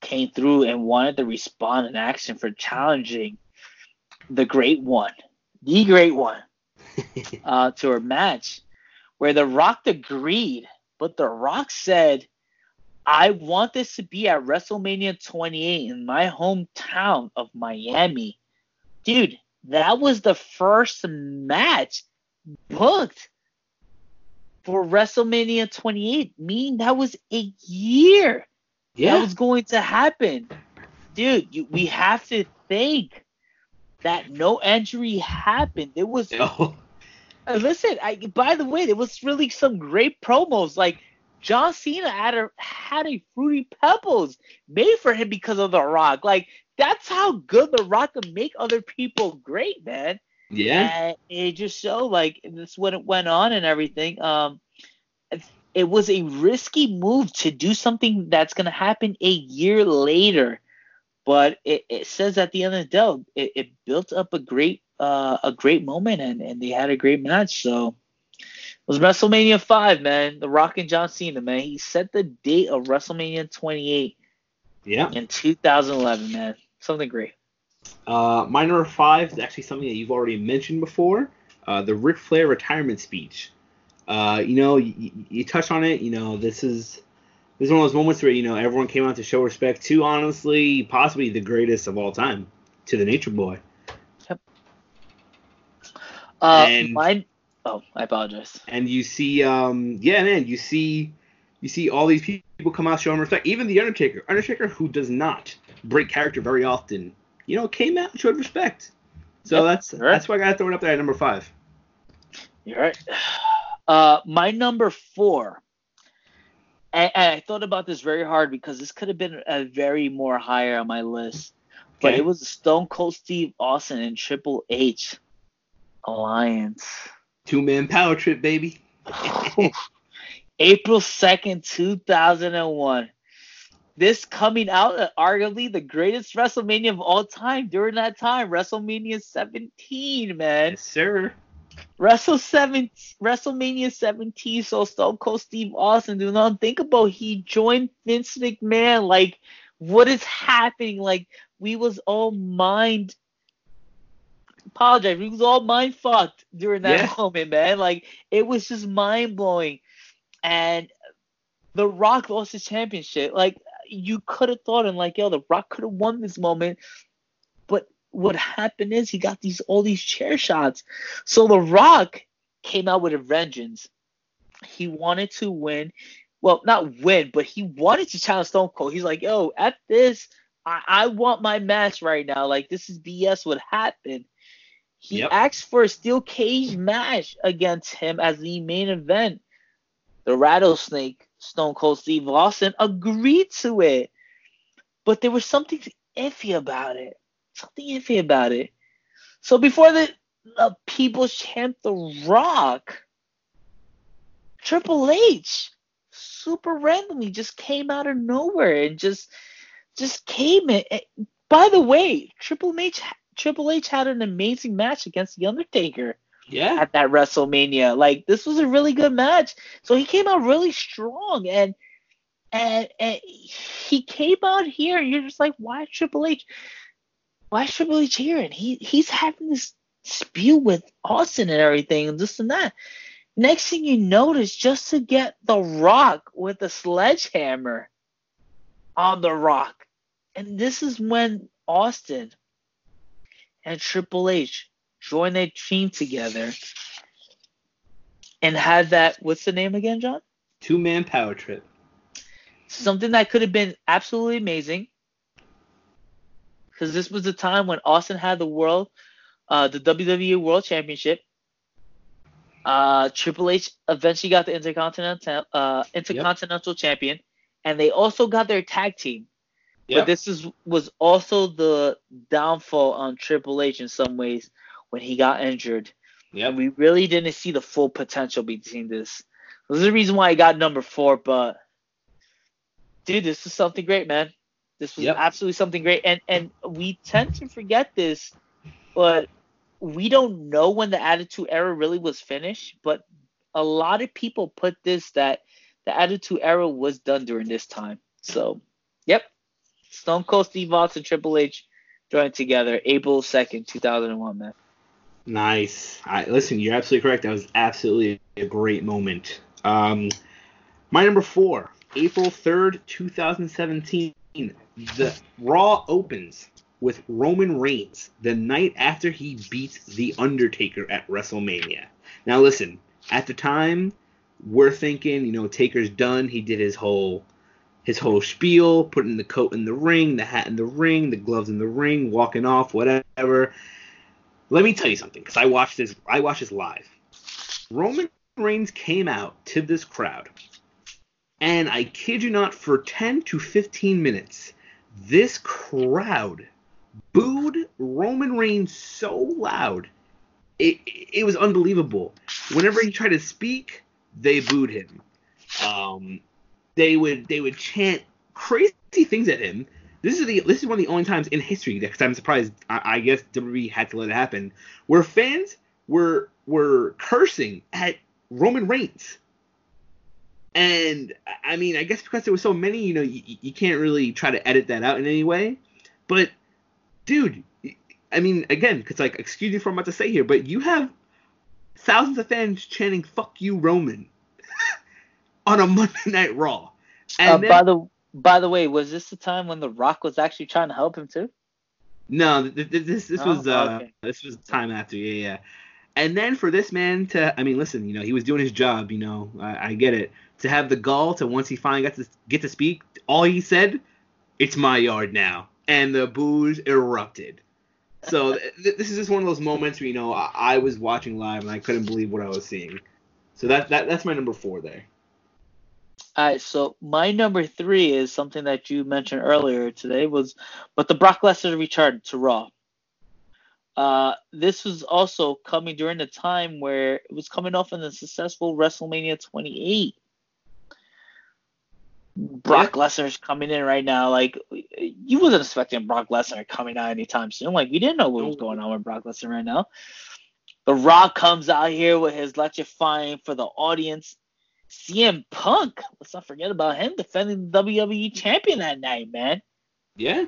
came through and wanted to respond in action for challenging the Great One, the Great One, uh, to a match where The Rock agreed, but The Rock said, "I want this to be at WrestleMania twenty-eight in my hometown of Miami." Dude, that was the first match booked for WrestleMania twenty-eight. Meaning that was a year yeah. that was going to happen. Dude, you, we have to think that no injury happened. It was no. uh, listen, I, by the way, there was really some great promos. Like John Cena had a, had a Fruity Pebbles made for him because of The Rock. Like that's how good The Rock can make other people great, man. Yeah. And it just showed, like, this when it went on and everything. Um, it, it was a risky move to do something that's going to happen a year later. But it, it says at the end of the day, it, it built up a great uh, a great moment, and, and they had a great match. So it was WrestleMania five, man. The Rock and John Cena, man. He set the date of WrestleMania twenty-eight yeah. in two thousand eleven, man. Something great. Uh, my number five is actually something that you've already mentioned before, uh, the Ric Flair retirement speech. Uh, you know, you, you touched on it. You know, this is this is one of those moments where, you know, everyone came out to show respect to, honestly, possibly the greatest of all time, to the Nature Boy. Yep. Uh, and, mine. Oh, I apologize. And you see, um, yeah, man, you see, you see all these people come out showing respect. Even the Undertaker, Undertaker, who does not break character very often, you know, came out and showed respect. So yep, that's right. That's why I got to throw it up there at number five. You're right. Uh, my number four. And I thought about this very hard because this could have been a very more higher on my list. Okay. But it was Stone Cold Steve Austin and Triple H alliance. Two-man power trip, baby. April second, two thousand one. This coming out at arguably the greatest WrestleMania of all time during that time. WrestleMania seventeen, man. Yes, sir. Wrestle seven, WrestleMania seventeen, so Stone Cold Steve Austin, do not think about, he joined Vince McMahon. Like, what is happening? Like, we was all mind, apologize, we was all mind fucked during that yeah. moment, man. Like, it was just mind blowing. And The Rock lost his championship. Like, you could have thought, and like, yo, The Rock could have won this moment. What happened is he got these all these chair shots. So The Rock came out with a vengeance. He wanted to win. Well, not win, but he wanted to challenge Stone Cold. He's like, yo, at this, I, I want my match right now. Like, this is B S what happened. He yep. asked for a steel cage match against him as the main event. The Rattlesnake, Stone Cold Steve Austin, agreed to it. But there was something iffy about it. Something iffy about it. So before the, the People's Champ, The Rock, Triple H, super randomly, just came out of nowhere and just just came in. By the way, Triple H Triple H had an amazing match against The Undertaker. Yeah. At that WrestleMania, like this was a really good match. So he came out really strong, and and, and he came out here. And you're just like, why Triple H? Why is Triple H here? And he, he's having this dispute with Austin and everything and this and that. Next thing you notice, just to get The Rock with a sledgehammer on The Rock. And this is when Austin and Triple H joined their team together and had that, what's the name again, John? Two-man power trip. Something that could have been absolutely amazing. Because this was the time when Austin had the world, uh, the W W E World Championship. Uh, Triple H eventually got the Intercontinental uh, Intercontinental yep. Champion, and they also got their tag team. Yep. But this is was also the downfall on Triple H in some ways when he got injured. Yep. And we really didn't see the full potential between this. This is the reason why I got number four. But dude, this is something great, man. This was yep. absolutely something great, and and we tend to forget this, but we don't know when the Attitude Era really was finished, but a lot of people put this that the Attitude Era was done during this time. So, yep, Stone Cold Steve Austin and Triple H joined together April second, two thousand one, man. Nice. I, listen, you're absolutely correct. That was absolutely a great moment. Um, my number four, April third, two thousand seventeen. The Raw opens with Roman Reigns the night after he beats The Undertaker at WrestleMania. Now, listen, at the time, we're thinking, you know, Taker's done. He did his whole his whole spiel, putting the coat in the ring, the hat in the ring, the gloves in the ring, walking off, whatever. Let me tell you something, because I watched this. I watched this live. Roman Reigns came out to this crowd. And I kid you not, for ten to fifteen minutes, this crowd booed Roman Reigns so loud, it, it was unbelievable. Whenever he tried to speak, they booed him. Um, they would they would chant crazy things at him. This is the this is one of the only times in history that I'm surprised. I, I guess W W E had to let it happen, where fans were were cursing at Roman Reigns. And, I mean, I guess because there were so many, you know, you, you can't really try to edit that out in any way. But, dude, I mean, again, because, like, excuse me for what I'm about to say here, but you have thousands of fans chanting, fuck you, Roman, on a Monday Night Raw. And uh, then, by the by the way, was this the time when The Rock was actually trying to help him, too? No, th- th- this this oh, was uh, okay. this was time after, yeah, yeah. And then for this man to, I mean, listen, you know, he was doing his job, you know, I, I get it. To have the gall to, once he finally got to get to speak, all he said, "It's my yard now." And the boos erupted. So th- this is just one of those moments where, you know, I-, I was watching live and I couldn't believe what I was seeing. So that, that that's my number four there. All right, so my number three is something that you mentioned earlier today was, but the Brock Lesnar return to Raw. Uh, this was also coming during the time where it was coming off in the successful WrestleMania twenty-eight. Brock yeah. Lesnar's coming in right now. Like, you wasn't expecting Brock Lesnar coming out anytime soon. Like, we didn't know what was going on with Brock Lesnar right now. The Rock comes out here with his electrifying for the audience. C M Punk, let's not forget about him, defending the W W E champion that night, man. Yeah.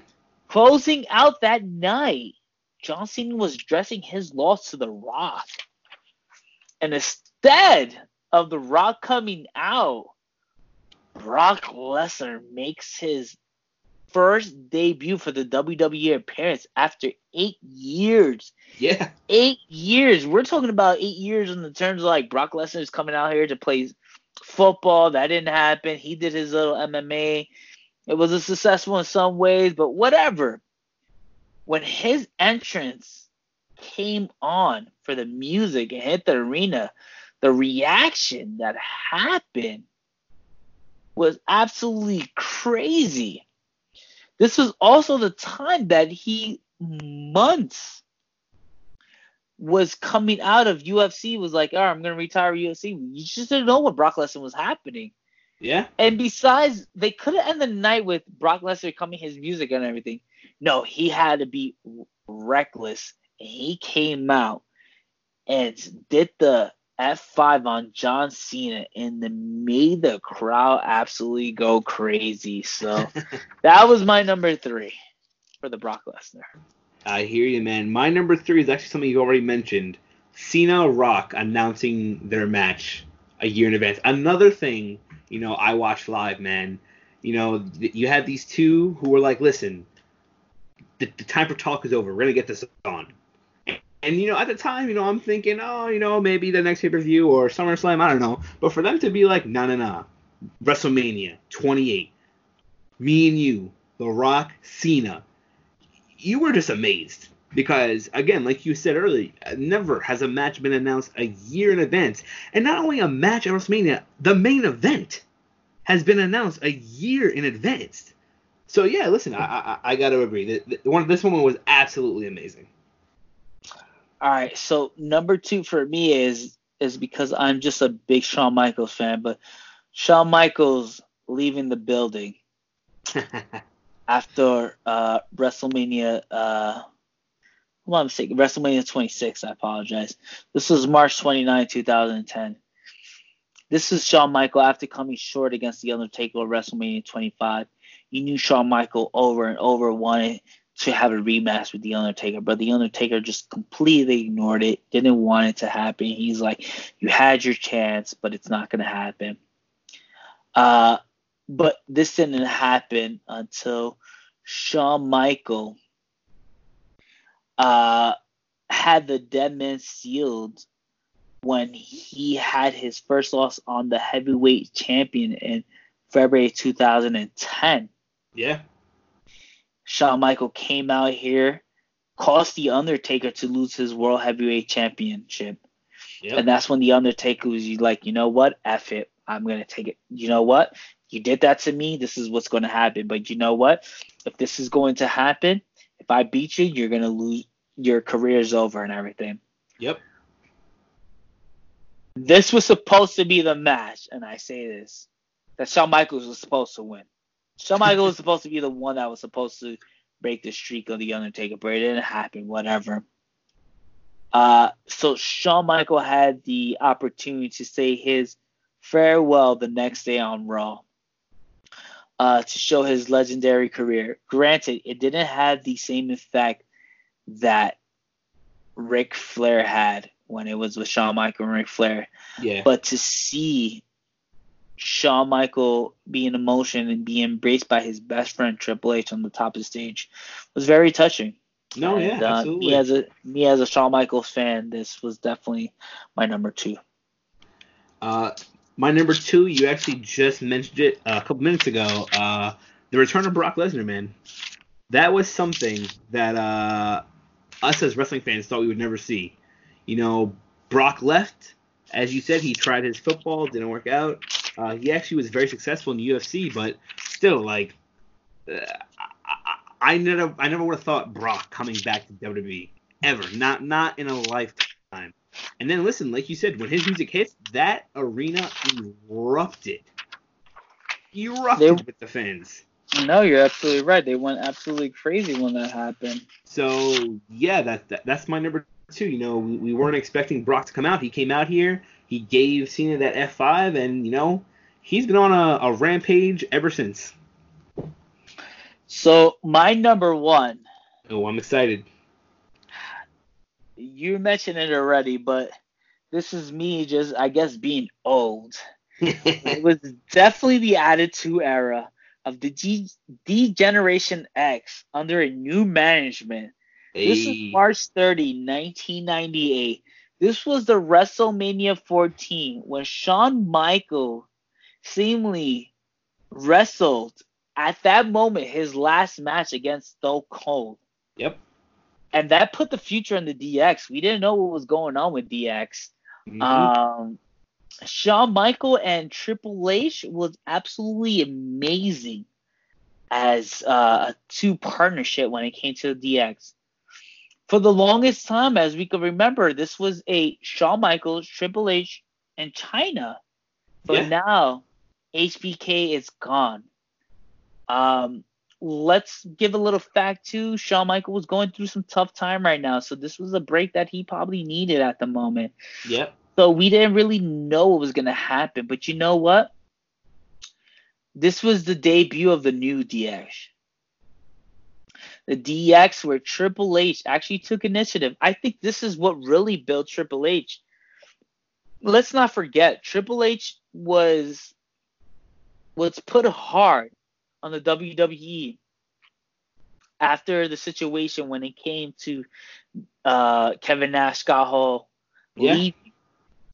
Closing out that night, John Cena was dressing his loss to The Rock. And instead of The Rock coming out, Brock Lesnar makes his first debut for the W W E appearance after eight years. Yeah. Eight years. We're talking about eight years in the terms of, like, Brock Lesnar is coming out here to play football. That didn't happen. He did his little M M A. It was a successful in some ways, but whatever. When his entrance came on for the music and hit the arena, the reaction that happened was absolutely crazy. This was also the time that he, months, was coming out of U F C, was like, all right, I'm going to retire U F C. You just didn't know what Brock Lesnar was happening. Yeah. And besides, they couldn't end the night with Brock Lesnar coming, his music and everything. No, he had to be reckless. And he came out and did the F five on John Cena and then made the crowd absolutely go crazy. So that was my number three for the Brock Lesnar. I hear you, man. My number three is actually something you already mentioned. Cena Rock announcing their match a year in advance. Another thing, you know, I watched live, man. You know, you had these two who were like, listen, the, the time for talk is over. We're going to get this on. And, you know, at the time, you know, I'm thinking, oh, you know, maybe the next pay-per-view or SummerSlam, I don't know. But for them to be like, no, no, no, WrestleMania twenty-eight, me and you, The Rock, Cena, you were just amazed. Because, again, like you said earlier, never has a match been announced a year in advance. And not only a match at WrestleMania, the main event has been announced a year in advance. So, yeah, listen, I I, I got to agree. The, the one, this one was absolutely amazing. All right, so number two for me is is because I'm just a big Shawn Michaels fan, but Shawn Michaels leaving the building after uh, WrestleMania, uh, well, I'm mistaken, WrestleMania twenty-six, I apologize. This was March twenty-ninth, twenty ten. This is Shawn Michaels after coming short against The Undertaker at WrestleMania twenty-five. You knew Shawn Michaels over and over wanted to have a rematch with The Undertaker, but The Undertaker just completely ignored it, didn't want it to happen. He's like, you had your chance, but it's not going to happen. Uh, but this didn't happen until Shawn Michaels uh, had the dead man sealed when he had his first loss on the heavyweight champion in February two thousand ten. Yeah. Shawn Michaels came out here, cost The Undertaker to lose his World Heavyweight Championship. Yep. And that's when The Undertaker was like, you know what? F it. I'm going to take it. You know what? You did that to me. This is what's going to happen. But you know what? If this is going to happen, if I beat you, you're going to lose. Your career's over and everything. Yep. This was supposed to be the match, and I say this, that Shawn Michaels was supposed to win. Shawn Michaels was supposed to be the one that was supposed to break the streak of The Undertaker, but it didn't happen, whatever. Uh, so Shawn Michaels had the opportunity to say his farewell the next day on Raw uh, to show his legendary career. Granted, it didn't have the same effect that Ric Flair had when it was with Shawn Michaels and Ric Flair. Yeah. But to see Shawn Michaels be in emotion and be embraced by his best friend Triple H on the top of the stage was very touching. No, and, yeah, uh, absolutely. Me as a me as a Shawn Michaels fan, this was definitely my number two. Uh, my number two, you actually just mentioned it a couple minutes ago. Uh, the return of Brock Lesnar, man. That was something that uh, us as wrestling fans thought we would never see. You know, Brock left. As you said, he tried his football, didn't work out. Uh, he actually was very successful in the U F C, but still, like, uh, I, I never, I never would have thought Brock coming back to W W E ever, not, not in a lifetime. And then, listen, like you said, when his music hits, that arena erupted, erupted they, with the fans. No, you're absolutely right. They went absolutely crazy when that happened. So yeah, that, that that's my number two. You know, we, we weren't expecting Brock to come out. He came out here. He gave Cena that F five, and, you know, he's been on a, a rampage ever since. So, my number one. Oh, I'm excited. You mentioned it already, but this is me just, I guess, being old. It was definitely the Attitude Era of the G- D-Generation X under a new management. Hey. This is March thirtieth, nineteen ninety-eight. This was the WrestleMania fourteen when Shawn Michaels seemingly wrestled at that moment his last match against Stone Cold. Yep. And that put the future in the D X. We didn't know what was going on with D X. Mm-hmm. Um, Shawn Michaels and Triple H was absolutely amazing as uh, a two partnership when it came to the D X. For the longest time, as we can remember, this was a Shawn Michaels, Triple H, and China. But yeah. Now, H B K is gone. Um, let's give a little fact, too. Shawn Michaels was going through some tough time right now, so this was a break that he probably needed at the moment. Yep. So we didn't really know what was going to happen. But you know what? This was the debut of the new D X. The D X where Triple H actually took initiative. I think this is what really built Triple H. Let's not forget, Triple H was was put hard on the W W E after the situation when it came to uh, Kevin Nash, Scott Hall, yeah. leaving.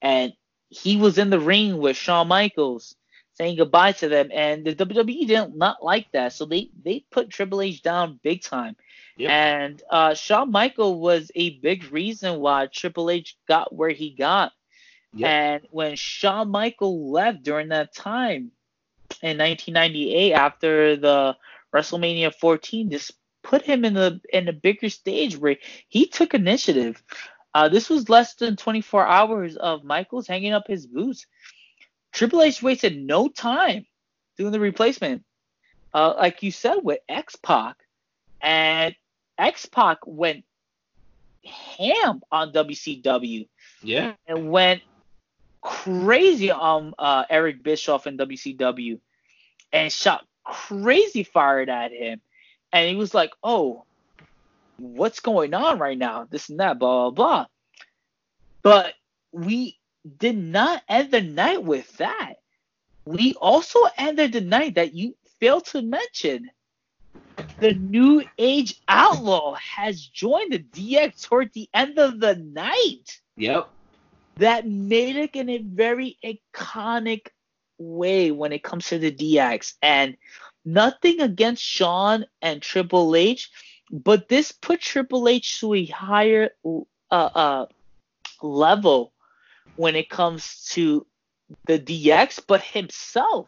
And he was in the ring with Shawn Michaels saying goodbye to them, and the W W E didn't not like that, so they, they put Triple H down big time. Yep. And uh, Shawn Michaels was a big reason why Triple H got where he got. Yep. And when Shawn Michaels left during that time in nineteen ninety-eight after the WrestleMania fourteen, this put him in the in a bigger stage where he took initiative. Uh, this was less than twenty-four hours of Michaels hanging up his boots. Triple H wasted no time doing the replacement, uh, like you said, with X-Pac. And X-Pac went ham on W C W. Yeah. And went crazy on uh, Eric Bischoff in W C W and shot crazy fired at him. And he was like, oh, what's going on right now? This and that, blah, blah, blah. But we did not end the night with that. We also ended the night that you failed to mention. The New Age Outlaw has joined the D X toward the end of the night. Yep. That made it in a very iconic way when it comes to the D X. And nothing against Shawn and Triple H, but this put Triple H to a higher uh, uh, level when it comes to the D X, but himself.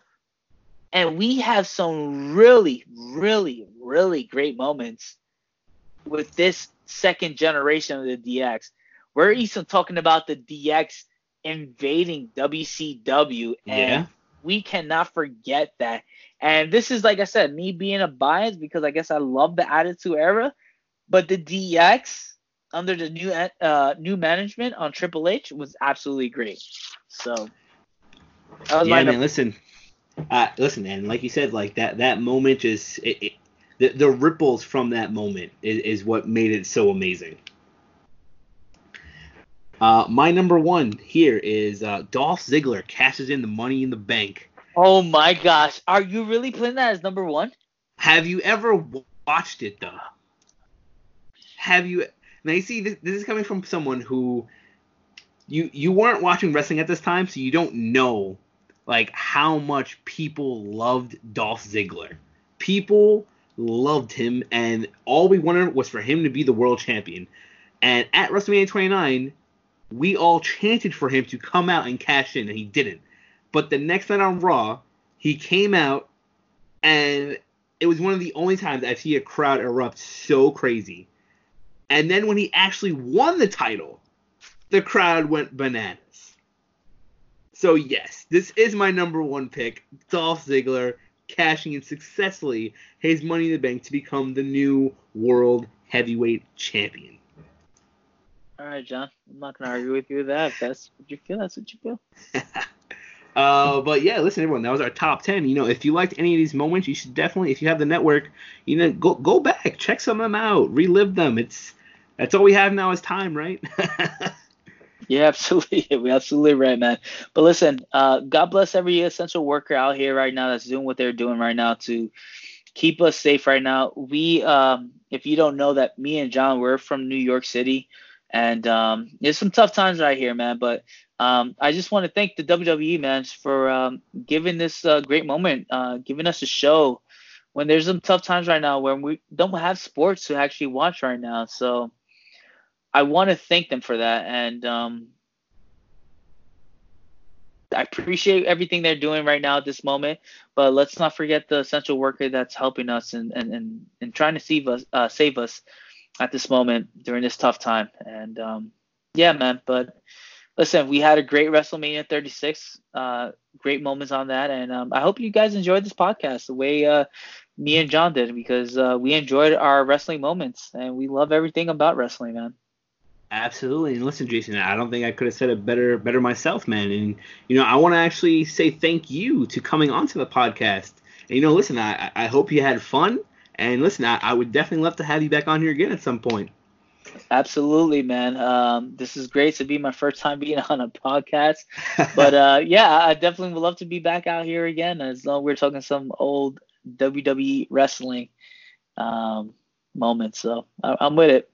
And we have some really, really, really great moments with this second generation of the D X. We're even talking about the D X invading W C W, and yeah. we cannot forget that. And this is, like I said, me being a bias because I guess I love the Attitude Era, but the D X under the new uh, new management on Triple H was absolutely great. So that was yeah, my man. Up- listen, uh, listen, and like you said, like that that moment just it, it, the the ripples from that moment is, is what made it so amazing. Uh, my number one here is uh, Dolph Ziggler cashes in the Money in the Bank. Oh my gosh, are you really putting that as number one? Have you ever w- watched it though? have you... Now, you see, this, this is coming from someone who... You, you weren't watching wrestling at this time, so you don't know, like, how much people loved Dolph Ziggler. People loved him, and all we wanted was for him to be the world champion. And at WrestleMania twenty-nine, we all chanted for him to come out and cash in, and he didn't. But the next night on Raw, he came out, and it was one of the only times I've seen a crowd erupt so crazy. And then when he actually won the title... the crowd went bananas. So, yes, this is my number one pick, Dolph Ziggler, cashing in successfully his Money in the Bank to become the new World Heavyweight Champion. All right, John. I'm not going to argue with you with that. If that's what you feel, that's what you feel. uh, but, yeah, listen, everyone, that was our top ten. You know, if you liked any of these moments, you should definitely, if you have the network, you know, go, go back. Check some of them out. Relive them. It's that's all we have now is time, right? Yeah, absolutely. We're absolutely right, man. But listen, uh, God bless every essential worker out here right now that's doing what they're doing right now to keep us safe right now. We, um, if you don't know that, me and John, we're from New York City. And um, there's some tough times right here, man. But um, I just want to thank the W W E, man, for um, giving this uh, great moment, uh, giving us a show when there's some tough times right now where we don't have sports to actually watch right now. So I want to thank them for that, and um, I appreciate everything they're doing right now at this moment, but let's not forget the essential worker that's helping us and, and, and, and trying to save us, uh, save us at this moment during this tough time. And, um, yeah, man, but listen, we had a great WrestleMania thirty-six, uh, great moments on that, and um, I hope you guys enjoyed this podcast the way uh, me and John did, because uh, we enjoyed our wrestling moments, and we love everything about wrestling, man. Absolutely. And listen, Jason, I don't think I could have said it better better myself, man. And, you know, I want to actually say thank you to coming onto the podcast. And, you know, listen, I, I hope you had fun. And, listen, I, I would definitely love to have you back on here again at some point. Absolutely, man. Um, this is great to be my first time being on a podcast. But, uh, yeah, I definitely would love to be back out here again as long as we're talking some old W W E wrestling um, moments. So I, I'm with it.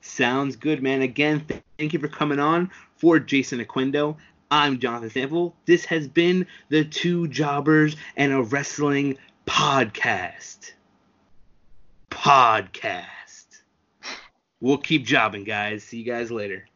Sounds good, man. Again, th- thank you for coming on. For Jason Aquendo, I'm Jonathan Sample. This has been the Two Jobbers and a Wrestling Podcast. Podcast. We'll keep jobbing, guys. See you guys later.